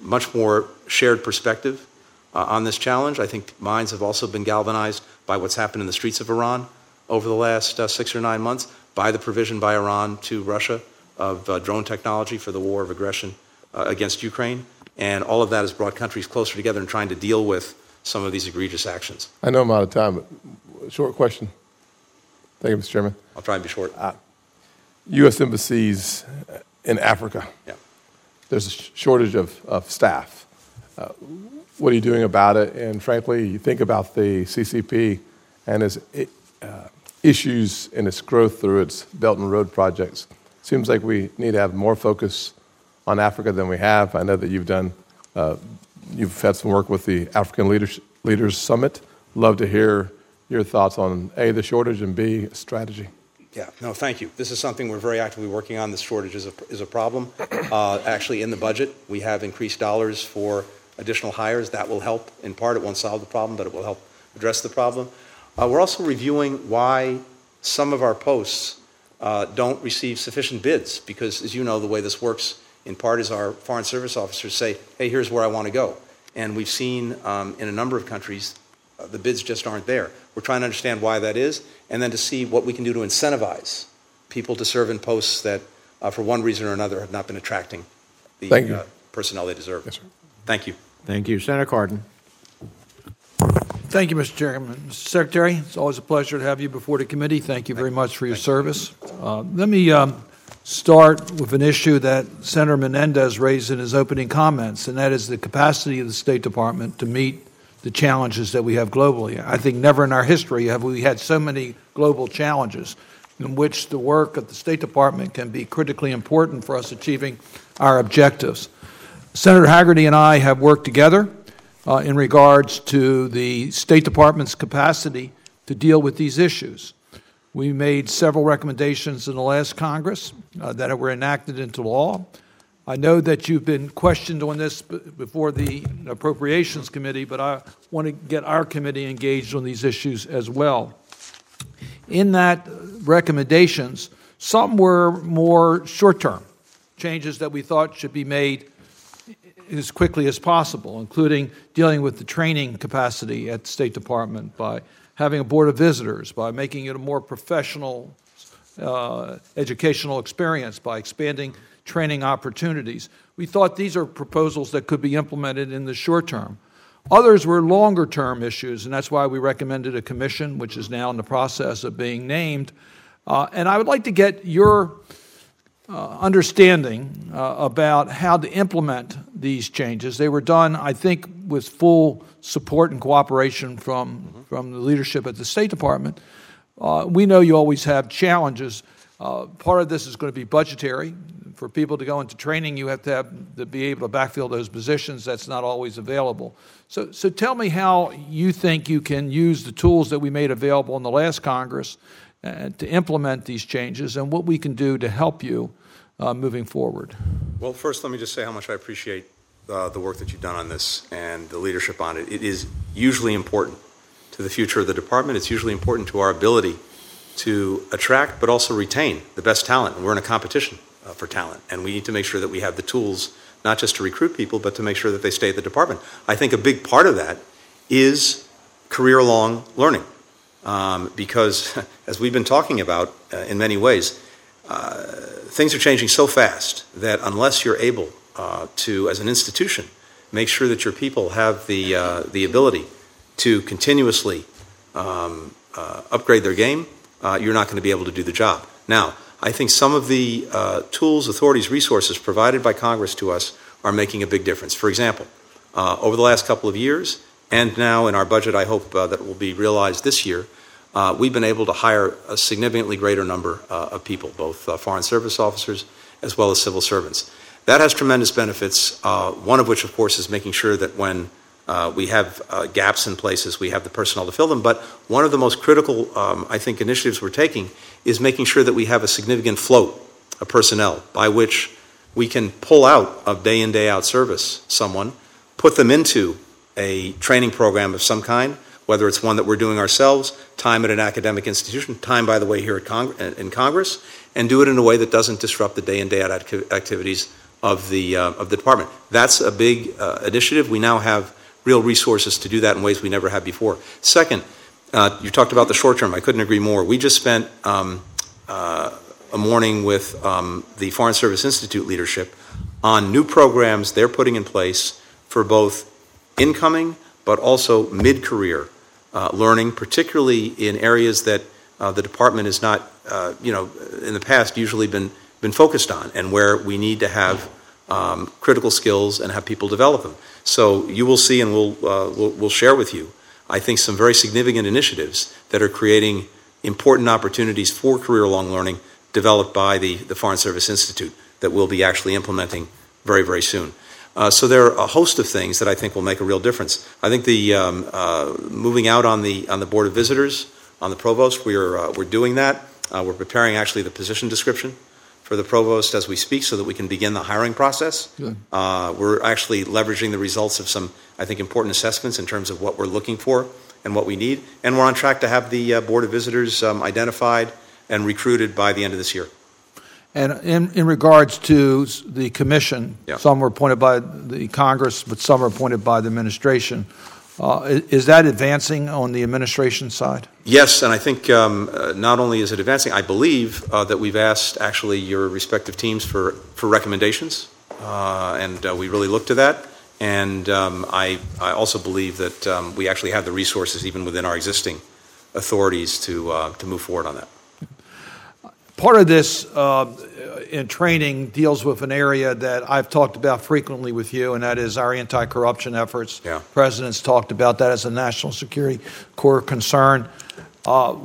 much more shared perspective on this challenge. I think minds have also been galvanized by what's happened in the streets of Iran over the last 6 or 9 months, by the provision by Iran to Russia of drone technology for the war of aggression against Ukraine. And all of that has brought countries closer together in trying to deal with some of these egregious actions. I know I'm out of time, but short question. Thank you, Mr. Chairman. I'll try and be short. U.S. embassies in Africa. Yeah. There's a shortage of staff. What are you doing about it? And frankly, you think about the CCP and its issues and its growth through its Belt and Road projects. Seems like we need to have more focus on Africa than we have. I know that you've done, you've had some work with the African Leaders Summit. Love to hear your thoughts on A, the shortage, and B, strategy. Yeah, no, thank you. This is something we're very actively working on. This shortage is a problem. Actually, in the budget, we have increased dollars for additional hires. That will help in part. It won't solve the problem, but it will help address the problem. We're also reviewing why some of our posts don't receive sufficient bids, because, as you know, the way this works in part is our foreign service officers say, hey, here's where I want to go. And we've seen in a number of countries the bids just aren't there. We're trying to understand why that is, and then to see what we can do to incentivize people to serve in posts that, for one reason or another, have not been attracting the personnel they deserve. Yes, sir. Thank you. Thank you. Senator Cardin. Thank you, Mr. Chairman. Secretary, it's always a pleasure to have you before the committee. Thank you very much for your service. Let me start with an issue that Senator Menendez raised in his opening comments, and that is the capacity of the State Department to meet the challenges that we have globally. I think never in our history have we had so many global challenges in which the work of the State Department can be critically important for us achieving our objectives. Senator Hagerty and I have worked together in regards to the State Department's capacity to deal with these issues. We made several recommendations in the last Congress that were enacted into law. I know that you've been questioned on this before the Appropriations Committee, but I want to get our committee engaged on these issues as well. In that recommendations, some were more short-term changes that we thought should be made as quickly as possible, including dealing with the training capacity at the State Department by having a board of visitors, by making it a more professional educational experience, by expanding training opportunities. We thought these are proposals that could be implemented in the short term. Others were longer term issues, and that's why we recommended a commission, which is now in the process of being named. And I would like to get your understanding about how to implement these changes. They were done, I think, with full support and cooperation from the leadership at the State Department. We know you always have challenges. Part of this is going to be budgetary. For people to go into training, you have to be able to backfill those positions. That's not always available. So tell me how you think you can use the tools that we made available in the last Congress to implement these changes, and what we can do to help you moving forward. Well, first, let me just say how much I appreciate the work that you've done on this and the leadership on it. It is usually important to the future of the department. It's usually important to our ability to attract but also retain the best talent. And we're in a competition for talent, and we need to make sure that we have the tools not just to recruit people but to make sure that they stay at the department. I think a big part of that is career-long learning because, as we've been talking about in many ways, things are changing so fast that unless you're able to, as an institution, make sure that your people have the ability to continuously upgrade their game, you're not going to be able to do the job. Now, I think some of the tools, authorities, resources provided by Congress to us are making a big difference. For example, over the last couple of years, and now in our budget, I hope that will be realized this year, we've been able to hire a significantly greater number of people, both foreign service officers as well as civil servants. That has tremendous benefits, one of which, of course, is making sure that when we have gaps in places, we have the personnel to fill them. But one of the most critical, I think, initiatives we're taking is making sure that we have a significant float of personnel by which we can pull out of day in, day out service someone, put them into a training program of some kind, whether it's one that we're doing ourselves, time at an academic institution, time, by the way, here at in Congress, and do it in a way that doesn't disrupt the day in, day out activities of the department. That's a big initiative. We now have real resources to do that in ways we never had before. Second, you talked about the short term. I couldn't agree more. We just spent a morning with the Foreign Service Institute leadership on new programs they're putting in place for both incoming but also mid-career learning, particularly in areas that the department has not, in the past usually been focused on, and where we need to have critical skills and have people develop them. So you will see, and we'll share with you, I think, some very significant initiatives that are creating important opportunities for career-long learning developed by the Foreign Service Institute that we'll be actually implementing very, very soon. So there are a host of things that I think will make a real difference. I think the moving out on the Board of Visitors, on the Provost, we're doing that. We're preparing actually the position description for the Provost as we speak, so that we can begin the hiring process. We're actually leveraging the results of some, I think, important assessments in terms of what we're looking for and what we need. And we're on track to have the Board of Visitors identified and recruited by the end of this year. And in regards to the commission, some were appointed by the Congress, but some are appointed by the administration. Is that advancing on the administration side? Yes, and I think not only is it advancing, I believe that we've asked actually your respective teams for recommendations, and we really look to that. And I also believe that we actually have the resources even within our existing authorities to move forward on that. Part of this in training deals with an area that I've talked about frequently with you, and that is our anti-corruption efforts. Yeah. President's talked about that as a national security core concern.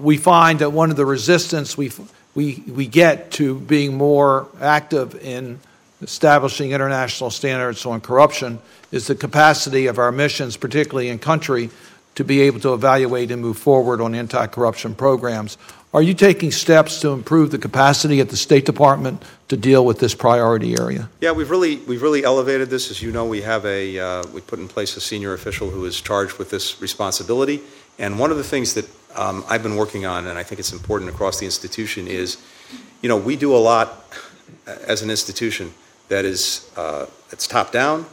We find that one of the resistance we get to being more active in establishing international standards on corruption is the capacity of our missions, particularly in country, to be able to evaluate and move forward on anti-corruption programs. Are you taking steps to improve the capacity at the State Department to deal with this priority area? Yeah, we've really elevated this. As you know, we have we put in place a senior official who is charged with this responsibility. And one of the things that I've been working on, and I think it's important across the institution, is, we do a lot as an institution that is it's top down.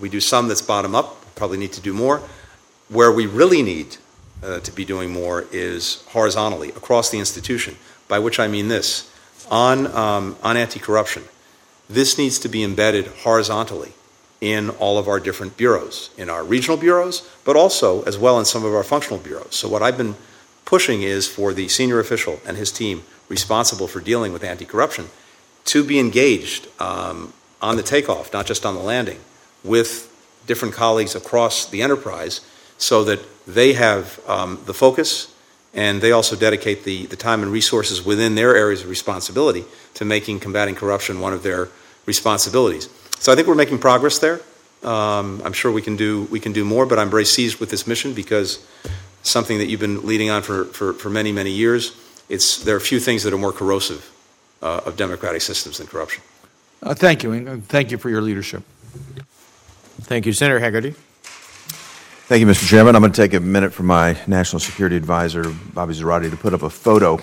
We do some that's bottom up. Probably need to do more. Where we really need to be doing more is horizontally across the institution, by which I mean this: on anti-corruption, this needs to be embedded horizontally in all of our different bureaus, in our regional bureaus, but also as well in some of our functional bureaus. So what I've been pushing is for the senior official and his team responsible for dealing with anti-corruption to be engaged on the takeoff, not just on the landing, with different colleagues across the enterprise, so that they have the focus, and they also dedicate the time and resources within their areas of responsibility to making combating corruption one of their responsibilities. So I think we're making progress there. I'm sure we can do more, but I'm very seized with this mission because something that you've been leading on for many, many years, there are few things that are more corrosive of democratic systems than corruption. Thank you, and thank you for your leadership. Thank you, Senator Hagerty. Thank you, Mr. Chairman. I'm going to take a minute from my National Security Advisor, Bobby Zarate, to put up a photo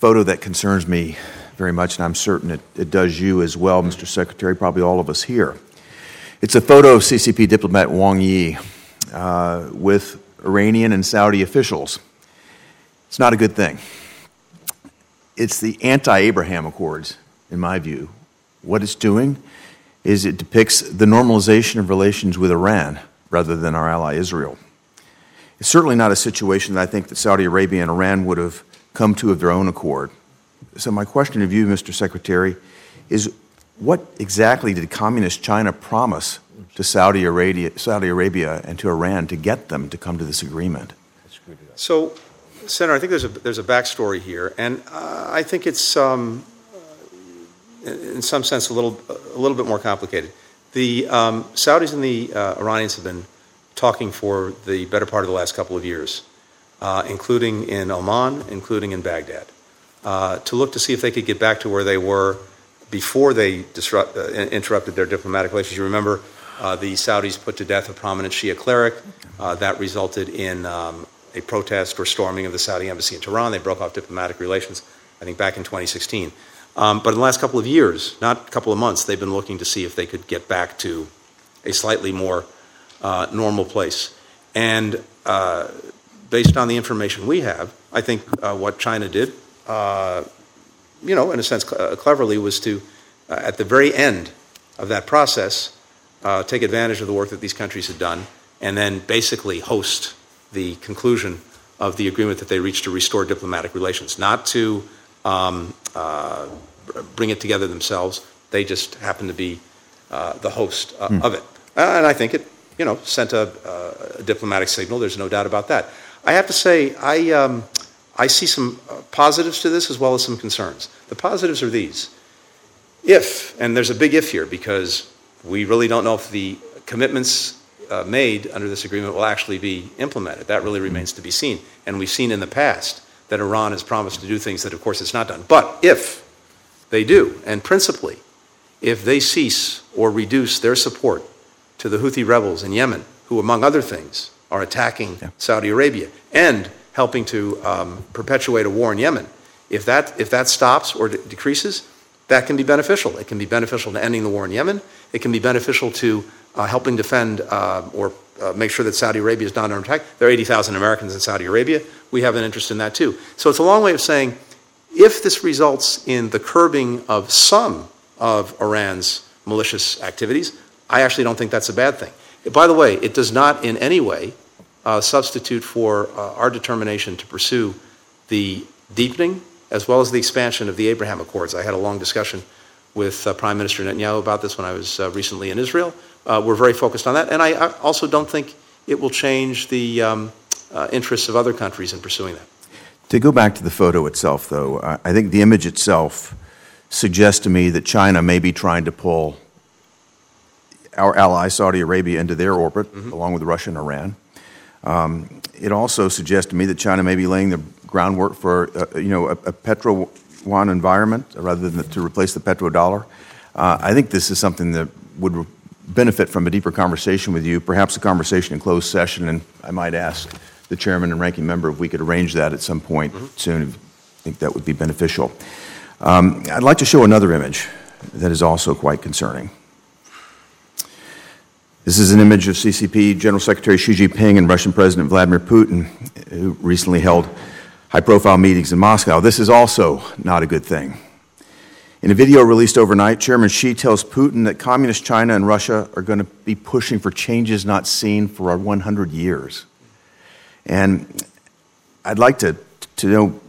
that concerns me very much, and I'm certain it does you as well, Mr. Secretary, probably all of us here. It's a photo of CCP diplomat Wang Yi with Iranian and Saudi officials. It's not a good thing. It's the anti-Abraham Accords, in my view. What it's doing is it depicts the normalization of relations with Iran rather than our ally Israel. It's certainly not a situation that I think that Saudi Arabia and Iran would have come to of their own accord. So my question of you, Mr. Secretary, is what exactly did communist China promise to Saudi Arabia and to Iran to get them to come to this agreement? screwed it up. So, Senator, I think there's a backstory here, and I think it's in some sense a little bit more complicated. The Saudis and the Iranians have been talking for the better part of the last couple of years, including in Oman, including in Baghdad, to look to see if they could get back to where they were before they interrupted their diplomatic relations. You remember the Saudis put to death a prominent Shia cleric. That resulted in a protest or storming of the Saudi embassy in Tehran. They broke off diplomatic relations, I think, back in 2016. But in the last couple of years, not a couple of months, they've been looking to see if they could get back to a slightly more normal place. And based on the information we have, I think what China did, in a sense cleverly, was to, at the very end of that process, take advantage of the work that these countries had done and then basically host the conclusion of the agreement that they reached to restore diplomatic relations, not to bring it together themselves. They just happened to be the host of it. And I think it, sent a diplomatic signal. There's no doubt about that. I have to say, I see some positives to this as well as some concerns. The positives are these. If, and there's a big if here, because we really don't know if the commitments made under this agreement will actually be implemented. That really remains to be seen. And we've seen in the past that Iran has promised to do things that, of course, it's not done. But if they do, and principally, if they cease or reduce their support to the Houthi rebels in Yemen, who, among other things, are attacking Saudi Arabia and helping to perpetuate a war in Yemen, if that stops or decreases, that can be beneficial. It can be beneficial to ending the war in Yemen. It can be beneficial to helping defend or make sure that Saudi Arabia is not under attack. There are 80,000 Americans in Saudi Arabia. We have an interest in that too. So it's a long way of saying, if this results in the curbing of some of Iran's malicious activities, I actually don't think that's a bad thing. By the way, it does not in any way substitute for our determination to pursue the deepening as well as the expansion of the Abraham Accords. I had a long discussion with Prime Minister Netanyahu about this when I was recently in Israel. We're very focused on that. And I also don't think it will change the interests of other countries in pursuing that. To go back to the photo itself, though, I think the image itself suggests to me that China may be trying to pull our ally Saudi Arabia into their orbit, along with Russia and Iran. It also suggests to me that China may be laying the groundwork for a petro-yuan environment rather than to replace the petrodollar. I think this is something that would benefit from a deeper conversation with you, perhaps a conversation in closed session, and I might ask the chairman and ranking member if we could arrange that at some point soon. I think that would be beneficial. I'd like to show another image that is also quite concerning. This is an image of CCP General Secretary Xi Jinping and Russian President Vladimir Putin, who recently held high-profile meetings in Moscow. This is also not a good thing. In a video released overnight, Chairman Xi tells Putin that Communist China and Russia are going to be pushing for changes not seen for 100 years. And I'd like to know,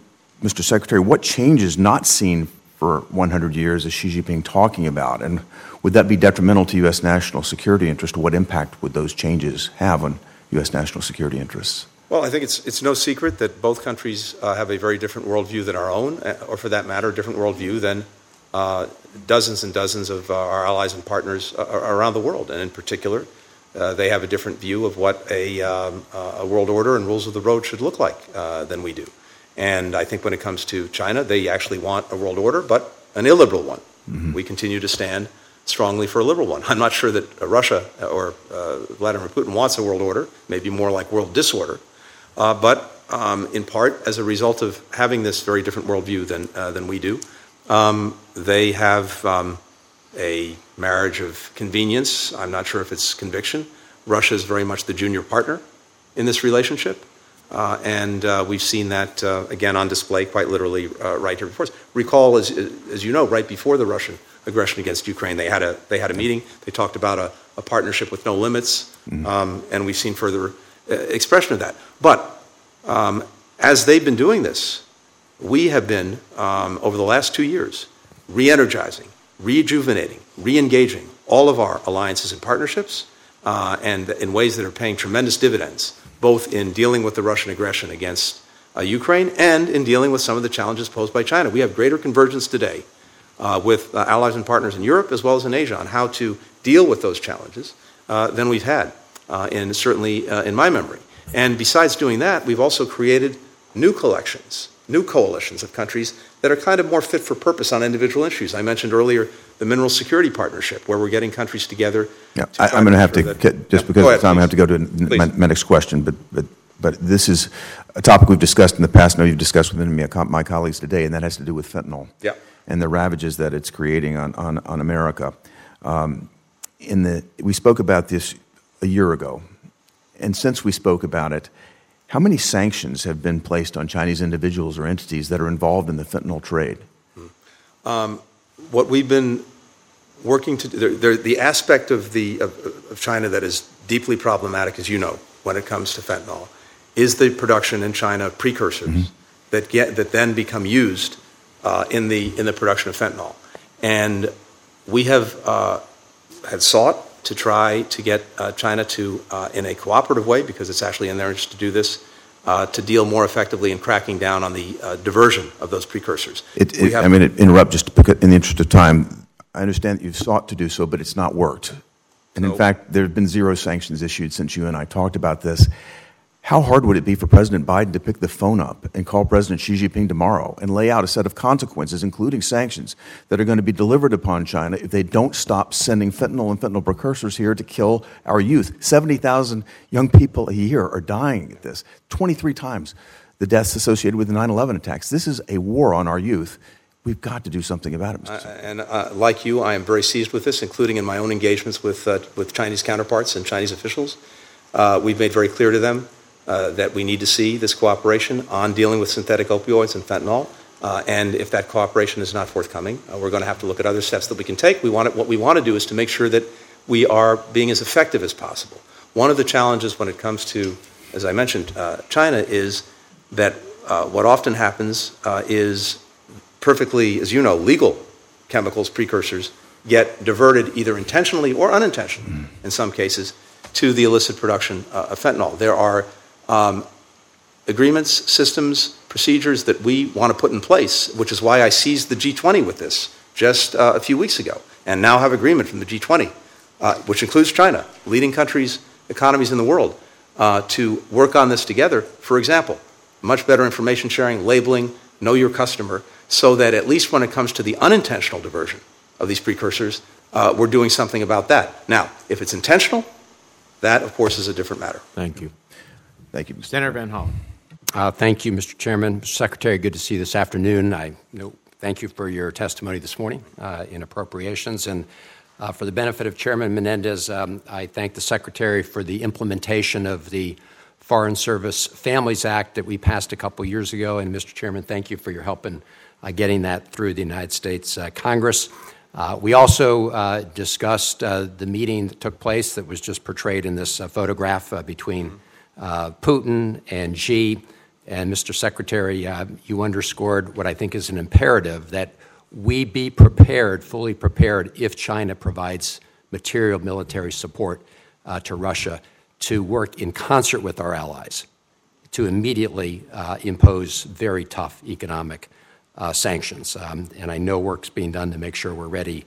Mr. Secretary, what changes not seen for 100 years is Xi Jinping talking about? And would that be detrimental to U.S. national security interests? What impact would those changes have on U.S. national security interests? Well, I think it's no secret that both countries have a very different worldview than our own, or for that matter, a different worldview than dozens and dozens of our allies and partners around the world. And in particular, they have a different view of what a world order and rules of the road should look like than we do. And I think when it comes to China, they actually want a world order, but an illiberal one. Mm-hmm. We continue to stand strongly for a liberal one. I'm not sure that Russia or Vladimir Putin wants a world order, maybe more like world disorder. But in part, as a result of having this very different worldview than we do, they have a marriage of convenience. I'm not sure if it's conviction. Russia is very much the junior partner in this relationship, and we've seen that again on display, quite literally, right here before us. Recall, as you know, right before the Russian aggression against Ukraine, they had a meeting. They talked about a partnership with no limits, and we've seen further expression of that. But as they've been doing this, we have been, over the last 2 years, re-energizing, rejuvenating, re-engaging all of our alliances and partnerships, and in ways that are paying tremendous dividends both in dealing with the Russian aggression against Ukraine and in dealing with some of the challenges posed by China. We have greater convergence today with allies and partners in Europe as well as in Asia on how to deal with those challenges than we've had, in, certainly in my memory. And besides doing that, we've also created new coalitions of countries that are kind of more fit for purpose on individual issues. I mentioned earlier the Mineral Security Partnership, where we're getting countries together. Yeah, I'm going to have to, just because of time, I have to go to my next question, but this is a topic we've discussed in the past. I know you've discussed with my colleagues today, and that has to do with fentanyl and the ravages that it's creating on America. We spoke about this a year ago, and since we spoke about it, how many sanctions have been placed on Chinese individuals or entities that are involved in the fentanyl trade? What we've been working to do, the aspect of China that is deeply problematic, as you know, when it comes to fentanyl, is the production in China of precursors that then become used in the production of fentanyl. And we have sought to try to get China to, in a cooperative way, because it's actually in their interest to do this, to deal more effectively in cracking down on the diversion of those precursors. I'm going to interrupt just because, in the interest of time. I understand that you've sought to do so, but it's not worked. And in fact, there have been zero sanctions issued since you and I talked about this. How hard would it be for President Biden to pick the phone up and call President Xi Jinping tomorrow and lay out a set of consequences, including sanctions, that are going to be delivered upon China if they don't stop sending fentanyl and fentanyl precursors here to kill our youth? 70,000 young people a year are dying at this, 23 times the deaths associated with the 9/11 attacks. This is a war on our youth. We've got to do something about it, Mr. And like you, I am very seized with this, including in my own engagements with Chinese counterparts and Chinese officials. We've made very clear to them that we need to see this cooperation on dealing with synthetic opioids and fentanyl. And if that cooperation is not forthcoming, we're going to have to look at other steps that we can take. What we want to do is to make sure that we are being as effective as possible. One of the challenges when it comes to, as I mentioned, China, is that what often happens is perfectly, as you know, legal chemicals, precursors, get diverted either intentionally or unintentionally, in some cases, to the illicit production of fentanyl. There are agreements, systems, procedures that we want to put in place, which is why I seized the G20 with this just a few weeks ago, and now have agreement from the G20, which includes China, leading countries, economies in the world, to work on this together. For example, much better information sharing, labeling, know your customer, so that at least when it comes to the unintentional diversion of these precursors, we're doing something about that. Now, if it's intentional, that, of course, is a different matter. Thank you. Thank you, Mr. Senator Van Hollen. Thank you, Mr. Chairman. Mr. Secretary, good to see you this afternoon. Thank you for your testimony this morning in appropriations. And for the benefit of Chairman Menendez, I thank the Secretary for the implementation of the Foreign Service Families Act that we passed a couple years ago. And, Mr. Chairman, thank you for your help in getting that through the United States Congress. We also discussed the meeting that took place that was just portrayed in this photograph between Putin and Xi. And Mr. Secretary, you underscored what I think is an imperative, that we be prepared, fully prepared, if China provides material military support to Russia, to work in concert with our allies to immediately impose very tough economic sanctions. And I know work's being done to make sure we're ready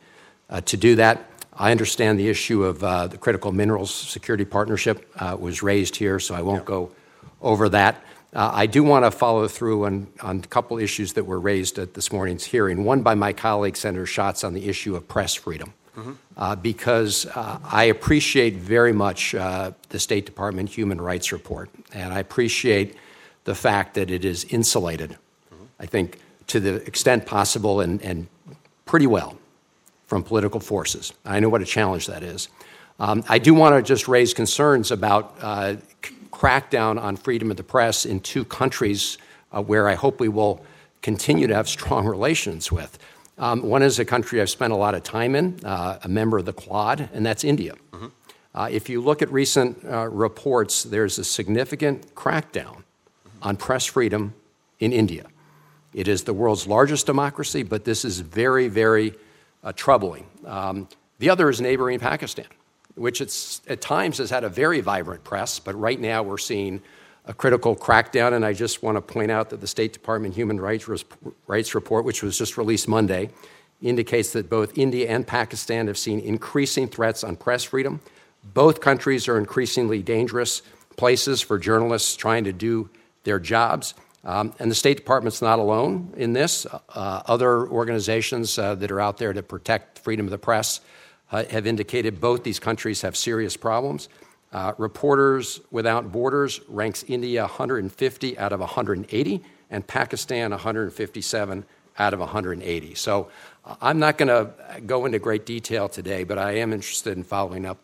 to do that. I understand the issue of the Critical Minerals Security Partnership was raised here, so I won't go over that. I do want to follow through on a couple issues that were raised at this morning's hearing, one by my colleague, Senator Schatz, on the issue of press freedom, because I appreciate very much the State Department Human Rights Report, and I appreciate the fact that it is insulated, I think, to the extent possible and pretty well, from political forces. I know what a challenge that is. I do want to just raise concerns about crackdown on freedom of the press in two countries where I hope we will continue to have strong relations with. One is a country I've spent a lot of time in, a member of the Quad, and that's India. If you look at recent reports, there's a significant crackdown on press freedom in India. It is the world's largest democracy, but this is very, very troubling. The other is neighboring Pakistan. which it's, at times has had a very vibrant press, but right now we're seeing a critical crackdown. And I just want to point out that the State Department Human Rights Report, which was just released Monday, indicates that both India and Pakistan have seen increasing threats on press freedom. Both countries are increasingly dangerous places for journalists trying to do their jobs. And the State Department's not alone in this. Other organizations that are out there to protect freedom of the press have indicated both these countries have serious problems. Reporters Without Borders ranks India 150 out of 180 and Pakistan 157 out of 180. So I'm not going to go into great detail today, but I am interested in following up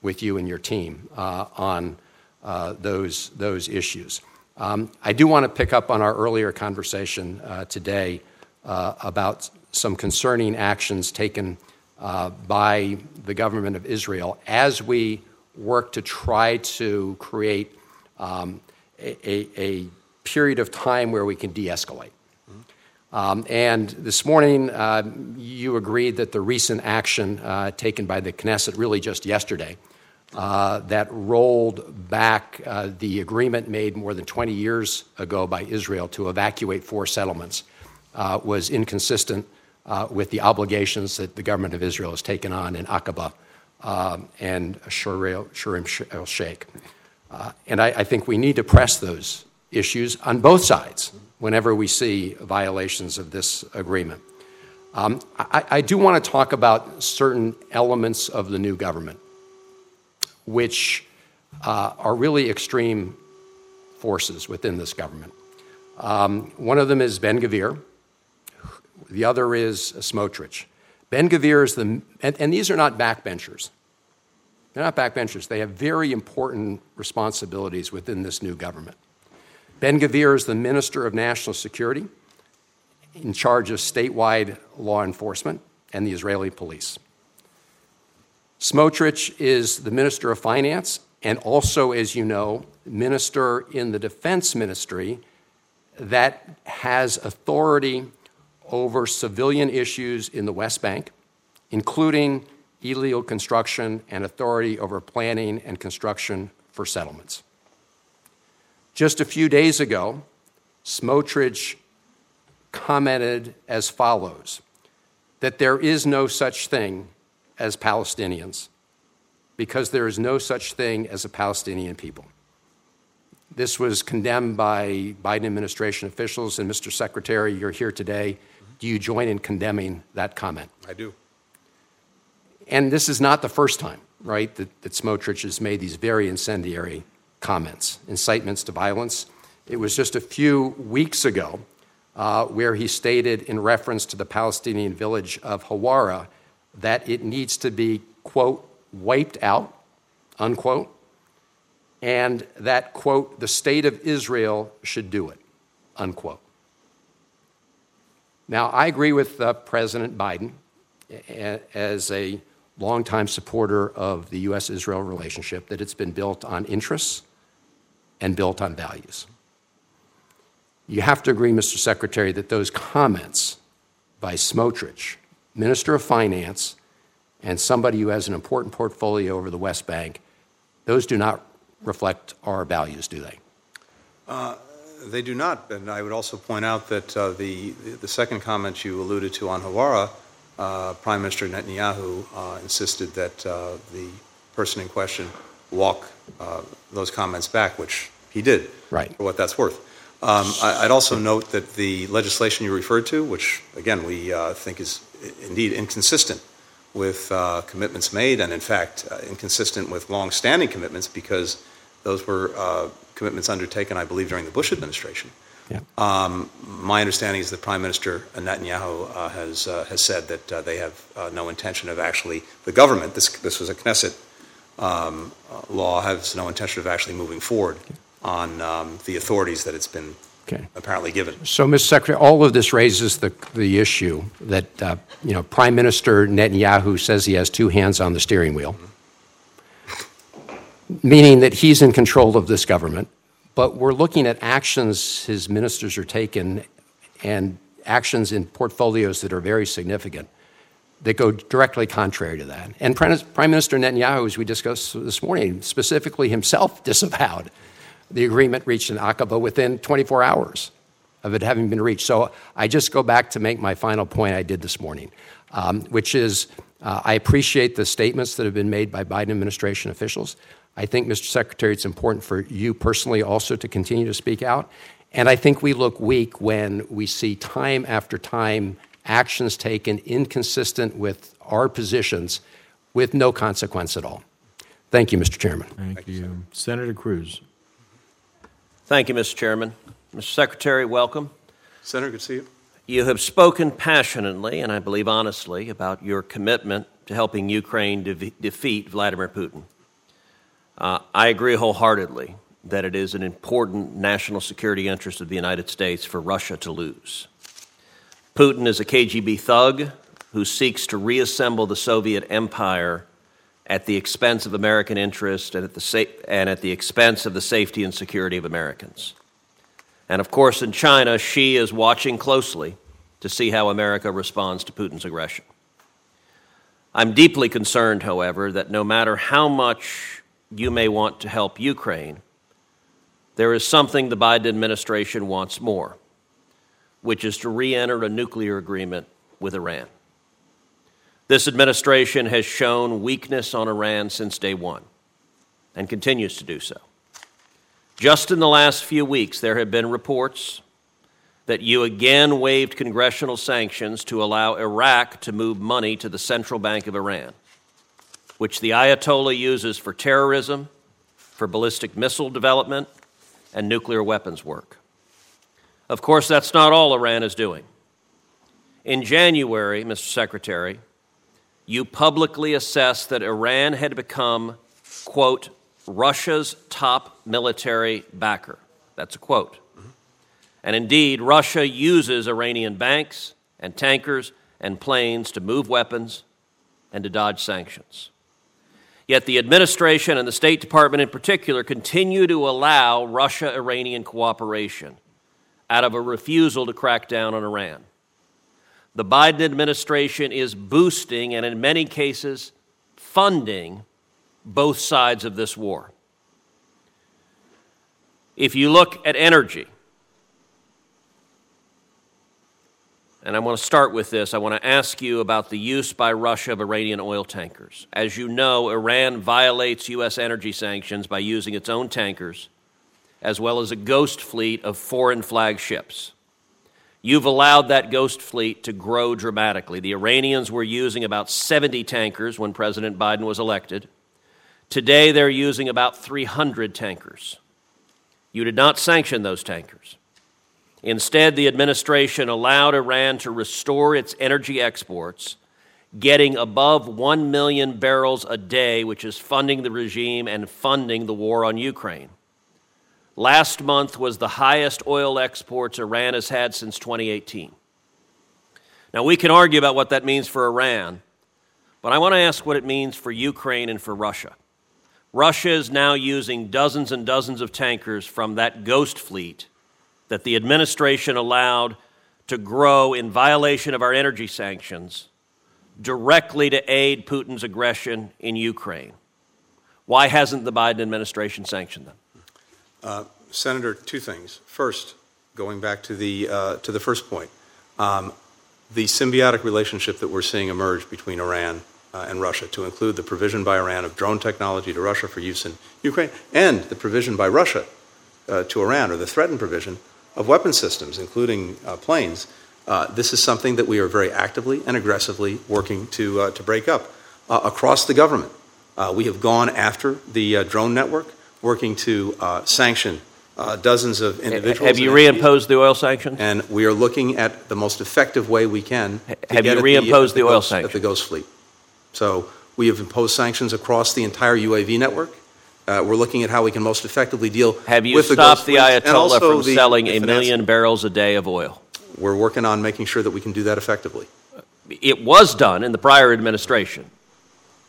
with you and your team on those issues. I do want to pick up on our earlier conversation today about some concerning actions taken by the government of Israel as we work to try to create a period of time where we can de-escalate. And this morning, you agreed that the recent action taken by the Knesset, really just yesterday, that rolled back the agreement made more than 20 years ago by Israel to evacuate 4 settlements was inconsistent with the obligations that the government of Israel has taken on in Aqaba and Sharm el-Sheikh. And I think we need to press those issues on both sides whenever we see violations of this agreement. I do want to talk about certain elements of the new government, which are really extreme forces within this government. One of them is Ben-Gvir. The other is Smotrich. Ben-Gvir is the, and these are not backbenchers. They're not backbenchers. They have very important responsibilities within this new government. Ben-Gvir is the Minister of National Security in charge of statewide law enforcement and the Israeli police. Smotrich is the Minister of Finance and also, as you know, Minister in the Defense Ministry that has authority over civilian issues in the West Bank, including illegal construction and authority over planning and construction for settlements. Just a few days ago, Smotrich commented as follows, that there is no such thing as Palestinians because there is no such thing as a Palestinian people. This was condemned by Biden administration officials, and Mr. Secretary, you're here today. Do you join in condemning that comment? I do. And this is not the first time, right, that Smotrich has made these very incendiary comments, incitements to violence. It was just a few weeks ago where he stated in reference to the Palestinian village of Hawara that it needs to be, quote, wiped out, unquote, and that, quote, the state of Israel should do it, unquote. Now, I agree with President Biden as a longtime supporter of the U.S.-Israel relationship that it's been built on interests and built on values. You have to agree, Mr. Secretary, that those comments by Smotrich, Minister of Finance, and somebody who has an important portfolio over the West Bank, those do not reflect our values, do they? They do not, and I would also point out that the second comment you alluded to on Hawara, Prime Minister Netanyahu insisted that the person in question walk those comments back, which he did, right, for what that's worth. I'd also note that the legislation you referred to, which, again, we think is indeed inconsistent with commitments made and, in fact, inconsistent with long-standing commitments because those were commitments undertaken, I believe, during the Bush administration. Yeah. My understanding is that Prime Minister Netanyahu has said that they have no intention of actually, the government, this was a Knesset law, has no intention of actually moving forward on the authorities that it's been apparently given. So, Mr. Secretary, all of this raises the issue that Prime Minister Netanyahu says he has 2 hands on the steering wheel, meaning that he's in control of this government. But we're looking at actions his ministers are taking and actions in portfolios that are very significant. that go directly contrary to that. And Prime Minister Netanyahu, as we discussed this morning, specifically himself disavowed the agreement reached in Aqaba within 24 hours of it having been reached. So I just go back to make my final point I did this morning, which is I appreciate the statements that have been made by Biden administration officials. I think, Mr. Secretary, it's important for you personally also to continue to speak out. And I think we look weak when we see time after time actions taken inconsistent with our positions with no consequence at all. Thank you, Mr. Chairman. Thank you. Senator Cruz. Thank you, Mr. Chairman. Mr. Secretary, welcome. Senator, good to see you. You have spoken passionately, and I believe honestly, about your commitment to helping Ukraine defeat Vladimir Putin. I agree wholeheartedly that it is an important national security interest of the United States for Russia to lose. Putin is a KGB thug who seeks to reassemble the Soviet empire at the expense of American interest and at the expense of the safety and security of Americans. And of course, in China, Xi is watching closely to see how America responds to Putin's aggression. I'm deeply concerned, however, that no matter how much you may want to help Ukraine, there is something the Biden administration wants more, which is to re-enter a nuclear agreement with Iran. This administration has shown weakness on Iran since day one and continues to do so. Just in the last few weeks, there have been reports that you again waived congressional sanctions to allow Iraq to move money to the Central Bank of Iran, which the Ayatollah uses for terrorism, for ballistic missile development, and nuclear weapons work. Of course, that's not all Iran is doing. In January, Mr. Secretary, you publicly assessed that Iran had become, quote, Russia's top military backer. That's a quote. And indeed, Russia uses Iranian banks and tankers and planes to move weapons and to dodge sanctions. Yet the administration and the State Department in particular continue to allow Russia-Iranian cooperation out of a refusal to crack down on Iran. The Biden administration is boosting and in many cases funding both sides of this war. If you look at energy, and I want to start with this. I want to ask you about the use by Russia of Iranian oil tankers. As you know, Iran violates U.S. energy sanctions by using its own tankers, as well as a ghost fleet of foreign flag ships. You've allowed that ghost fleet to grow dramatically. The Iranians were using about 70 tankers when President Biden was elected. Today, they're using about 300 tankers. You did not sanction those tankers. Instead, the administration allowed Iran to restore its energy exports, getting above 1 million barrels a day, which is funding the regime and funding the war on Ukraine. Last month was the highest oil exports Iran has had since 2018. Now, we can argue about what that means for Iran, but I want to ask what it means for Ukraine and for Russia. Russia is now using dozens and dozens of tankers from that ghost fleet that the administration allowed to grow in violation of our energy sanctions directly to aid Putin's aggression in Ukraine. Why hasn't the Biden administration sanctioned them? Senator, two things. First, going back to the first point, the symbiotic relationship that we're seeing emerge between Iran and Russia, to include the provision by Iran of drone technology to Russia for use in Ukraine, and the provision by Russia to Iran, or the threatened provision of weapon systems, including planes. This is something that we are very actively and aggressively working to break up across the government. We have gone after the drone network, working to sanction dozens of individuals. Have you reimposed the oil sanctions? And we are looking at the most effective way we can. Have you reimposed the oil sanctions? At the Ghost Fleet. So we have imposed sanctions across the entire UAV network. We're looking at how we can most effectively deal with the Have you stopped the Ayatollah from selling 1 million barrels a day of oil? We're working on making sure that we can do that effectively. It was done in the prior administration.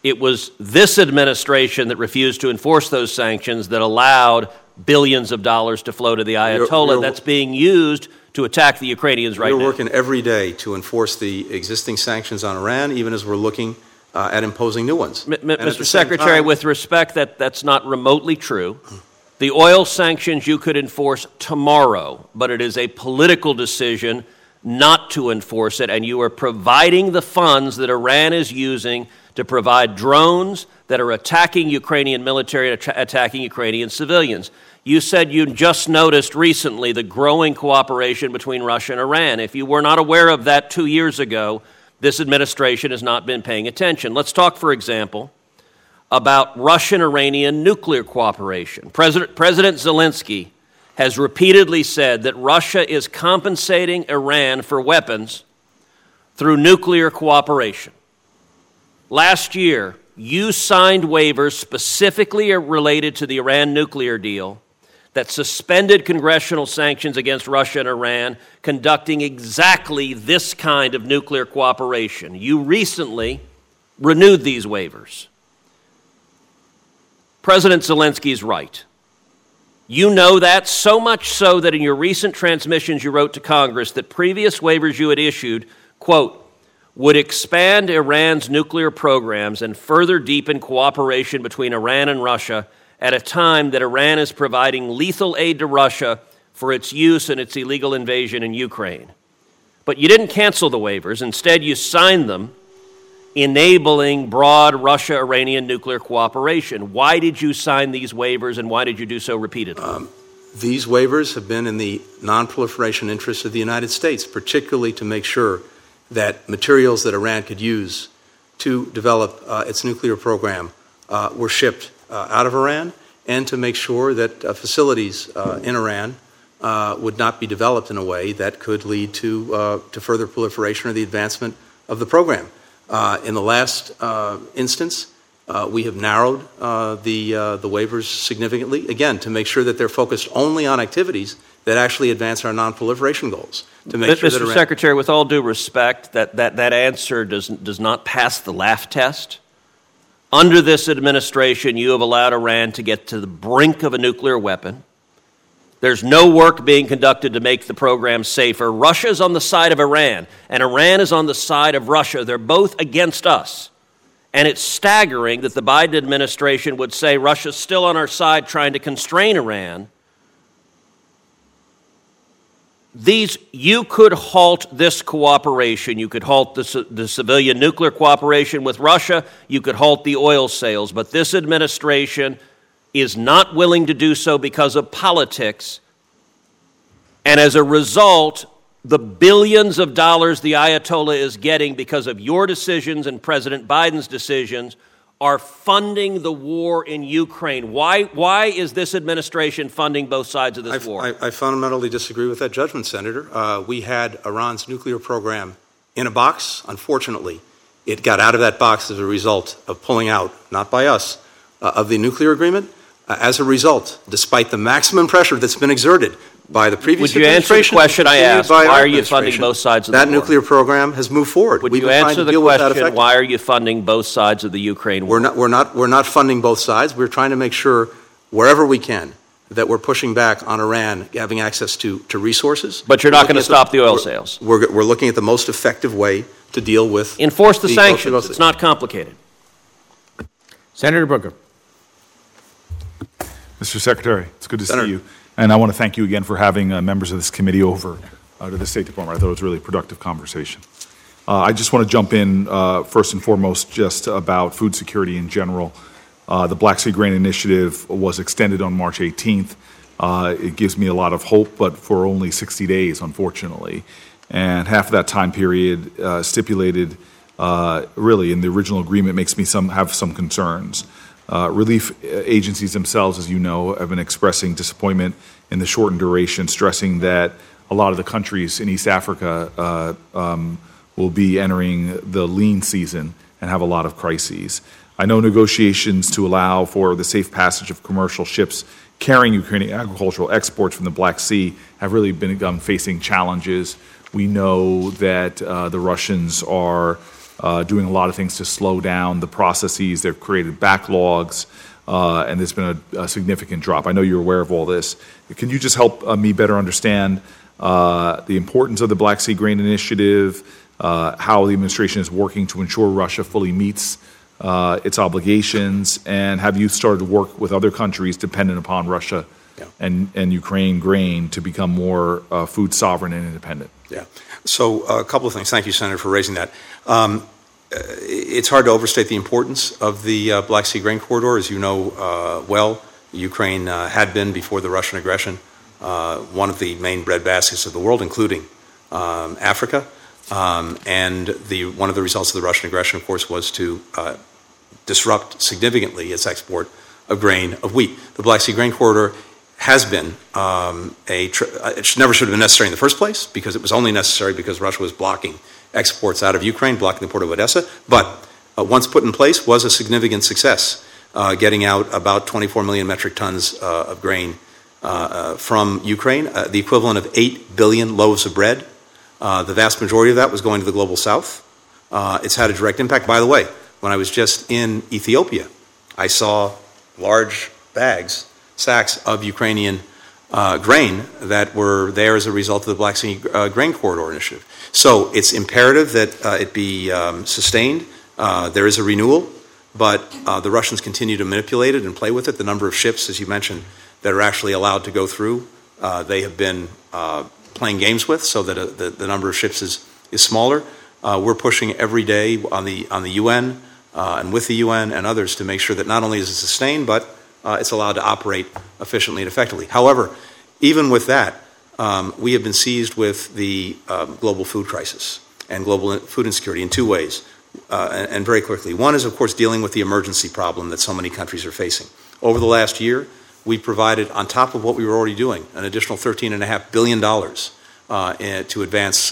It was this administration that refused to enforce those sanctions that allowed billions of dollars to flow to the Ayatollah that's being used to attack the Ukrainians right now. We're working every day to enforce the existing sanctions on Iran, even as we're looking at imposing new ones. Mr. Secretary, with respect, that's not remotely true. The oil sanctions you could enforce tomorrow, but it is a political decision not to enforce it, and you are providing the funds that Iran is using to provide drones that are attacking Ukrainian military, attacking Ukrainian civilians. You said you just noticed recently the growing cooperation between Russia and Iran. If you were not aware of that 2 years ago, this administration has not been paying attention. Let's talk, for example, about Russian-Iranian nuclear cooperation. President Zelensky has repeatedly said that Russia is compensating Iran for weapons through nuclear cooperation. Last year, you signed waivers specifically related to the Iran nuclear deal that suspended congressional sanctions against Russia and Iran conducting exactly this kind of nuclear cooperation. You recently renewed these waivers. President Zelensky is right. You know that, so much so that in your recent transmissions you wrote to Congress that previous waivers you had issued, quote, would expand Iran's nuclear programs and further deepen cooperation between Iran and Russia at a time that Iran is providing lethal aid to Russia for its use in its illegal invasion in Ukraine. But you didn't cancel the waivers. Instead, you signed them, enabling broad Russia-Iranian nuclear cooperation. Why did you sign these waivers, and why did you do so repeatedly? These waivers have been in the nonproliferation interests of the United States, particularly to make sure that materials that Iran could use to develop its nuclear program were shipped out of Iran, and to make sure that facilities in Iran would not be developed in a way that could lead to further proliferation or the advancement of the program. In the last instance, we have narrowed the waivers significantly, again, to make sure that they're focused only on activities that actually advance our nonproliferation goals. To make sure that Mr. Secretary, with all due respect, that answer does not pass the laugh test. Under this administration, you have allowed Iran to get to the brink of a nuclear weapon. There's no work being conducted to make the program safer. Russia's on the side of Iran, and Iran is on the side of Russia. They're both against us. And it's staggering that the Biden administration would say Russia's still on our side trying to constrain Iran. You could halt this cooperation. You could halt the civilian nuclear cooperation with Russia. You could halt the oil sales. But this administration is not willing to do so because of politics. And as a result, the billions of dollars the Ayatollah is getting because of your decisions and President Biden's decisions are funding the war in Ukraine. Why is this administration funding both sides of this war? I fundamentally disagree with that judgment, Senator. We had Iran's nuclear program in a box. Unfortunately, it got out of that box as a result of pulling out, not by us, of the nuclear agreement. As a result, despite the maximum pressure that's been exerted by the previous administration. Would you answer the question I asked? Why are you funding both sides of the war? That nuclear program has moved forward. Would you answer the question, why are you funding both sides of the Ukraine war? We're not funding both sides. We're trying to make sure, wherever we can, that we're pushing back on Iran having access to resources. But you're not going to stop the oil sales. We're looking at the most effective way to deal with. Enforce the sanctions. It's not complicated. Senator Booker. Mr. Secretary, it's good to see you. And I want to thank you again for having members of this committee over to the State Department. I thought it was a really productive conversation. I just want to jump in first and foremost just about food security in general. The Black Sea Grain Initiative was extended on March 18th. It gives me a lot of hope, but for only 60 days, unfortunately. And half of that time period stipulated really in the original agreement makes me have some concerns. Relief agencies themselves, as you know, have been expressing disappointment in the shortened duration, stressing that a lot of the countries in East Africa will be entering the lean season and have a lot of crises. I know negotiations to allow for the safe passage of commercial ships carrying Ukrainian agricultural exports from the Black Sea have really been facing challenges. We know that the Russians are doing a lot of things to slow down the processes. They've created backlogs, and there's been a significant drop. I know you're aware of all this. Can you just help me better understand the importance of the Black Sea Grain Initiative, how the administration is working to ensure Russia fully meets its obligations, and have you started to work with other countries dependent upon Russia and Ukraine grain to become more food sovereign and independent? Yeah. So a couple of things. Thank you, Senator, for raising that. It's hard to overstate the importance of the Black Sea Grain Corridor. As you know well, Ukraine had been, before the Russian aggression, one of the main breadbaskets of the world, including Africa. And one of the results of the Russian aggression, of course, was to disrupt significantly its export of grain, of wheat. The Black Sea Grain Corridor has been it never should have been necessary in the first place, because it was only necessary because Russia was blocking exports out of Ukraine, blocking the port of Odessa. But once put in place, was a significant success, getting out about 24 million metric tons of grain from Ukraine, the equivalent of 8 billion loaves of bread. The vast majority of that was going to the global south. It's had a direct impact. By the way, when I was just in Ethiopia, I saw large sacks of Ukrainian grain that were there as a result of the Black Sea Grain Corridor Initiative. So it's imperative that it be sustained. There is a renewal, but the Russians continue to manipulate it and play with it. The number of ships, as you mentioned, that are actually allowed to go through, they have been playing games with, so that the number of ships is smaller. We're pushing every day on the UN and with the UN and others to make sure that not only is it sustained, but it's allowed to operate efficiently and effectively. However, even with that, we have been seized with the global food crisis and global food insecurity in two ways, and very quickly. One is, of course, dealing with the emergency problem that so many countries are facing. Over the last year, we provided, on top of what we were already doing, an additional $13.5 billion to advance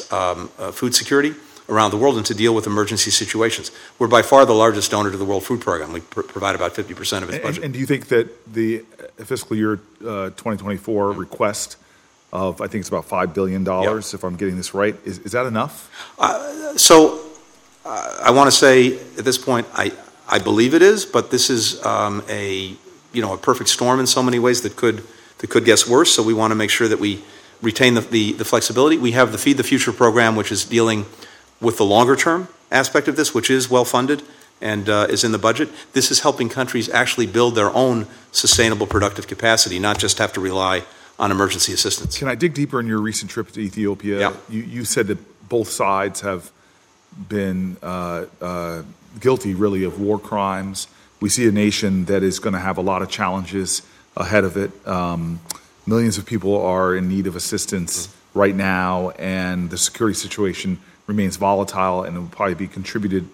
food security around the world and to deal with emergency situations. We're by far the largest donor to the World Food Program. We provide about 50% of its budget. And do you think that the fiscal year 2024 request of, I think it's about $5 billion, if I'm getting this right, is that enough? I want to say at this point, I believe it is, but this is a perfect storm in so many ways that could get worse. So we want to make sure that we retain the flexibility. We have the Feed the Future program, which is dealing with the longer-term aspect of this, which is well-funded and is in the budget. This is helping countries actually build their own sustainable productive capacity, not just have to rely on emergency assistance. Can I dig deeper in your recent trip to Ethiopia? Yeah. You said that both sides have been guilty, really, of war crimes. We see a nation that is going to have a lot of challenges ahead of it. Millions of people are in need of assistance right now, and the security situation remains volatile, and will probably be contributed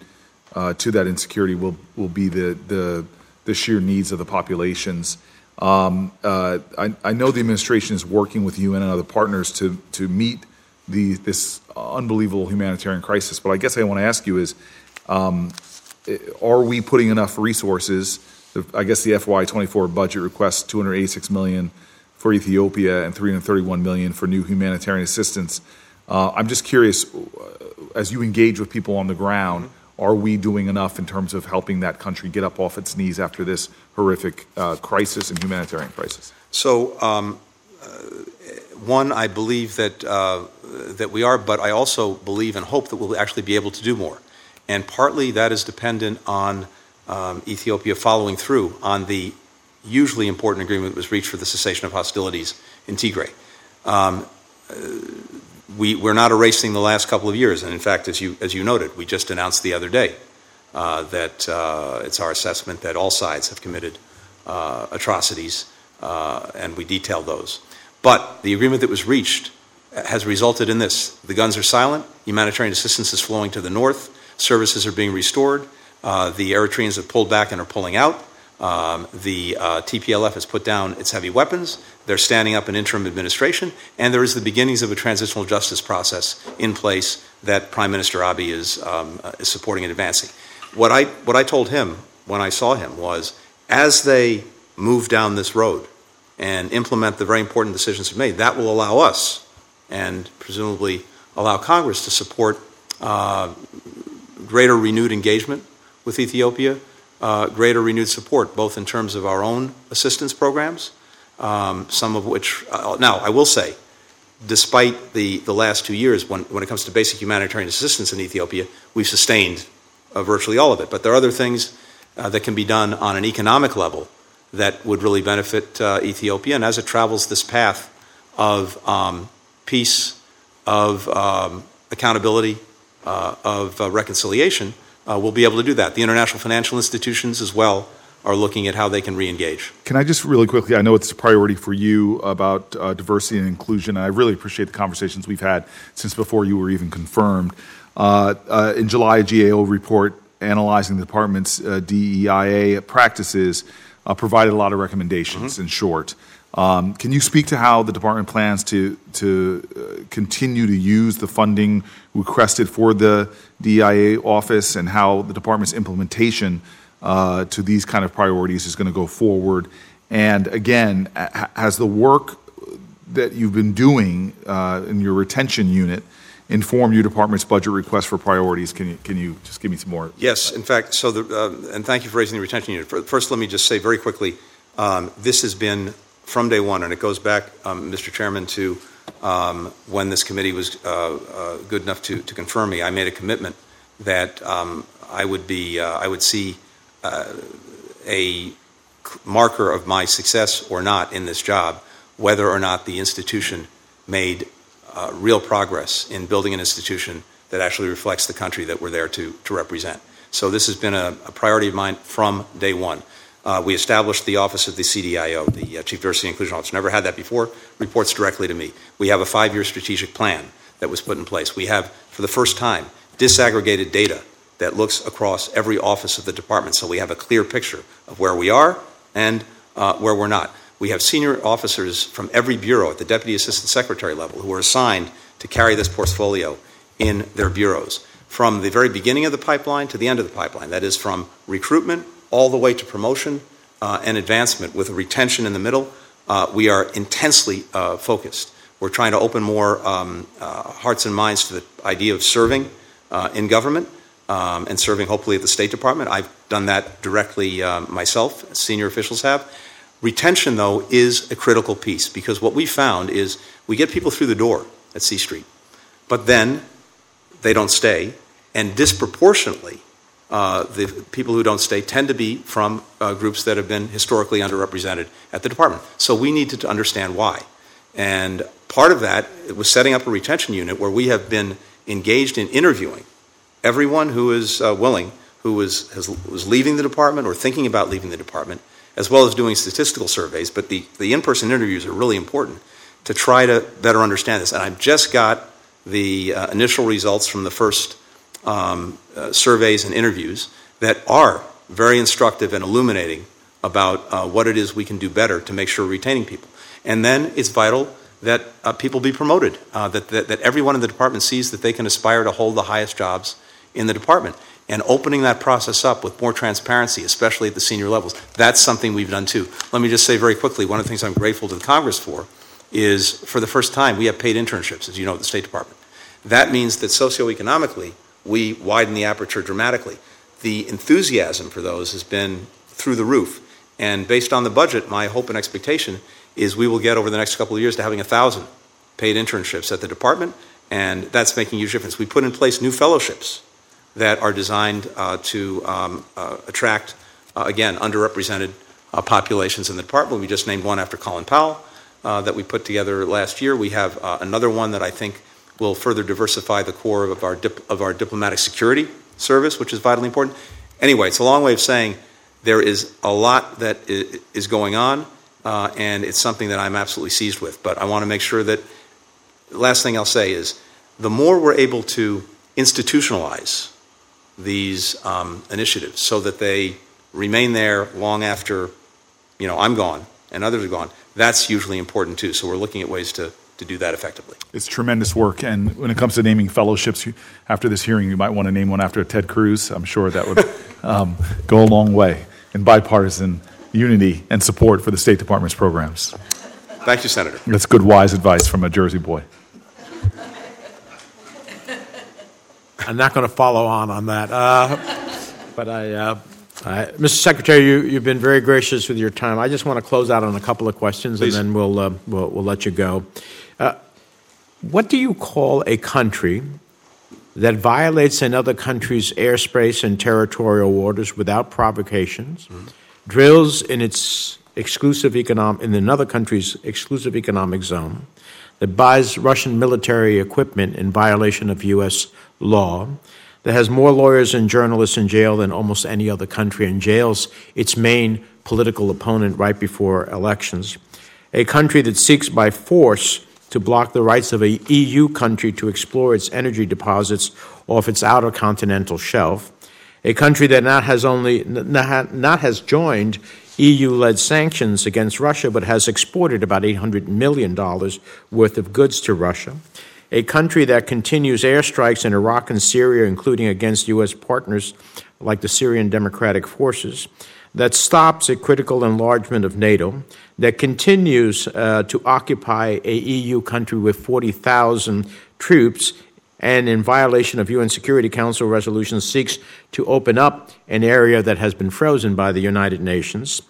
to that insecurity will be the sheer needs of the populations. I know the administration is working with UN and other partners to meet this unbelievable humanitarian crisis. But I guess I want to ask you is, are we putting enough resources? I guess the FY24 budget requests $286 million for Ethiopia and $331 million for new humanitarian assistance. I'm just curious, as you engage with people on the ground, are we doing enough in terms of helping that country get up off its knees after this horrific crisis and humanitarian crisis? So, one, I believe that we are, but I also believe and hope that we'll actually be able to do more. And partly that is dependent on Ethiopia following through on the hugely important agreement that was reached for the cessation of hostilities in Tigray. We're not erasing the last couple of years, and in fact, as you noted, we just announced the other day that it's our assessment that all sides have committed atrocities, and we detail those. But the agreement that was reached has resulted in this: the guns are silent, humanitarian assistance is flowing to the north, services are being restored, the Eritreans have pulled back and are pulling out. The TPLF has put down its heavy weapons. They're standing up an interim administration, and there is the beginnings of a transitional justice process in place that Prime Minister Abiy is supporting and advancing. What I told him when I saw him was, as they move down this road and implement the very important decisions we've made, that will allow us, and presumably allow Congress, to support greater renewed engagement with Ethiopia, greater renewed support, both in terms of our own assistance programs, some of which, now I will say, despite the last 2 years, when it comes to basic humanitarian assistance in Ethiopia, we've sustained virtually all of it. But there are other things that can be done on an economic level that would really benefit Ethiopia. And as it travels this path of peace, of accountability, of reconciliation, we'll be able to do that. The international financial institutions as well are looking at how they can re-engage. Can I just really quickly, I know it's a priority for you about diversity and inclusion, and I really appreciate the conversations we've had since before you were even confirmed. In July, a GAO report analyzing the department's DEIA practices provided a lot of recommendations, in short. Can you speak to how the department plans to continue to use the funding requested for the DEIA office, and how the department's implementation to these kind of priorities is going to go forward? And again, has the work that you've been doing in your retention unit informed your department's budget request for priorities? Can you just give me some more? Yes, in fact, so and thank you for raising the retention unit. First, let me just say very quickly, this has been from day one, and it goes back, Mr. Chairman, to when this committee was good enough to confirm me. I made a commitment that I would see a marker of my success or not in this job, whether or not the institution made real progress in building an institution that actually reflects the country that we're there to represent. So this has been a priority of mine from day one. We established the office of the CDIO, the Chief Diversity and Inclusion Officer. Never had that before. Reports directly to me. We have a 5-year strategic plan that was put in place. We have, for the first time, disaggregated data that looks across every office of the department, so we have a clear picture of where we are and where we're not. We have senior officers from every bureau at the Deputy Assistant Secretary level who are assigned to carry this portfolio in their bureaus, from the very beginning of the pipeline to the end of the pipeline. That is from recruitment all the way to promotion and advancement, with a retention in the middle. We are intensely focused. We're trying to open more hearts and minds to the idea of serving in government and serving hopefully at the State Department. I've done that directly myself, senior officials have. Retention, though, is a critical piece, because what we found is we get people through the door at C Street, but then they don't stay, and disproportionately, the people who don't stay tend to be from groups that have been historically underrepresented at the department. So we needed to understand why. And part of that was setting up a retention unit where we have been engaged in interviewing everyone who is willing, who was leaving the department or thinking about leaving the department, as well as doing statistical surveys. But the in-person interviews are really important to try to better understand this. And I've just got the initial results from the first surveys and interviews that are very instructive and illuminating about what it is we can do better to make sure we're retaining people. And then it's vital that people be promoted, that everyone in the department sees that they can aspire to hold the highest jobs in the department. And opening that process up with more transparency, especially at the senior levels, that's something we've done too. Let me just say very quickly, one of the things I'm grateful to the Congress for is, for the first time, we have paid internships, as you know, at the State Department. That means that socioeconomically, we widen the aperture dramatically. The enthusiasm for those has been through the roof. And based on the budget, my hope and expectation is we will get over the next couple of years to having 1,000 paid internships at the department, and that's making a huge difference. We put in place new fellowships that are designed to attract, again, underrepresented populations in the department. We just named one after Colin Powell that we put together last year. We have another one that I think will further diversify the core of our diplomatic security service, which is vitally important. Anyway, it's a long way of saying there is a lot that is going on, and it's something that I'm absolutely seized with. But I want to make sure that, last thing I'll say is, the more we're able to institutionalize these initiatives so that they remain there long after, I'm gone and others are gone, that's hugely important too. So we're looking at ways to do that effectively. It's tremendous work. And when it comes to naming fellowships, after this hearing, you might want to name one after Ted Cruz. I'm sure that would go a long way in bipartisan unity and support for the State Department's programs. Thank you, Senator. That's good, wise advice from a Jersey boy. I'm not going to follow on that. But I, Mr. Secretary, you've been very gracious with your time. I just want to close out on a couple of questions, please, and then we'll let you go. What do you call a country that violates another country's airspace and territorial waters without provocations, drills in its exclusive in another country's exclusive economic zone, that buys Russian military equipment in violation of U.S. law, that has more lawyers and journalists in jail than almost any other country, and jails its main political opponent right before elections, a country that seeks by force to block the rights of an EU country to explore its energy deposits off its outer continental shelf, a country that not has joined EU-led sanctions against Russia but has exported about $800 million worth of goods to Russia, a country that continues airstrikes in Iraq and Syria, including against U.S. partners like the Syrian Democratic Forces, that stops a critical enlargement of NATO, that continues to occupy a EU country with 40,000 troops, and in violation of UN Security Council resolutions seeks to open up an area that has been frozen by the United Nations,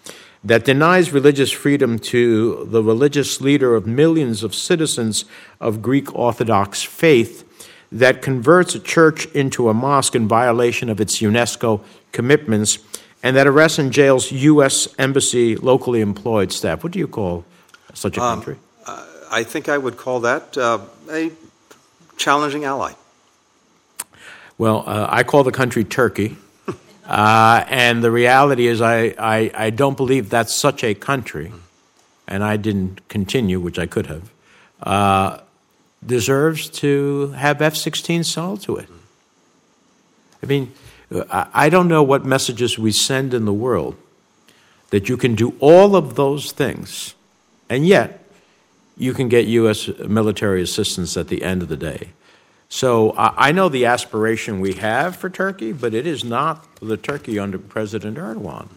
that denies religious freedom to the religious leader of millions of citizens of Greek Orthodox faith, that converts a church into a mosque in violation of its UNESCO commitments, and that arrests and jails U.S. embassy locally employed staff. What do you call such a country? I think I would call that a challenging ally. Well, I call the country Turkey. And the reality is I don't believe that's such a country, and I didn't continue, which I could have, deserves to have F-16 sold to it. I mean, I don't know what messages we send in the world that you can do all of those things, and yet you can get U.S. military assistance at the end of the day. So I know the aspiration we have for Turkey, but it is not the Turkey under President Erdogan.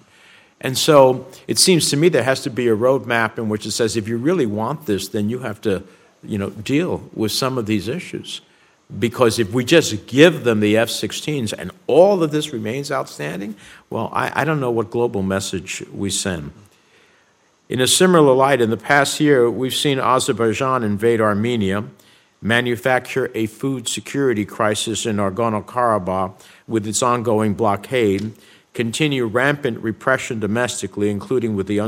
And so it seems to me there has to be a roadmap in which it says if you really want this, then you have to, deal with some of these issues. Because if we just give them the F-16s and all of this remains outstanding, well, I don't know what global message we send. In a similar light, in the past year, we've seen Azerbaijan invade Armenia, manufacture a food security crisis in Nagorno-Karabakh with its ongoing blockade, continue rampant repression domestically, including with the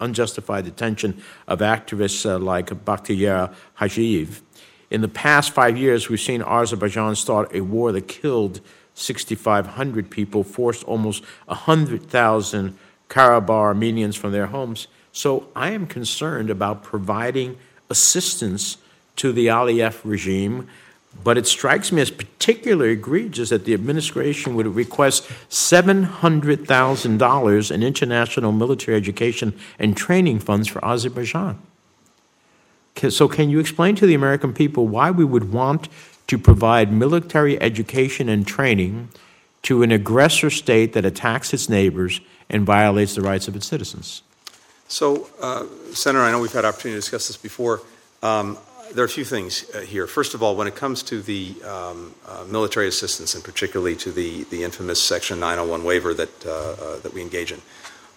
unjustified detention of activists like Bakhtiar Hajiyev. In the past 5 years, we've seen Azerbaijan start a war that killed 6,500 people, forced almost 100,000 Karabakh Armenians from their homes. So I am concerned about providing assistance to the Aliyev regime, but it strikes me as particularly egregious that the administration would request $700,000 in international military education and training funds for Azerbaijan. So can you explain to the American people why we would want to provide military education and training to an aggressor state that attacks its neighbors and violates the rights of its citizens? So, Senator, I know we've had opportunity to discuss this before. There are a few things here. First of all, when it comes to the military assistance, and particularly to the infamous Section 901 waiver that we engage in,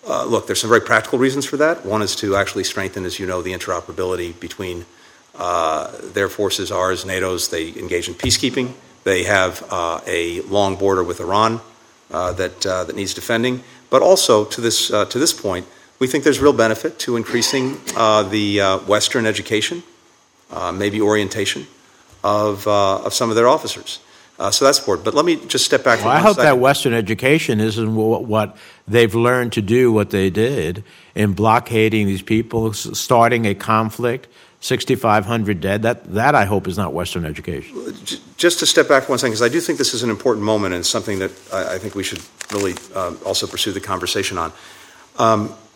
look, there's some very practical reasons for that. One is to actually strengthen, as you know, the interoperability between their forces, ours, NATO's. They engage in peacekeeping. They have a long border with Iran that needs defending. But also, to this point, we think there's real benefit to increasing the Western education, maybe orientation, of some of their officers. So that's important. But let me just step back for one second. I hope that Western education isn't what they've learned to do, what they did in blockading these people, starting a conflict, 6,500 dead. That I hope is not Western education. Just to step back for one second, because I do think this is an important moment and something that I think we should really also pursue the conversation on.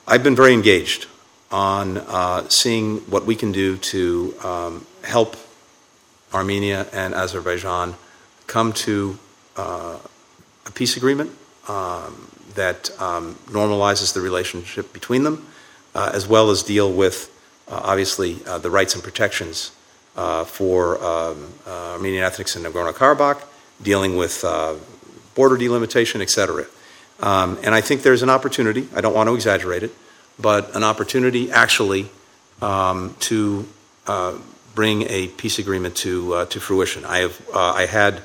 I've been very engaged on seeing what we can do to help Armenia and Azerbaijan come to a peace agreement that normalizes the relationship between them, as well as deal with, obviously, the rights and protections for Armenian ethnics in Nagorno-Karabakh, dealing with border delimitation, et cetera. And I think there's an opportunity, I don't want to exaggerate it, but an opportunity actually to bring a peace agreement to fruition. I had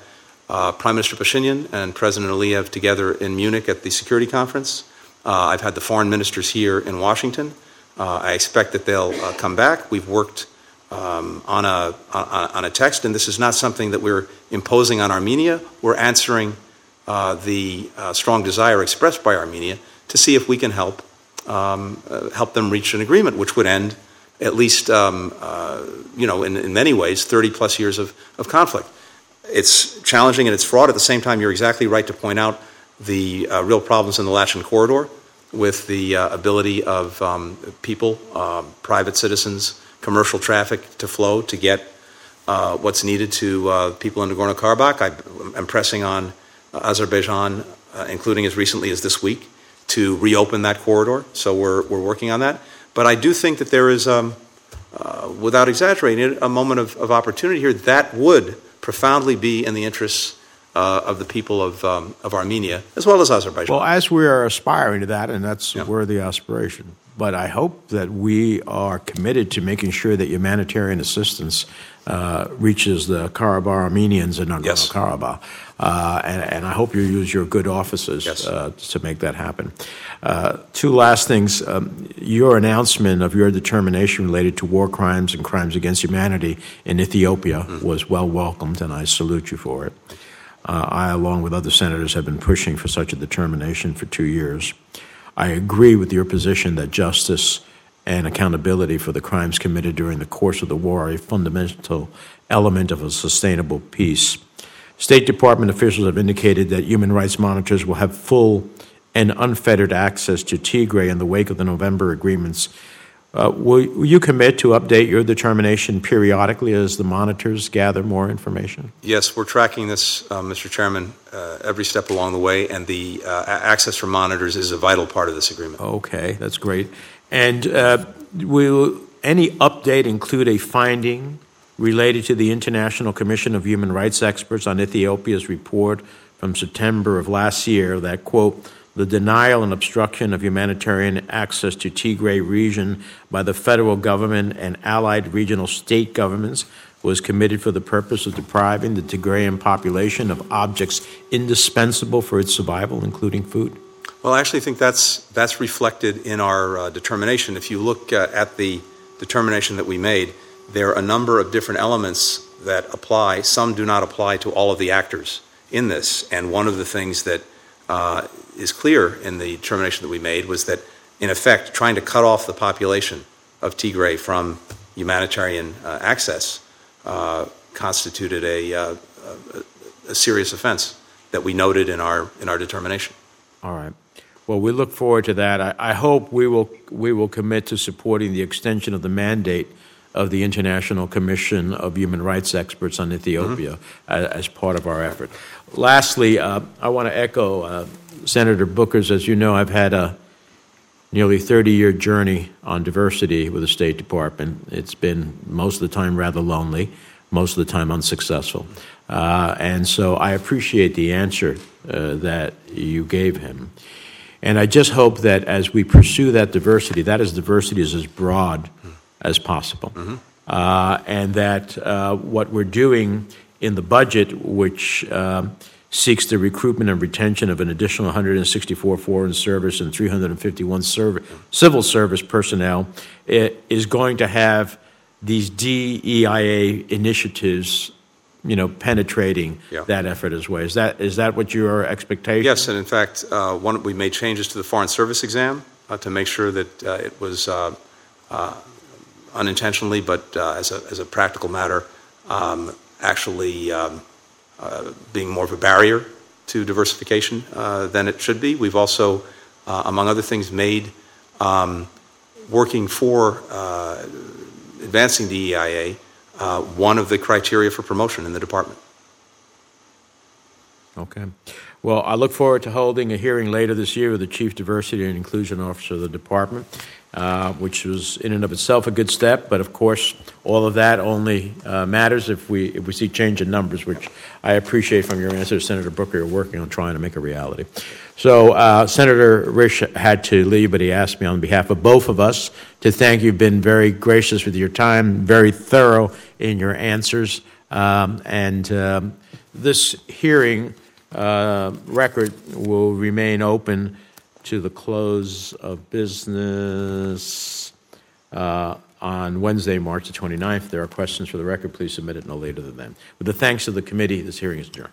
Prime Minister Pashinyan and President Aliyev together in Munich at the security conference. I've had the foreign ministers here in Washington. I expect that they'll come back. We've worked on a text, and this is not something that we're imposing on Armenia. We're answering the strong desire expressed by Armenia to see if we can help help them reach an agreement, which would end at least, in many ways, 30 plus years of conflict. It's challenging and it's fraught. At the same time, you're exactly right to point out the real problems in the Lachen Corridor with the ability of people, private citizens, commercial traffic to flow to get what's needed to people in Nagorno-Karabakh. I'm pressing on Azerbaijan, including as recently as this week, to reopen that corridor. So we're working on that. But I do think that there is, without exaggerating it, a moment of opportunity here that would profoundly be in the interests of the people of Armenia, as well as Azerbaijan. Well, as we are aspiring to that, and that's a worthy aspiration, but I hope that we are committed to making sure that humanitarian assistance reaches the Karabakh Armenians in Nagorno-Karabakh. And I hope you use your good offices to make that happen. Two last things. Your announcement of your determination related to war crimes and crimes against humanity in Ethiopia was well welcomed, and I salute you for it. I, along with other senators, have been pushing for such a determination for 2 years. I agree with your position that justice and accountability for the crimes committed during the course of the war are a fundamental element of a sustainable peace. State Department officials have indicated that human rights monitors will have full and unfettered access to Tigray in the wake of the November agreements. Will you commit to update your determination periodically as the monitors gather more information? Yes, we're tracking this, Mr. Chairman, every step along the way, and the access for monitors is a vital part of this agreement. Okay, that's great. And will any update include a finding related to the International Commission of Human Rights Experts on Ethiopia's report from September of last year that, quote, the denial and obstruction of humanitarian access to Tigray region by the federal government and allied regional state governments was committed for the purpose of depriving the Tigrayan population of objects indispensable for its survival, including food? Well, I actually think that's reflected in our determination. If you look at the determination that we made, there are a number of different elements that apply. Some do not apply to all of the actors in this. And one of the things that is clear in the determination that we made was that, in effect, trying to cut off the population of Tigray from humanitarian access constituted a serious offense that we noted in our determination. All right. Well, we look forward to that. I hope we will commit to supporting the extension of the mandate of the International Commission of Human Rights Experts on Ethiopia as part of our effort. Lastly, I want to echo Senator Booker's. As you know, I've had a nearly 30-year journey on diversity with the State Department. It's been most of the time rather lonely, most of the time unsuccessful. And so I appreciate the answer that you gave him. And I just hope that as we pursue that diversity, diversity is as broad as possible. And that what we're doing in the budget, which seeks the recruitment and retention of an additional 164 foreign service and 351 civil service personnel, it is going to have these DEIA initiatives, penetrating that effort as well. Is that what your expectation? Yes, and in fact, we made changes to the foreign service exam to make sure that it was unintentionally, but as a practical matter, being more of a barrier to diversification than it should be. We've also, among other things, made working for advancing the EIA one of the criteria for promotion in the department. Okay. Well, I look forward to holding a hearing later this year with the Chief Diversity and Inclusion Officer of the department. which was in and of itself a good step. But of course, all of that only matters if we see change in numbers, which I appreciate from your answer, Senator Booker. You're working on trying to make a reality. So Senator Risch had to leave, but he asked me on behalf of both of us to thank you. You've been very gracious with your time, very thorough in your answers. This hearing record will remain open to the close of business on Wednesday, March the 29th. There are questions for the record. Please submit it no later than then. With the thanks of the committee, this hearing is adjourned.